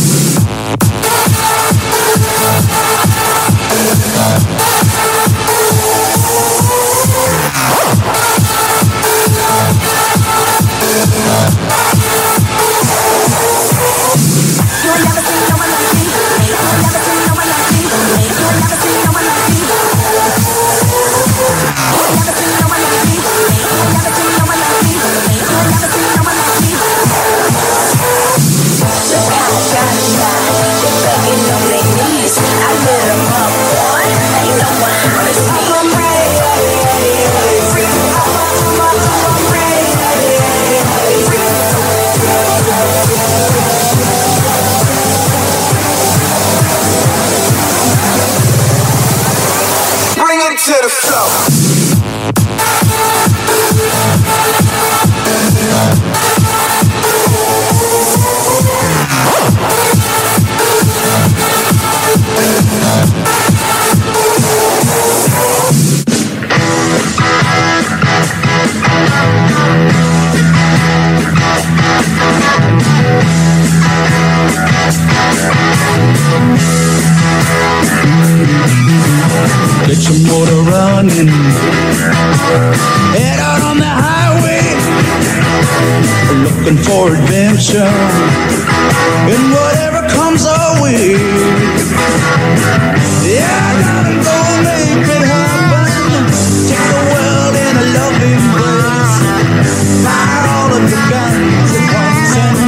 Get your motor running, head out on the highway, looking for adventure, and whatever comes our way. Yeah, I gotta go make it happen, take the world in a loving place, fire all of the guns at once and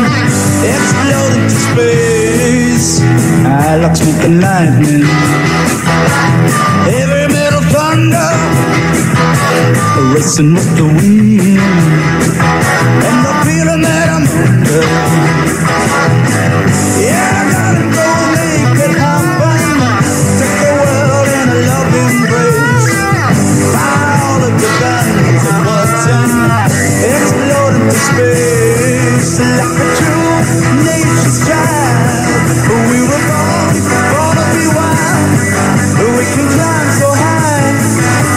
explode into space. I like smoking lightning, heavy metal thunder, racing with the wind, and the feeling that I'm under. Yeah, I gotta go make it happen, take the world in a loving embrace, fire all of the guns at once and explode into race, like a true nature's child. We were born, born to be wild. We can climb so high,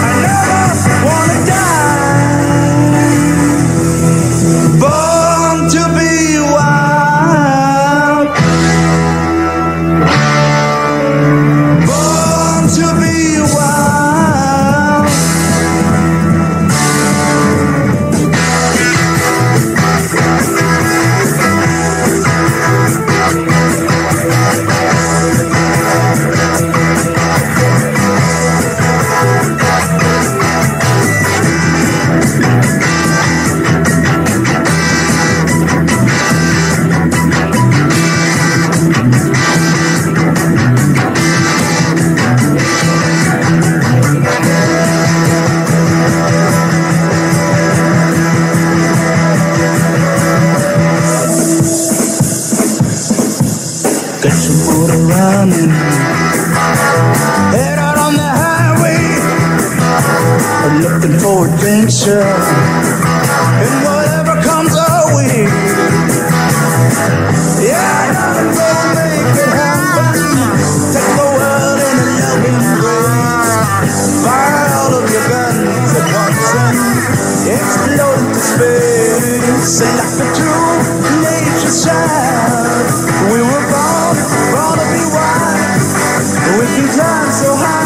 I never wanna die. Born to be wild. Born to be wild. And whatever comes our way, yeah, nothing's gonna make it happen. Take the world in a loving embrace. Fire all of your guns at once and explode into space. And like the true nature's child, we were born, born to be wild. We can climb so high.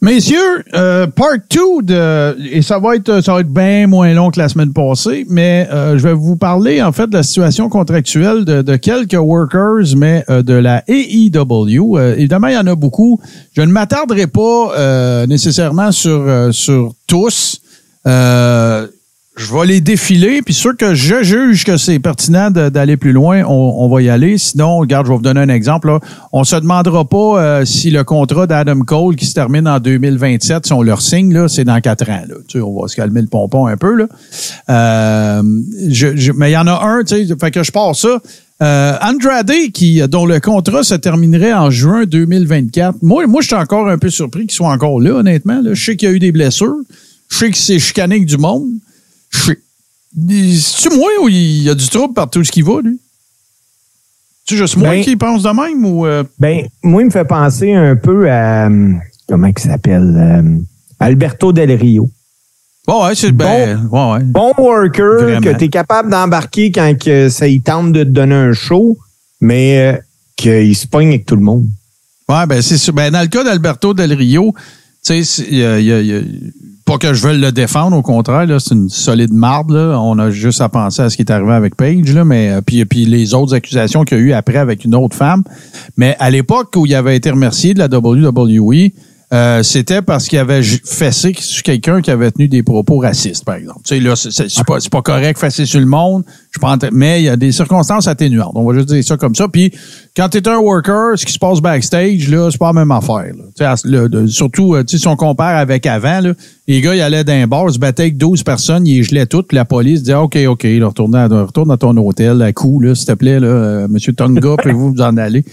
Messieurs, euh, part deux de, et ça va être ça va être bien moins long que la semaine passée, mais euh, je vais vous parler en fait de la situation contractuelle de, de quelques workers, mais euh, de la A E W. Euh, évidemment, il y en a beaucoup. Je ne m'attarderai pas euh, nécessairement sur euh, sur tous. Euh, je vais les défiler, puis sûr que je juge que c'est pertinent de, d'aller plus loin, on, on va y aller. Sinon, regarde, je vais vous donner un exemple. Là. On se demandera pas euh, si le contrat d'Adam Cole qui se termine en deux mille vingt-sept, si on leur signe, là, c'est dans quatre ans. Là. Tu sais, on va se calmer le pompon un peu. Là. Euh, je, je, mais il y en a un, tu sais, fait que je pars ça. Euh, Andrade, qui dont le contrat se terminerait en juin deux mille vingt-quatre. Moi, moi je suis encore un peu surpris qu'il soit encore là, honnêtement. Là. Je sais qu'il y a eu des blessures. Je sais qu'il s'est chicané avec du monde. C'est-tu moi ou il y a du trouble partout ce qui va, lui? C'est juste moi ben, qui pense de même ou. Euh... Ben, moi, il me fait penser un peu à. Comment il s'appelle? Euh, Alberto Del Rio. Bon, ouais, c'est ben, bon, ouais, ouais. Bon worker vraiment. Que tu es capable d'embarquer quand que ça il tente de te donner un show, mais euh, qu'il se pogne avec tout le monde. Ouais, ben, c'est sûr. Ben, dans le cas d'Alberto Del Rio, tu sais, il y a. Y a, y a pas que je veuille le défendre, au contraire, là, c'est une solide marde. Là. On a juste à penser à ce qui est arrivé avec Paige, là, mais euh, puis, puis les autres accusations qu'il y a eu après avec une autre femme. Mais à l'époque où il avait été remercié de la W W E, euh, c'était parce qu'il avait fessé sur quelqu'un qui avait tenu des propos racistes, par exemple. Tu sais, là, c'est, c'est, c'est, pas, c'est pas correct, fesser sur le monde, je pense, mais il y a des circonstances atténuantes. On va juste dire ça comme ça. Puis quand t'es un worker, ce qui se passe backstage, là, c'est pas la même affaire. Là. Le, le, surtout, si on compare avec avant, là, les gars, ils allaient dans un bar, ils se battaient avec douze personnes, ils gelaient toutes, puis la police disait « OK, OK, là, retourne, à, retourne à ton hôtel, à coup, là, s'il te plaît, là, euh, monsieur Tonga, pouvez-vous vous en aller? »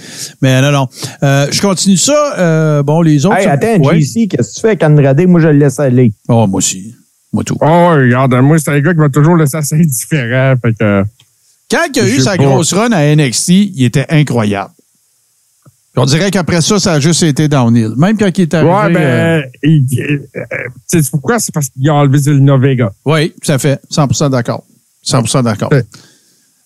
Mais non, non. Euh, je continue ça. Euh, bon, les autres... Hey, ça, attends, ouais. J C, qu'est-ce que tu fais avec Andrade? Moi, je le laisse aller. Oh, moi aussi. Moi tout. Oh, regarde, moi, c'est un gars qui m'a toujours laissé assez différent, fait que... Quand il a eu sa grosse run à N X T, il était incroyable. On dirait qu'après ça, ça a juste été downhill. Même quand il est arrivé... Ouais, ben... C'est euh, euh, pourquoi? C'est parce qu'il a enlevé Zelina Vega. Oui, ça fait. cent pour cent d'accord. cent pour cent d'accord.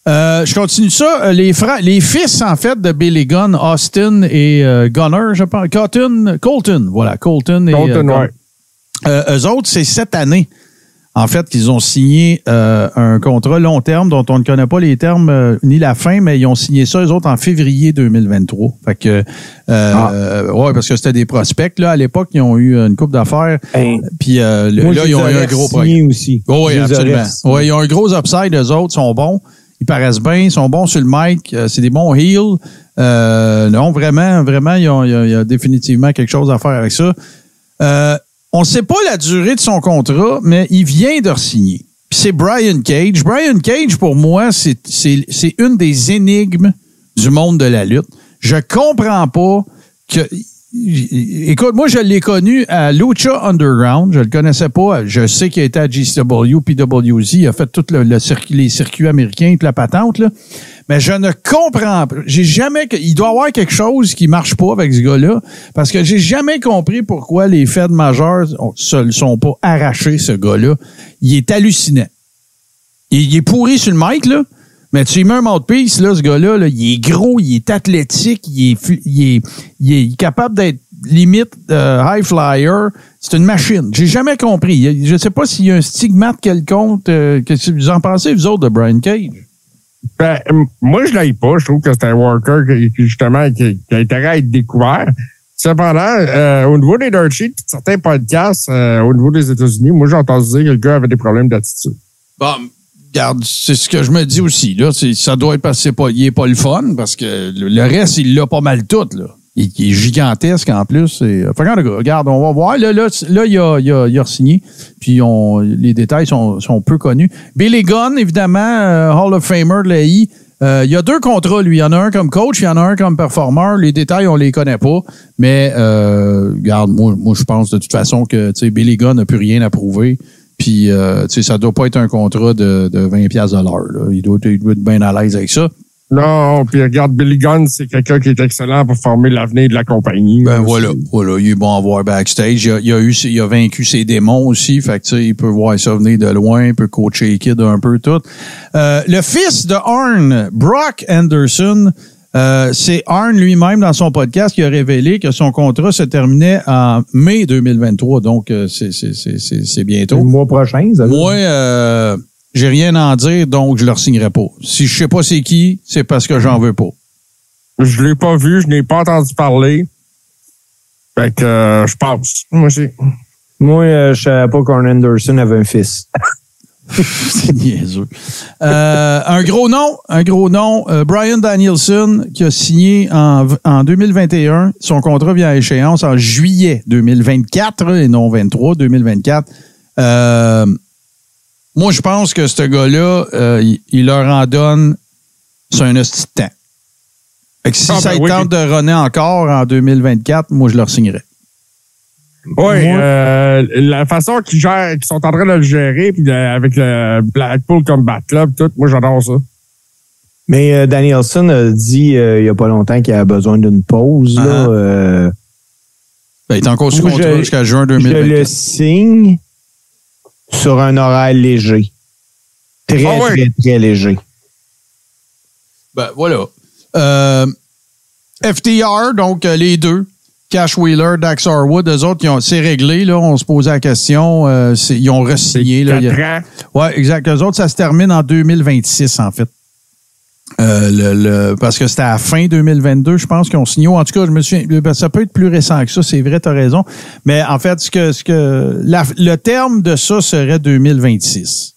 Euh, je continue ça. Les frères, les fils, en fait, de Billy Gunn, Austin et euh, Gunner, je pense. Colton, Colton, voilà. Colton et Colton, euh, ouais. Euh, eux autres, c'est cette année, en fait, qu'ils ont signé euh, un contrat long terme dont on ne connaît pas les termes euh, ni la fin, mais ils ont signé ça, eux autres, en février deux mille vingt-trois. Fait que, euh, ah. euh, ouais, parce que c'était des prospects. Là, à l'époque, ils ont eu une coupe d'affaires. Hey. Puis euh, Moi, là, ils ont eu un gros projet. aussi. Oh, oui, absolument. Ouais, ils ont un gros upside, eux autres, ils sont bons. Ils paraissent bien, ils sont bons sur le mic, c'est des bons heels. Euh, non, vraiment, vraiment, il y a, y a définitivement quelque chose à faire avec ça. Euh, on ne sait pas la durée de son contrat, mais il vient de re-signer. Puis c'est Brian Cage. Brian Cage, pour moi, c'est, c'est, c'est une des énigmes du monde de la lutte. Je comprends pas que... Écoute, moi, je l'ai connu à Lucha Underground. Je le connaissais pas. Je sais qu'il était à G C W, P W Z. Il a fait tout le, le circuit, les circuits américains, toute la patente, là. Mais je ne comprends pas. J'ai jamais, il doit y avoir quelque chose qui marche pas avec ce gars-là. Parce que j'ai jamais compris pourquoi les feds majeurs ne sont pas arrachés, ce gars-là. Il est hallucinant. Il, il est pourri sur le mic, là. Mais tu lui mets un mouthpiece, là, ce gars-là, là, il est gros, il est athlétique, il est, il est, il est capable d'être limite euh, high flyer. C'est une machine. J'ai jamais compris. Je sais pas s'il y a un stigmate quelconque. Euh, Qu'est-ce que vous en pensez, vous autres, de Brian Cage? Ben, moi, je l'aille pas. Je trouve que c'est un worker qui, justement, qui, qui a intérêt à être découvert. Cependant, euh, au niveau des dirt sheets, certains podcasts, euh, au niveau des États-Unis, moi, j'ai entendu dire que le gars avait des problèmes d'attitude. Bon. Regarde, c'est ce que je me dis aussi, là. C'est, ça doit être parce que c'est pas, il est pas le fun, parce que le, le reste, il l'a pas mal tout, là. Il, il est gigantesque, en plus. Et, enfin, regarde, on va voir. Là, là, là il a, il a, il a re-signé. Puis, on, les détails sont, sont peu connus. Billy Gunn, évidemment, euh, Hall of Famer de l'A I. Euh, il y a deux contrats, lui. Il y en a un comme coach, il y en a un comme performeur. Les détails, on les connaît pas. Mais, euh, regarde, moi, moi, je pense de toute façon que, tu sais, Billy Gunn n'a plus rien à prouver. Puis, euh, tu sais, ça doit pas être un contrat de, de vingt piastres à l'heure. Là. Il, doit, il doit être bien à l'aise avec ça. Non, puis regarde, Billy Gunn, c'est quelqu'un qui est excellent pour former l'avenir de la compagnie. Ben aussi. voilà, voilà, il est bon à voir backstage. Il a, il a, eu, il a vaincu ses démons aussi. Fait que, tu sais, il peut voir ça venir de loin, il peut coacher les kids un peu, tout. Euh, le fils de Arn, Brock Anderson, euh, c'est Arn lui-même dans son podcast qui a révélé que son contrat se terminait en mai deux mille vingt-trois, donc euh, c'est, c'est, c'est, c'est, c'est bientôt. Le mois prochain, ça veut dire? Moi, euh, j'ai rien à en dire, donc je ne le signerai pas. Si je sais pas c'est qui, c'est parce que j'en veux pas. Je l'ai pas vu, je n'ai pas entendu parler. Fait que euh, je pense. Moi, c'est... Moi euh, je savais pas qu'Arn Anderson avait un fils. C'est niaiseux. Euh, un gros nom, un gros nom, euh, Bryan Danielson, qui a signé en, en deux mille vingt et un. Son contrat vient à échéance en juillet deux mille vingt-quatre, et non vingt-trois, deux mille vingt-quatre. Euh, moi, je pense que ce gars-là, euh, il, il leur en donne, c'est un hostie de temps. Fait que si ah ben ça oui. tente de runner encore en deux mille vingt-quatre, moi, je leur signerais. Oui, euh, la façon qu'ils gèrent, qu'ils sont en train de le gérer, puis avec le Blackpool Combat Club, tout, moi j'adore ça. Mais euh, Danielson a dit euh, il n'y a pas longtemps qu'il a besoin d'une pause. Ah. Là, euh, ben, il est encore sous contrat jusqu'à juin deux mille vingt-quatre. Je le signe sur un horaire léger. Très, ah ouais. très, très léger. Ben voilà. Euh, F T R, donc euh, les deux. Cash Wheeler, Dax Harwood, eux autres, ils ont, c'est réglé, là, on se posait la question, euh, c'est, ils ont re-signé. Là, quatre a, ouais, exact. Eux autres, ça se termine en deux mille vingt-six, en fait. Euh, le, le, parce que c'était à la fin deux mille vingt-deux, je pense, qu'ils ont signé. En tout cas, je me souviens, ben, ça peut être plus récent que ça, c'est vrai, tu as raison. Mais en fait, ce que, ce que la, le terme de ça serait deux mille vingt-six.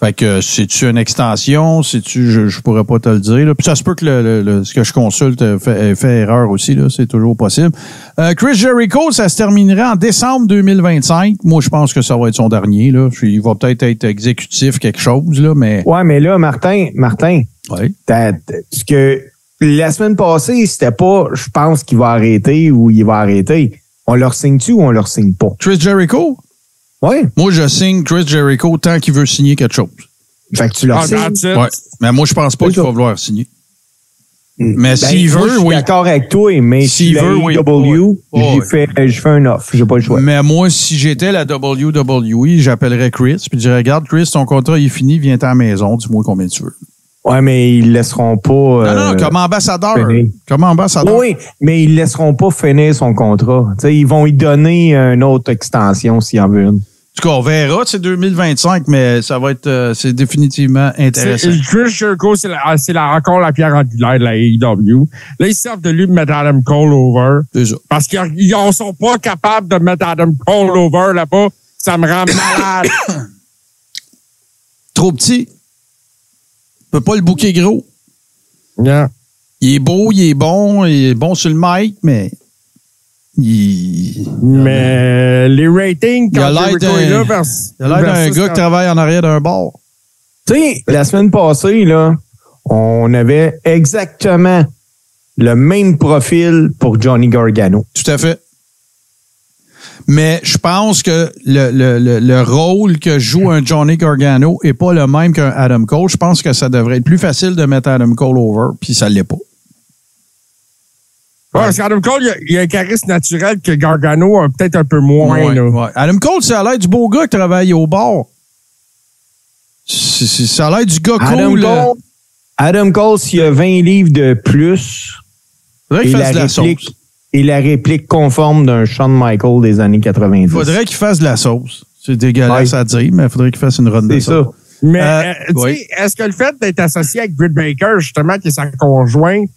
Fait que, c'est-tu une extension? C'est-tu, je, je pourrais pas te le dire, là. Puis ça se peut que le, le, le, ce que je consulte fait, fait erreur aussi, là. C'est toujours possible. Euh, Chris Jericho, ça se terminera en décembre deux mille vingt-cinq. Moi, je pense que ça va être son dernier, là. Il va peut-être être exécutif, quelque chose, là, mais. Ouais, mais là, Martin, Martin. Ouais. T'as, t'as, parce que la semaine passée, c'était pas, je pense qu'il va arrêter ou il va arrêter. On leur signe-tu ou on leur signe pas? Chris Jericho? Ouais. Moi, je signe Chris Jericho tant qu'il veut signer quelque chose. Fait que tu leur ah, signes. Ouais. Mais moi, je pense pas oui, qu'il va vouloir signer. Mais ben, s'il veut, moi, je suis oui. d'accord avec toi, mais si la veut, oui. W, oh, j'ai oui. fait, j'ai fait un off, j'ai pas le choix. Mais moi, si j'étais la W W E, j'appellerais Chris, puis je dirais, regarde, Chris, ton contrat est fini, viens à la maison, dis-moi combien tu veux. Ouais, mais ils laisseront pas. Euh, non, non, comme ambassadeur. Finir. Comme ambassadeur. Oui, mais ils laisseront pas finir son contrat. T'sais, ils vont lui donner une autre extension s'il en veut une. En tout cas, on verra, c'est deux mille vingt-cinq, mais ça va être, euh, c'est définitivement intéressant. Chris Jericho, c'est, la, c'est la, encore la pierre angulaire de la A E W. Là, ils servent de lui de mettre Adam Cole over. C'est ça. Parce qu'ils ne sont pas capables de mettre Adam Cole over là-bas. Ça me rend malade. Trop petit. On ne peut pas le booker gros. Yeah. Il est beau, il est bon, il est bon sur le mic, mais... Il... Mais les ratings, quand il a l'air d'un, vers... il a l'air d'un gars qui travaille en arrière d'un bar. Tu sais, la semaine passée, là, on avait exactement le même profil pour Johnny Gargano. Tout à fait. Mais je pense que le, le, le, le rôle que joue un Johnny Gargano n'est pas le même qu'un Adam Cole. Je pense que ça devrait être plus facile de mettre Adam Cole over, puis ça ne l'est pas. Ouais, parce qu'Adam Cole, il y a, a un charisme naturel que Gargano a peut-être un peu moins. Ouais, là. Ouais. Adam Cole, c'est à l'air du beau gars qui travaille au bar. C'est, c'est, c'est à l'air du gars Adam cool. Cole, Adam Cole, s'il a vingt livres de plus, faudrait qu'il fasse de la réplique, sauce. Et la réplique conforme d'un Shawn Michaels des années quatre-vingt-dix. Faudrait qu'il fasse de la sauce. C'est dégueulasse ouais. à dire, mais il faudrait qu'il fasse une run de sauce. Ça. Mais euh, euh, oui. tu sais, est-ce que le fait d'être associé avec Britt Baker, justement, qui est sa conjointe,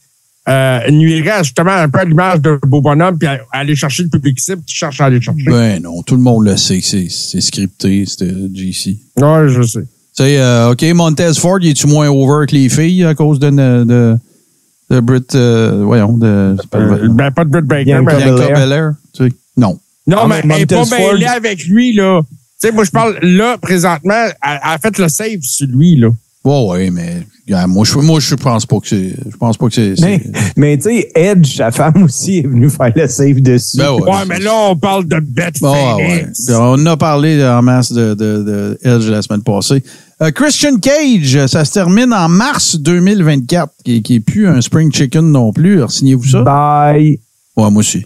Euh, nuirait justement un peu à l'image de Beau Bonhomme puis à, à aller chercher le public cible qui cherche à aller chercher. Ben non, tout le monde le sait, c'est, c'est scripté, c'était J C. Ouais, je sais. Tu sais, euh, OK, Montez Ford, il est-tu moins over que les filles à cause de, de, de Britt, euh, voyons, de... Pas euh, ben pas de Britt Baker, mais Bianca Belair. Tu sais, non. Non, ah, mais elle n'est pas mêlée avec lui, là. Tu sais, moi, je parle, là, présentement, elle a fait le save sur lui, là. Oh oui, mais moi, je moi, je pense pas que c'est... Je pense pas que c'est, c'est... Mais, mais tu sais, Edge, sa femme aussi, est venue faire le save dessus. Ben ouais, ouais mais là, on parle de Beth oh, Phoenix. Ouais. On a parlé en masse de, de, de Edge la semaine passée. Euh, Christian Cage, ça se termine en mars deux mille vingt-quatre, qui, qui est plus un Spring Chicken non plus. Alors, signez-vous ça? Bye! Ouais, moi aussi.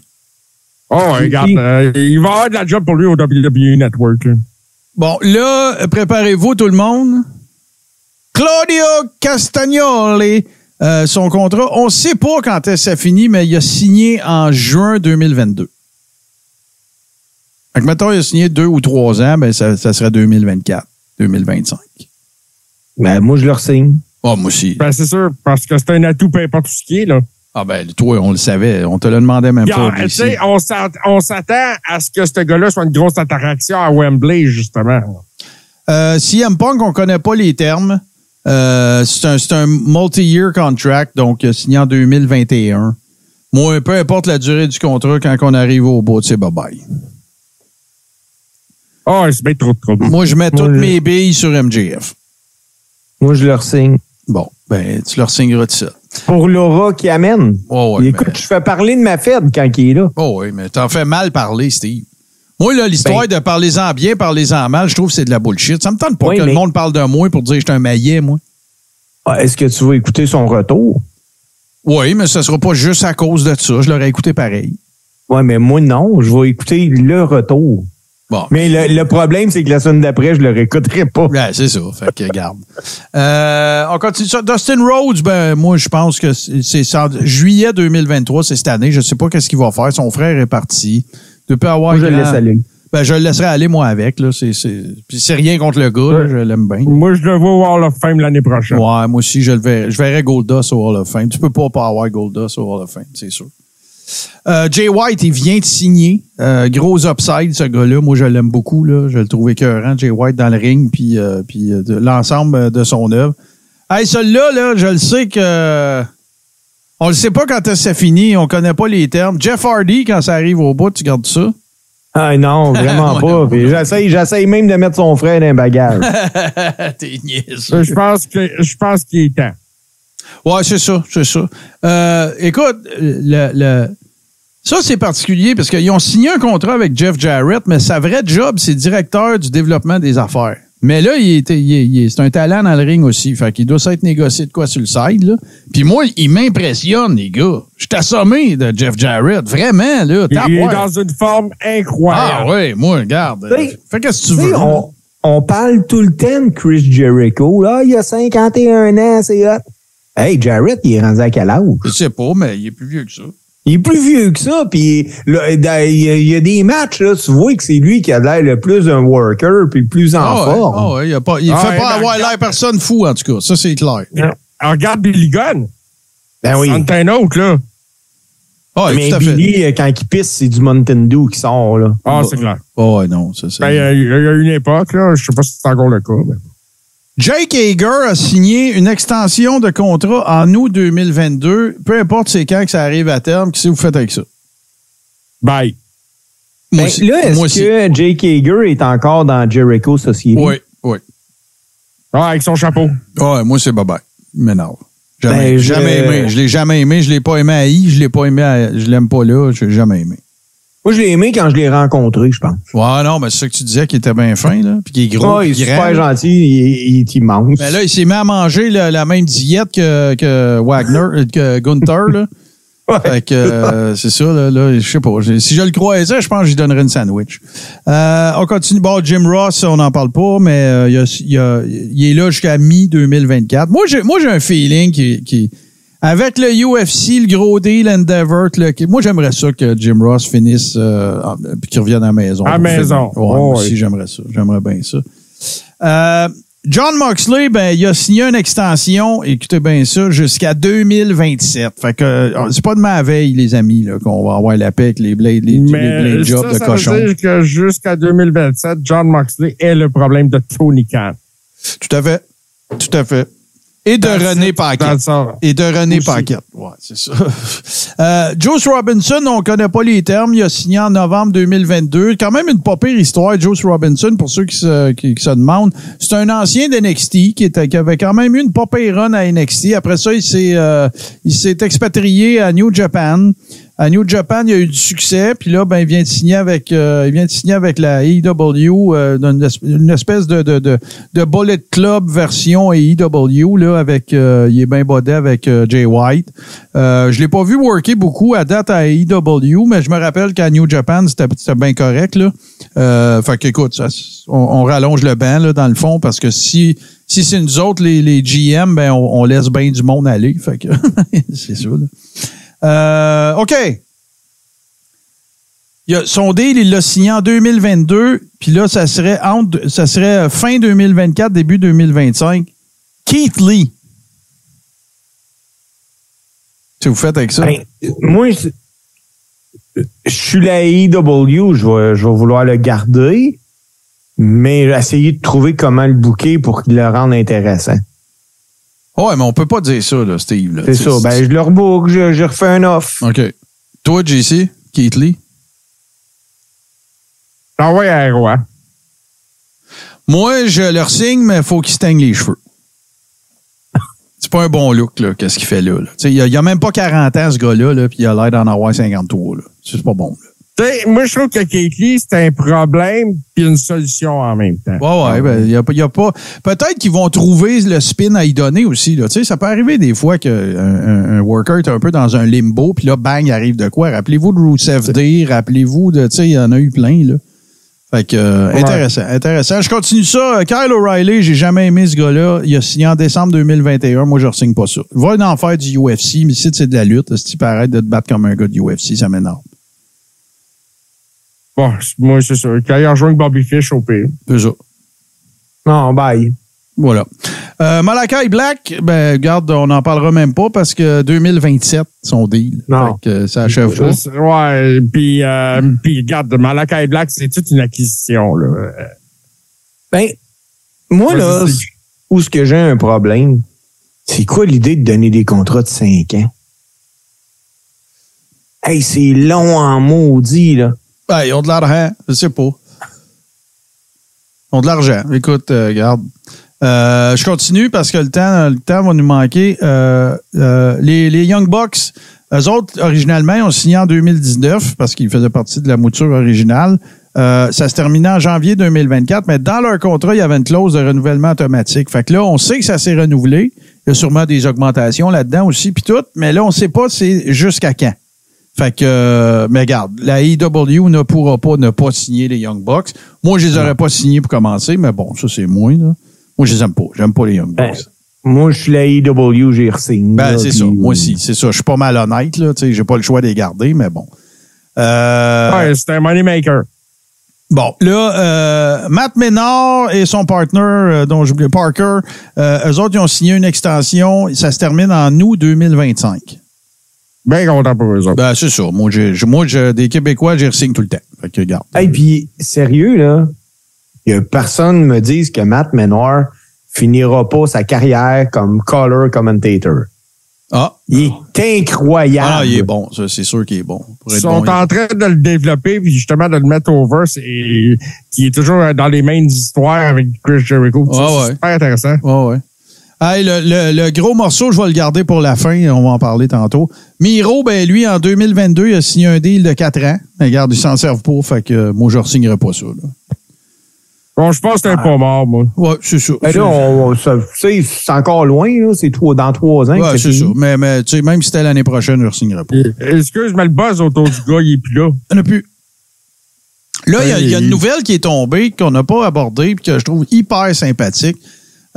Oh, regarde, euh, il va avoir de la job pour lui au W W E Network. Là. Bon, là, préparez-vous tout le monde. Claudio Castagnoli, euh, son contrat, on ne sait pas quand est-ce que ça finit, mais il a signé en juin deux mille vingt-deux. Donc, mettons, il a signé deux ou trois ans, ben, ça, ça serait deux mille vingt-quatre, deux mille vingt-cinq. Ben, moi, je le re-signe. Ah, moi aussi. Ben, c'est sûr, parce que c'est un atout, peu importe ce qui est, là. Ah, ben, toi, on le savait. On te le demandait même pas. Tu sais, on s'attend à ce que ce gars-là soit une grosse attraction à Wembley, justement. Euh, C M Punk, on ne connaît pas les termes. Euh, c'est un, c'est un multi-year contract, donc signé en deux mille vingt et un. Moi, peu importe la durée du contrat, quand on arrive au bout, c'est bye-bye. Ah, oh, c'est bien trop de trouble. Moi, je mets toutes Moi, je... mes billes sur M J F. Moi, je leur signe. Bon, ben, tu leur signeras de ça. Pour l'aura qui amène. Oh, ouais, écoute, mais... je fais parler de ma fête quand il est là. Oh oui, mais t'en fais mal parler, Steve. Moi, là, l'histoire ben, de parlez-en bien, parlez-en mal, je trouve que c'est de la bullshit. Ça me tente pas oui, que mais... le monde parle de moi pour dire que je suis un maillet, moi. Ah, est-ce que tu vas écouter son retour? Oui, mais ce sera pas juste à cause de ça. Je l'aurais écouté pareil. Oui, mais moi, non. Je vais écouter le retour. Bon. Mais le, le problème, c'est que la semaine d'après, je le réécouterai pas. Ouais, c'est ça. Fait que, garde. Euh, on continue ça. Dustin Rhodes, ben, moi, je pense que c'est, c'est ça, juillet deux mille vingt-trois, c'est cette année. Je sais pas qu'est-ce qu'il va faire. Son frère est parti. Tu peux avoir moi, je grand... le laisse aller. Ben, je le laisserai aller, moi, avec. Là. C'est, c'est... Puis c'est rien contre le gars, ouais. là, je l'aime bien. Moi, je le vois au Hall of Fame l'année prochaine. Ouais, moi aussi, je le verrai. Je verrai Goldust au Hall of Fame. Tu peux pas pas avoir Goldust au Hall of Fame, c'est sûr. Euh, Jay White, il vient de signer. Euh, gros upside, ce gars-là. Moi, je l'aime beaucoup. Là. Je le trouve écœurant, Jay White, dans le ring, puis, euh, puis euh, de, l'ensemble de son œuvre. Hey, celui-là, là, je le sais que... On ne sait pas quand ça finit, on ne connaît pas les termes. Jeff Hardy, quand ça arrive au bout, tu gardes ça? Ah non, vraiment pas. Puis j'essaye, j'essaye même de mettre son frère dans un bagage. T'es niaiseux. Je pense, que, je pense qu'il est temps. Ouais, c'est ça, c'est ça. Euh, écoute, le, le, ça, c'est particulier parce qu'ils ont signé un contrat avec Jeff Jarrett, mais sa vraie job, c'est directeur du développement des affaires. Mais là, il, était, il, est, il est, c'est un talent dans le ring aussi. Fait qu'il doit s'être négocié de quoi sur le side, là. Puis moi, il m'impressionne, les gars. Je suis assommé de Jeff Jarrett. Vraiment, là. Il est dans une forme incroyable. Ah oui, moi, regarde. T'sais, fais qu'est-ce que tu veux. On, on parle tout le temps de Chris Jericho. Là, il a cinquante et un ans, c'est hot. Hey, Jarrett, il est rendu à quel âge? Je sais pas, mais il est plus vieux que ça. Il est plus vieux que ça, puis il y a des matchs, là, tu vois que c'est lui qui a l'air le plus un worker, puis le plus en oh, forme. Oh, il ne ah, fait pas ben, avoir l'air personne fou, en tout cas. Ça, c'est clair. Ben, regarde Billy Gunn. Ben oui. C'est un autre, là. Oh, mais tout à fait. Billy, quand il pisse, c'est du Mountain Dew qui sort, là. Ah, c'est clair. Oh, non, ça, c'est... Ben, il y a eu une époque, là, je sais pas si c'est encore le cas, mais... Jake Hager a signé une extension de contrat en août deux mille vingt-deux. Peu importe c'est quand que ça arrive à terme, qu'est-ce que vous faites avec ça? Bye. Moi ben, aussi. Là, est-ce Moi que aussi. Jake Hager est encore dans Jericho Society? Oui, oui. Ah, avec son chapeau. Ah, moi, c'est bye-bye. Mais non. Jamais, ben, je... jamais aimé. Je l'ai jamais aimé. Je l'ai pas aimé à I. Je l'ai pas aimé à... Je l'aime pas là. Je l'ai jamais aimé. Moi, je l'ai aimé quand je l'ai rencontré, je pense. Ouais, non, mais c'est ça que tu disais qu'il était bien fin, là. Puis qu'il est gros. Ouais, il est super gentil, il est, il est immense. Mais là, il s'est mis à manger là, la même diète que, que Wagner, que Gunther, là. Ouais. Fait que, euh, c'est ça, là, là je sais pas. Si je le croisais, je pense que je lui donnerais une sandwich. Euh, on continue. Bon, Jim Ross, on n'en parle pas, mais euh, il, a, il, a, il est là jusqu'à mi deux mille vingt-quatre. Moi, j'ai, moi, j'ai un feeling qui, qui avec le U F C, le gros deal, Endeavor, le... moi, j'aimerais ça que Jim Ross finisse euh, et qu'il revienne à la maison. À la maison. Ouais, oh, aussi, oui. J'aimerais ça. J'aimerais bien ça. Euh, John Moxley, ben, il a signé une extension, écoutez bien ça, jusqu'à deux mille vingt-sept. Fait que c'est pas de ma veille, les amis, là, qu'on va avoir la paix avec les blade, les, Mais les blade jobs ça, de ça cochon. Ça veut dire que jusqu'à deux mille vingt-sept, John Moxley est le problème de Tony Khan. Tout à fait. Tout à fait. Et de, René Paquette. Et de René Aussi. Paquette. Ouais, c'est ça. Euh, Juice Robinson, on connaît pas les termes. Il a signé en novembre deux mille vingt-deux. Quand même une pas pire histoire, Juice Robinson, pour ceux qui se, qui, qui se demandent. C'est un ancien d'N X T qui, était, qui avait quand même eu une pas pire run à N X T. Après ça, il s'est, euh, il s'est expatrié à New Japan. À New Japan, il a eu du succès. Puis là, ben, il vient de signer avec, euh, il vient de signer avec la A E W, euh, une espèce de, de, de, de Bullet Club version A E W, là, avec, euh, il est bien bodé avec euh, Jay White. Euh, je l'ai pas vu worker beaucoup à date à A E W, mais je me rappelle qu'à New Japan, c'était, c'était bien correct, là. Euh, fait qu'écoute, ça, on, on rallonge le banc, là, dans le fond, parce que si, si c'est nous autres, les, les G M, ben, on, on laisse bien du monde aller. Fait que, c'est ça, là. Euh, OK. Il a, son deal, il l'a signé en deux mille vingt-deux, puis là, ça serait, entre, ça serait fin deux mille vingt-quatre, début deux mille vingt-cinq. Keith Lee. Qu'est-ce que vous faites avec ça? Ben, moi, je suis la A E W, je vais, je vais vouloir le garder, mais essayer de trouver comment le booker pour qu'il le rende intéressant. Ouais, mais on peut pas dire ça, là, Steve. Là. C'est, c'est ça. C'est... Ben, je le rebook, je, je refais un off. OK. Toi, J C, Keith Lee? Ah ouais, à Roi. Moi, je leur signe, mais il faut qu'ils se teignent les cheveux. C'est pas un bon look, là, qu'est-ce qu'il fait là. là. Tu sais, il, il a même pas quarante ans, ce gars-là, là, puis il a l'air d'en avoir cinquante-trois, là. C'est pas bon, là. T'sais, moi, je trouve que Keith Lee, c'est un problème puis une solution en même temps. Ouais, ouais, ben, y a, y a pas. Peut-être qu'ils vont trouver le spin à y donner aussi, là. Tu sais, ça peut arriver des fois qu'un un, un worker est un peu dans un limbo, puis là, bang, il arrive de quoi? Rappelez-vous de Rusev D, rappelez-vous de, tu sais, il y en a eu plein, là. Fait que, euh, ouais. intéressant, intéressant. Je continue ça. Kyle O'Reilly, j'ai jamais aimé ce gars-là. Il a signé en décembre deux mille vingt et un. Moi, je ne resigne pas ça. Il va en faire du U F C, mais ici, c'est de la lutte. Si tu peux arrêter de te battre comme un gars du U F C, ça m'énerve. Bon, moi, c'est sûr. Quand il a rejoint Bobby Fish au pire. C'est ça. Non, bye. Voilà. Euh, Malakai Black, ben, regarde, on n'en parlera même pas parce que deux mille vingt-sept, son deal. Non. Fait que ça achève pas. Ouais, puis, euh, mm. puis regarde, Malakai Black, c'est toute une acquisition, là. Ben, moi, ouais, là, c'est... où est-ce que j'ai un problème? C'est quoi l'idée de donner des contrats de cinq ans? Hey, c'est long en maudit, là. Ben, ils ont de l'argent, je sais pas. Ils ont de l'argent. Écoute, euh, regarde. Euh, je continue parce que le temps, le temps va nous manquer. Euh, euh, les, les Young Bucks, eux autres, originalement, ils ont signé en deux mille dix-neuf parce qu'ils faisaient partie de la mouture originale. Euh, ça se terminait en janvier deux mille vingt-quatre, mais dans leur contrat, il y avait une clause de renouvellement automatique. Fait que là, on sait que ça s'est renouvelé. Il y a sûrement des augmentations là-dedans aussi, puis tout, mais là, on ne sait pas c'est jusqu'à quand. Fait que, euh, mais regarde, la I W ne pourra pas ne pas signer les Young Bucks. Moi, je les aurais pas signés pour commencer, mais bon, ça, c'est moi, là. Moi, je les aime pas. J'aime pas les Young Bucks. Ben, moi, je suis la I W, j'ai re-signé. Ben, là, c'est puis... ça. Moi aussi, c'est ça. Je suis pas mal honnête, là. Tu sais, j'ai pas le choix de les garder, mais bon. Euh... Ouais, c'est un moneymaker. Bon, là, euh, Matt Ménard et son partner, euh, dont j'oublie Parker, euh, eux autres, ils ont signé une extension. Ça se termine en août deux mille vingt-cinq. Bien content pour eux autres. Ben, c'est sûr. Moi, j'ai, moi j'ai, des Québécois, j'ai re-signe tout le temps. Fait que, regarde. Et hey, puis, sérieux, là, il y a personne qui me dise que Matt Ménard finira pas sa carrière comme color commentator. Ah. Il est incroyable. Ah, il est bon. Ça, c'est sûr qu'il est bon. Ils sont bon, en train de le développer puis justement de le mettre over. C'est, il est toujours dans les mêmes histoires avec Chris Jericho. Ah, c'est ouais. super intéressant. Ah, ouais. Hey, le, le, le gros morceau, je vais le garder pour la fin. On va en parler tantôt. Miro, ben lui, en deux mille vingt-deux, il a signé un deal de quatre ans. Mais regarde, il s'en servent pas. Fait que moi, je ne re-signerai pas ça. Là. Bon, je pense que t'es ah. pas mort, moi. Ouais, c'est ça. Mais là, on, ça, c'est, c'est encore loin, là. C'est trois, dans trois ans. Ouais, que c'est, c'est ça. Mais, mais tu sais, même si c'était l'année prochaine, je re-signerai pas. Excuse, mais le buzz autour du gars, il est plus là. Il n'y en a plus. Là, il ouais, y, y a une nouvelle qui est tombée, qu'on n'a pas abordée, puis que je trouve hyper sympathique.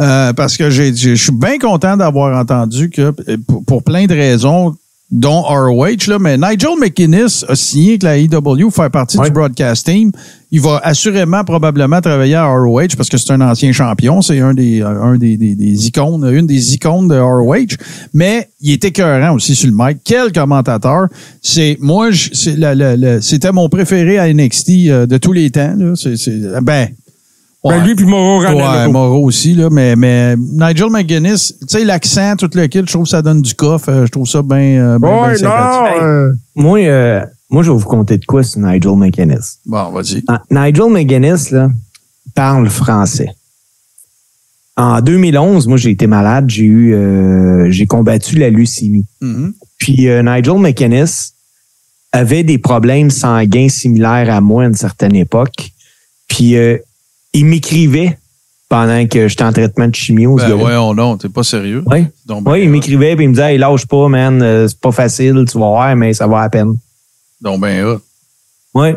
Euh, parce que j'ai, je suis bien content d'avoir entendu que, pour, pour plein de raisons, dont R O H, là, mais Nigel McInnes a signé que la I W fait partie ouais. du broadcast team. Il va assurément, probablement, travailler à R O H parce que c'est un ancien champion. C'est un des, un des, des, des icônes, une des icônes de R O H. Mais il est écœurant aussi sur le mic. Quel commentateur! C'est, moi, je, c'est la, la, la, c'était mon préféré à N X T de tous les temps, là. C'est, c'est, ben. Ouais. Ben lui puis Moreau ouais, Ranel. Ouais, Moreau aussi, là, mais, mais Nigel McGuinness, tu sais, l'accent, tout le kit, je trouve que ça donne du coffre. Je trouve ça bien. Ben, ouais, ben non! Euh, moi, euh, moi, je vais vous compter de quoi sur Nigel McGuinness. Bon, vas-y. Ah, Nigel McGuinness, là, parle français. En deux mille onze, moi, j'ai été malade, j'ai eu euh, j'ai combattu la leucémie. Mm-hmm. Puis euh, Nigel McGuinness avait des problèmes sanguins similaires à moi à une certaine époque. Puis euh, il m'écrivait pendant que j'étais en traitement de chimio. Ben ouais, on non, t'es pas sérieux. Oui, donc, ben, ouais, il m'écrivait puis il me disait hey, lâche pas, man, euh, c'est pas facile, tu vas voir, mais ça va à peine. Donc ben hot. Oui.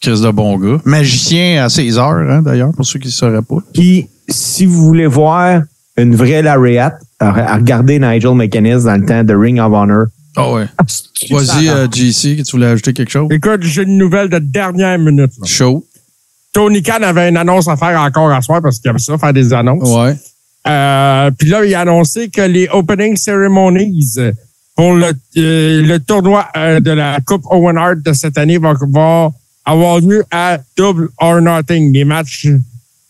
Chris de bon gars. Magicien à ses heures, hein, d'ailleurs, pour ceux qui ne sauraient pas. Puis, si vous voulez voir une vraie lariat, regardez Nigel McInnes dans le temps de Ring of Honor. Ah oh ouais. Vas-y, euh, J C, que tu voulais ajouter quelque chose? Écoute, j'ai une nouvelle de dernière minute. Là. Chaud. Tony Khan avait une annonce à faire encore à soir parce qu'il aime ça, faire des annonces. Ouais. Euh, puis là, il a annoncé que les opening ceremonies pour le, euh, le tournoi euh, de la Coupe Owen Hart de cette année vont va avoir lieu à Double or Nothing. Les matchs,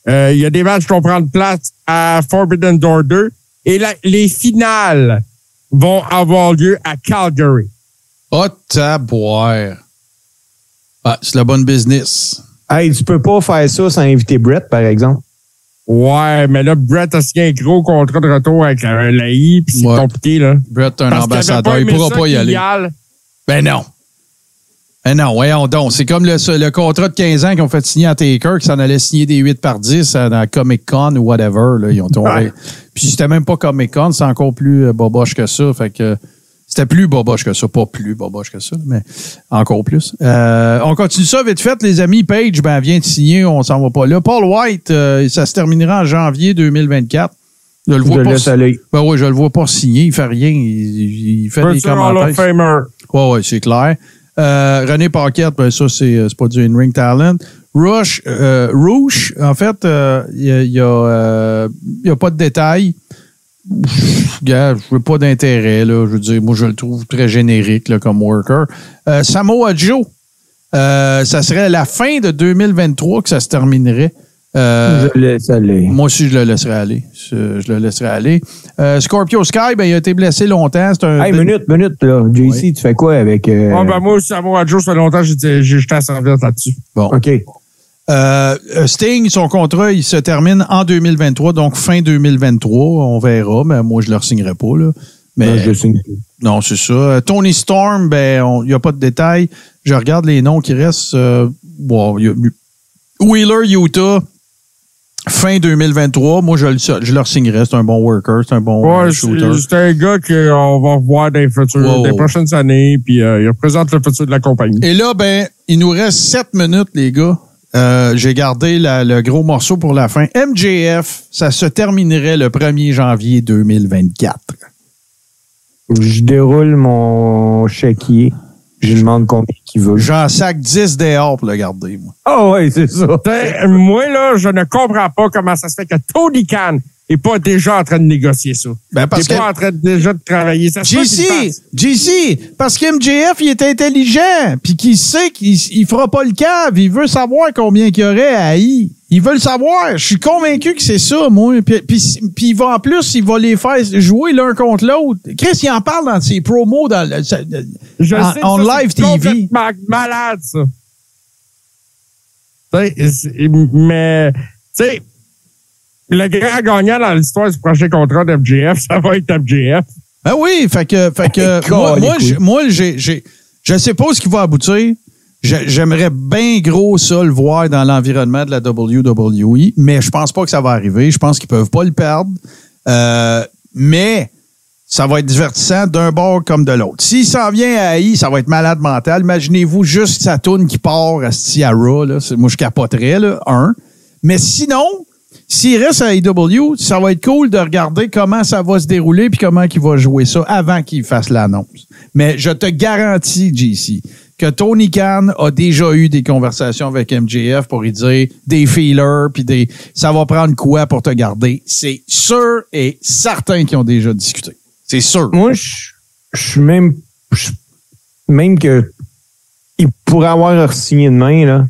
euh, il y a des matchs qui vont prendre place à Forbidden Door deux et la, les finales vont avoir lieu à Calgary. Oh, tabouère. Ah, c'est la bonne business. Hey, tu peux pas faire ça sans inviter Brett, par exemple. Ouais, mais là, Brett a signé un gros contrat de retour avec la, la I, puis c'est ouais. compliqué, là. Brett est un Parce ambassadeur, il pourra pas y aller. Légal. Ben non. Ben non, voyons donc. C'est comme le, le contrat de quinze ans qu'ils ont fait signer à Taker, qui s'en allait signer des huit par dix à, dans Comic-Con ou whatever, là. Ils ont tombé. Puis c'était même pas Comic-Con, c'est encore plus boboche que ça, fait que... C'était plus boboche que ça, pas plus boboche que ça, mais encore plus. Euh, on continue ça vite fait, les amis. Page, ben, vient de signer, on s'en va pas là. Paul White, euh, ça se terminera en janvier deux mille vingt-quatre. Je le vois je pas signer. Ben oui, je le vois pas signer, il fait rien, il, il fait Virtual des commentaires. Famer. Ouais, ouais, c'est clair. Euh, René Paquette, ben ça, c'est, c'est pas du in-ring talent. Rush, euh, Rouge, en fait, il euh, y a, y a, euh, y a pas de détails. Yeah, je veux pas d'intérêt, là. Je veux dire, moi, je le trouve très générique, là, comme worker. Euh, Samoa Joe, euh, ça serait à la fin de deux mille vingt-trois que ça se terminerait. Euh, je le laisse aller. Moi aussi, je le laisserai aller. Je, je le laisserai aller. Euh, Scorpio Sky, ben, il a été blessé longtemps. C'est un. Hey, de... minute, minute, là. J C, oui. Tu fais quoi avec. Euh... Ah, ben, moi, Samoa Joe, ça fait longtemps que j'ai jeté à servir là-dessus. Bon. OK. Euh, Sting, son contrat, il se termine en deux mille vingt-trois, donc fin deux mille vingt-trois. On verra, mais moi, je ne le re-signerai pas, là. Mais, non, je le signe. Non, c'est ça. Tony Storm, ben, il n'y a pas de détails. Je regarde les noms qui restent. Euh, Bon, y a, Wheeler, Utah, fin deux mille vingt-trois, moi, je, le, je leur signerais. C'est un bon worker, c'est un bon ouais, shooter. C'est, c'est un gars qu'on va revoir dans les, futurs, wow. dans les prochaines années, puis euh, il représente le futur de la compagnie. Et là, ben, il nous reste sept minutes, les gars. Euh, j'ai gardé la, le gros morceau pour la fin. M J F, ça se terminerait le premier janvier deux mille vingt-quatre. Je déroule mon chéquier. Je lui demande combien qu'il veut. J'en sac dix dehors pour le garder, moi. Ah oh oui, c'est ça. Moi, là, je ne comprends pas comment ça se fait que Tony Khan n'est pas déjà en train de négocier ça. Ben parce il n'est que... pas en train de, déjà de travailler ça. J C, J C, parce que M J F, il est intelligent, puis qu'il sait qu'il ne fera pas le cave. Il veut savoir combien qu'il y aurait à I. Ils veulent savoir. Je suis convaincu que c'est ça, moi. Puis, puis, puis il va, en plus, il va les faire jouer l'un contre l'autre. Chris, il en parle dans ses promos dans le, Je en, sais en ça, live c'est T V. Malade, ça. T'sais, mais, tu sais, le grand gagnant dans l'histoire du prochain contrat d'F G F, ça va être F G F. Ben oui, fait que, fait que moi, moi, j'ai, moi j'ai, j'ai, je sais pas ce qui va aboutir. J'aimerais bien gros ça le voir dans l'environnement de la W W E, mais je pense pas que ça va arriver. Je pense qu'ils peuvent pas le perdre. Euh, mais ça va être divertissant d'un bord comme de l'autre. S'il s'en vient à I, ça va être malade mental. Imaginez-vous juste sa toune qui part à Raw, là. Moi, je capoterais, là, un. Mais sinon, s'il reste à I W, ça va être cool de regarder comment ça va se dérouler puis comment il va jouer ça avant qu'il fasse l'annonce. Mais je te garantis, J C, que Tony Khan a déjà eu des conversations avec M J F pour lui dire des feelers, puis des ça va prendre quoi pour te garder. C'est sûr et certain qu'ils ont déjà discuté. C'est sûr. Moi, je suis même... J'suis, même que il pourrait avoir re-signé demain, là,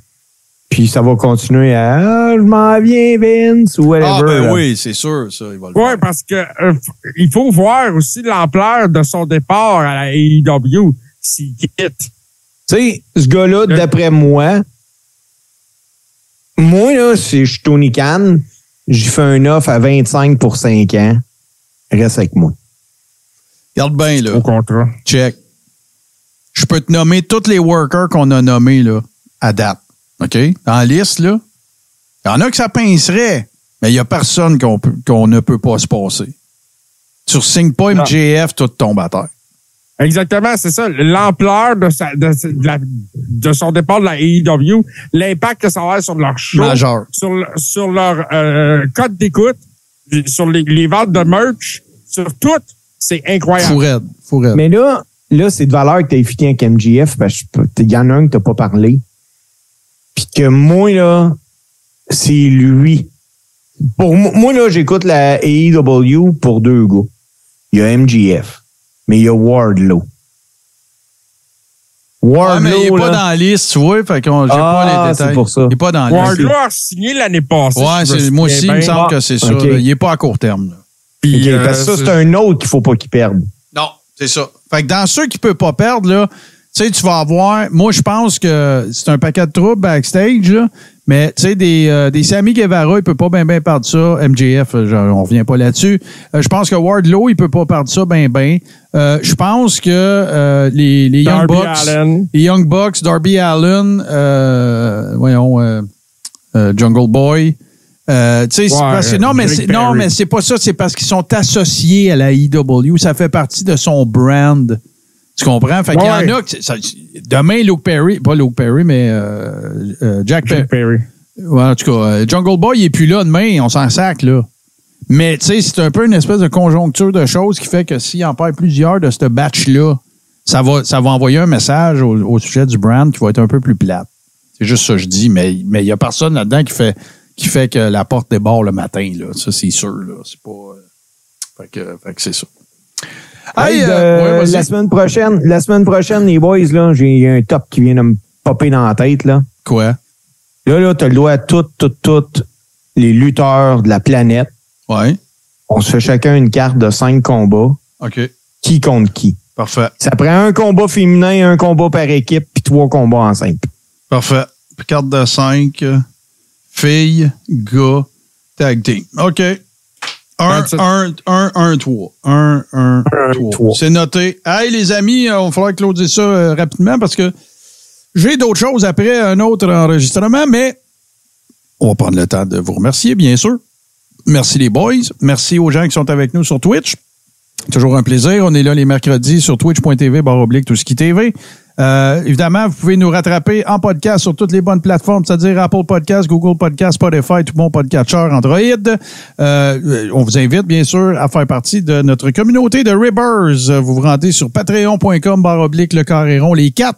puis ça va continuer à « Je m'en viens, Vince » ou whatever. Ah ben là. Oui, c'est sûr, ça. Il va le oui, faire. Parce que euh, il faut voir aussi l'ampleur de son départ à la A E W s'il quitte. Tu sais, ce gars-là, d'après moi, moi, là, si je suis Tony Khan, j'ai fait un offre à vingt-cinq pour cinq ans. Reste avec moi. Regarde bien, là. Au contrat. Check. Je peux te nommer tous les workers qu'on a nommés, là, à date. OK? Dans la liste, là, il y en a que ça pincerait, mais il n'y a personne qu'on, peut, qu'on ne peut pas se passer. Tu ne signes pas M J F, tout tombe à terre. Exactement, c'est ça. L'ampleur de, sa, de, de, la, de son départ de la A E W, l'impact que ça a sur leur show, Major. sur, le, sur leur euh, code d'écoute, sur les, les ventes de merch, sur tout, c'est incroyable. Fourette, fourette. Mais là, là, c'est de valeur que t'as effiqué avec M J F, parce qu'il y en a un que t'as pas parlé. Puis que moi, là, c'est lui. Pour moi, là, j'écoute la A E W pour deux gars. Il y a M J F. Mais il y a Wardlow. Wardlow. Ah, mais il n'est pas dans la liste, tu vois. Fait qu'on, j'ai ah, pas les détails. C'est pour ça. Il n'est pas dans la Wardlow liste. Wardlow a signé l'année passée. Ouais, si c'est, moi aussi, ben, il me semble ah, que c'est okay. ça. Là. Il n'est pas à court terme. Là. Puis, okay, euh, parce que ça, c'est, c'est un autre qu'il ne faut pas qu'il perde. Non, c'est ça. Fait que dans ceux qui ne peuvent pas perdre, là, tu sais, tu vas avoir. Moi, je pense que c'est un paquet de troupes backstage, là. Mais, tu sais, des, euh, des Sammy Guevara, il ne peut pas bien ben perdre ça. M J F, genre, on ne revient pas là-dessus. Euh, je pense que Wardlow, il ne peut pas perdre ça bien, bien. Euh, je pense que euh, les, les Young Bucks, les Young Bucks, Darby Allin, euh, voyons, euh, euh, Jungle Boy. Euh, tu sais, ouais, parce que, non, mais c'est, non, mais c'est pas ça. C'est parce qu'ils sont associés à la I W. Ça fait partie de son brand. Tu comprends? Fait ouais. qu'il y en a... Que, ça, demain, Luke Perry... Pas Luke Perry, mais... Euh, euh, Jack Jack Perry. Perry. Ouais, en tout cas, euh, Jungle Boy, il n'est plus là demain. On s'en sac, là. Mais, tu sais, c'est un peu une espèce de conjoncture de choses qui fait que s'il en perd plusieurs de ce batch-là, ça va, ça va envoyer un message au, au sujet du brand qui va être un peu plus plate. C'est juste ça que je dis, mais il mais n'y a personne là-dedans qui fait, qui fait que la porte débarre le matin, là. Ça, c'est sûr, là. C'est pas... Euh, fait, que, fait que c'est ça. Hey, euh, euh, ouais, la semaine prochaine, la semaine prochaine, les boys, là, j'ai un top qui vient de me popper dans la tête, là. Quoi? Là, là, t'as le droit à toutes, toutes, toutes les lutteurs de la planète. Ouais. On se fait chacun une carte de cinq combats. OK. Qui contre qui. Parfait. Ça prend un combat féminin, un combat par équipe, puis trois combats en simple. Parfait. Carte de cinq, filles, gars, tag team. OK. un, un, un, un, trois. un, un, trois. C'est noté. Hey, les amis, on va falloir closer ça euh, rapidement parce que J'ai d'autres choses après un autre enregistrement, mais on va prendre le temps de vous remercier, bien sûr. Merci les boys. Merci aux gens qui sont avec nous sur Twitch. Toujours un plaisir. On est là les mercredis sur twitch.tv, barre oblique, tout ce qui T V. Euh, évidemment, vous pouvez nous rattraper en podcast sur toutes les bonnes plateformes, c'est-à-dire Apple Podcasts, Google Podcasts, Spotify, tout mon podcatcher Android. Euh, on vous invite, bien sûr, à faire partie de notre communauté de Ribbers. Vous vous rendez sur patreon.com, barre oblique, Le Carréron. Les quatre,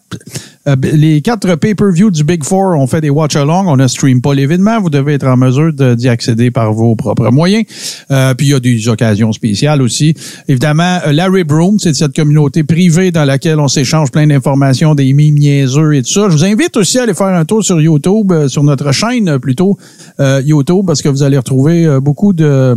euh, les quatre pay-per-view du Big Four, on fait des watch-along, on ne stream pas l'événement. Vous devez être en mesure de, d'y accéder par vos propres moyens. Euh, puis il y a des occasions spéciales aussi. Évidemment, la Rib Room, c'est cette communauté privée dans laquelle on s'échange plein d'informations, des mimes niaiseux et tout ça. Je vous invite aussi à aller faire un tour sur YouTube, euh, sur notre chaîne plutôt euh, YouTube, parce que vous allez retrouver euh, beaucoup de,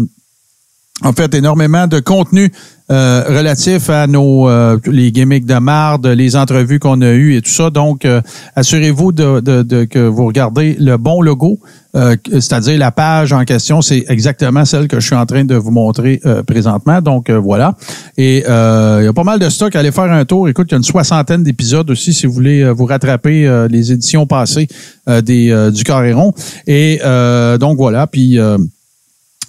en fait, énormément de contenu euh, relatif à nos euh, les gimmicks de marde, les entrevues qu'on a eues et tout ça. Donc, euh, assurez-vous de, de, de que vous regardez le bon logo, euh, c'est-à-dire la page en question. C'est exactement celle que je suis en train de vous montrer euh, présentement. Donc, euh, voilà. Et euh, il y a pas mal de stock. Allez faire un tour. Écoute, il y a une soixantaine d'épisodes aussi si vous voulez euh, vous rattraper euh, les éditions passées euh, des euh, du Carréron. Et euh, donc, voilà. Puis... Euh,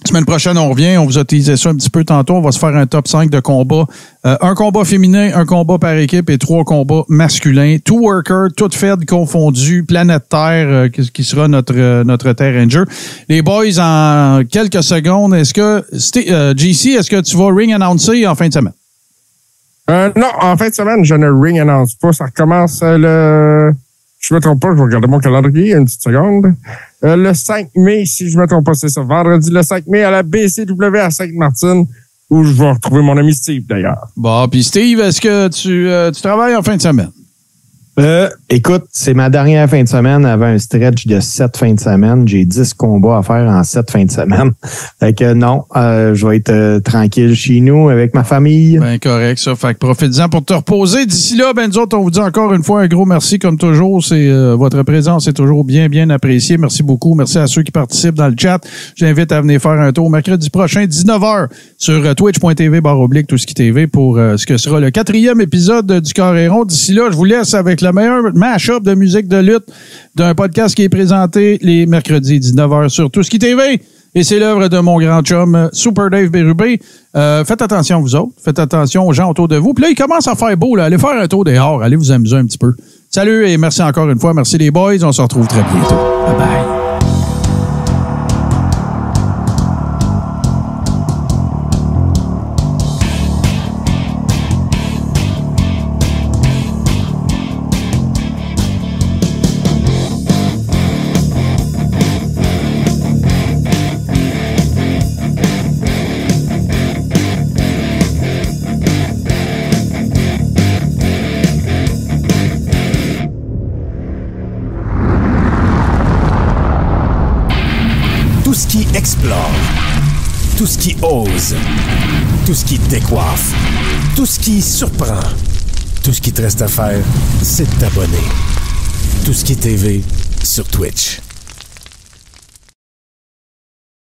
semaine prochaine, on revient. On vous a teasé ça un petit peu tantôt. On va se faire un top cinq de combats. Euh, un combat féminin, un combat par équipe et trois combats masculins. Two workers, toutes fed confondues, planète Terre, euh, qui sera notre euh, notre terrain de jeu. Les boys, en quelques secondes, est-ce que... Euh, J C, est-ce que tu vas ring-announcer en fin de semaine? Euh, non, en fin de semaine, je ne ring-announce pas. Ça recommence le... Je me trompe pas, je vais regarder mon calendrier, une petite seconde. Euh, le cinq mai, si je me trompe pas, c'est ça. Vendredi, le cinq mai, à la B C W à Sainte-Martine, où je vais retrouver mon ami Steve, d'ailleurs. Bon, puis Steve, est-ce que tu, euh, tu travailles en fin de semaine? Euh, écoute, c'est ma dernière fin de semaine avant un stretch de sept fins de semaine. J'ai dix combats à faire en sept fins de semaine. Fait que non, euh, je vais être euh, tranquille chez nous avec ma famille. Ben correct, ça. Fait que profite-en pour te reposer. D'ici là, ben nous autres, on vous dit encore une fois un gros merci comme toujours. C'est euh, votre présence est toujours bien, bien appréciée. Merci beaucoup. Merci à ceux qui participent dans le chat. J'invite à venir faire un tour mercredi prochain, dix-neuf heures, sur euh, twitch.tv barre oblique tout ce qui T V pour euh, ce que sera le quatrième épisode euh, du Carréron. D'ici là, je vous laisse avec le meilleur mash-up de musique de lutte d'un podcast qui est présenté les mercredis dix-neuf heures sur Tout ce qui T V. Et c'est l'œuvre de mon grand chum Super Dave Bérubé. Euh, faites attention vous autres. Faites attention aux gens autour de vous. Puis là, il commence à faire beau. Là. Allez faire un tour dehors. Allez vous amuser un petit peu. Salut et merci encore une fois. Merci les boys. On se retrouve très bientôt. Bye bye. Tout ce qui ose, tout ce qui décoiffe, tout ce qui surprend, tout ce qui te reste à faire, c'est de t'abonner. Tout ce qui T V sur Twitch.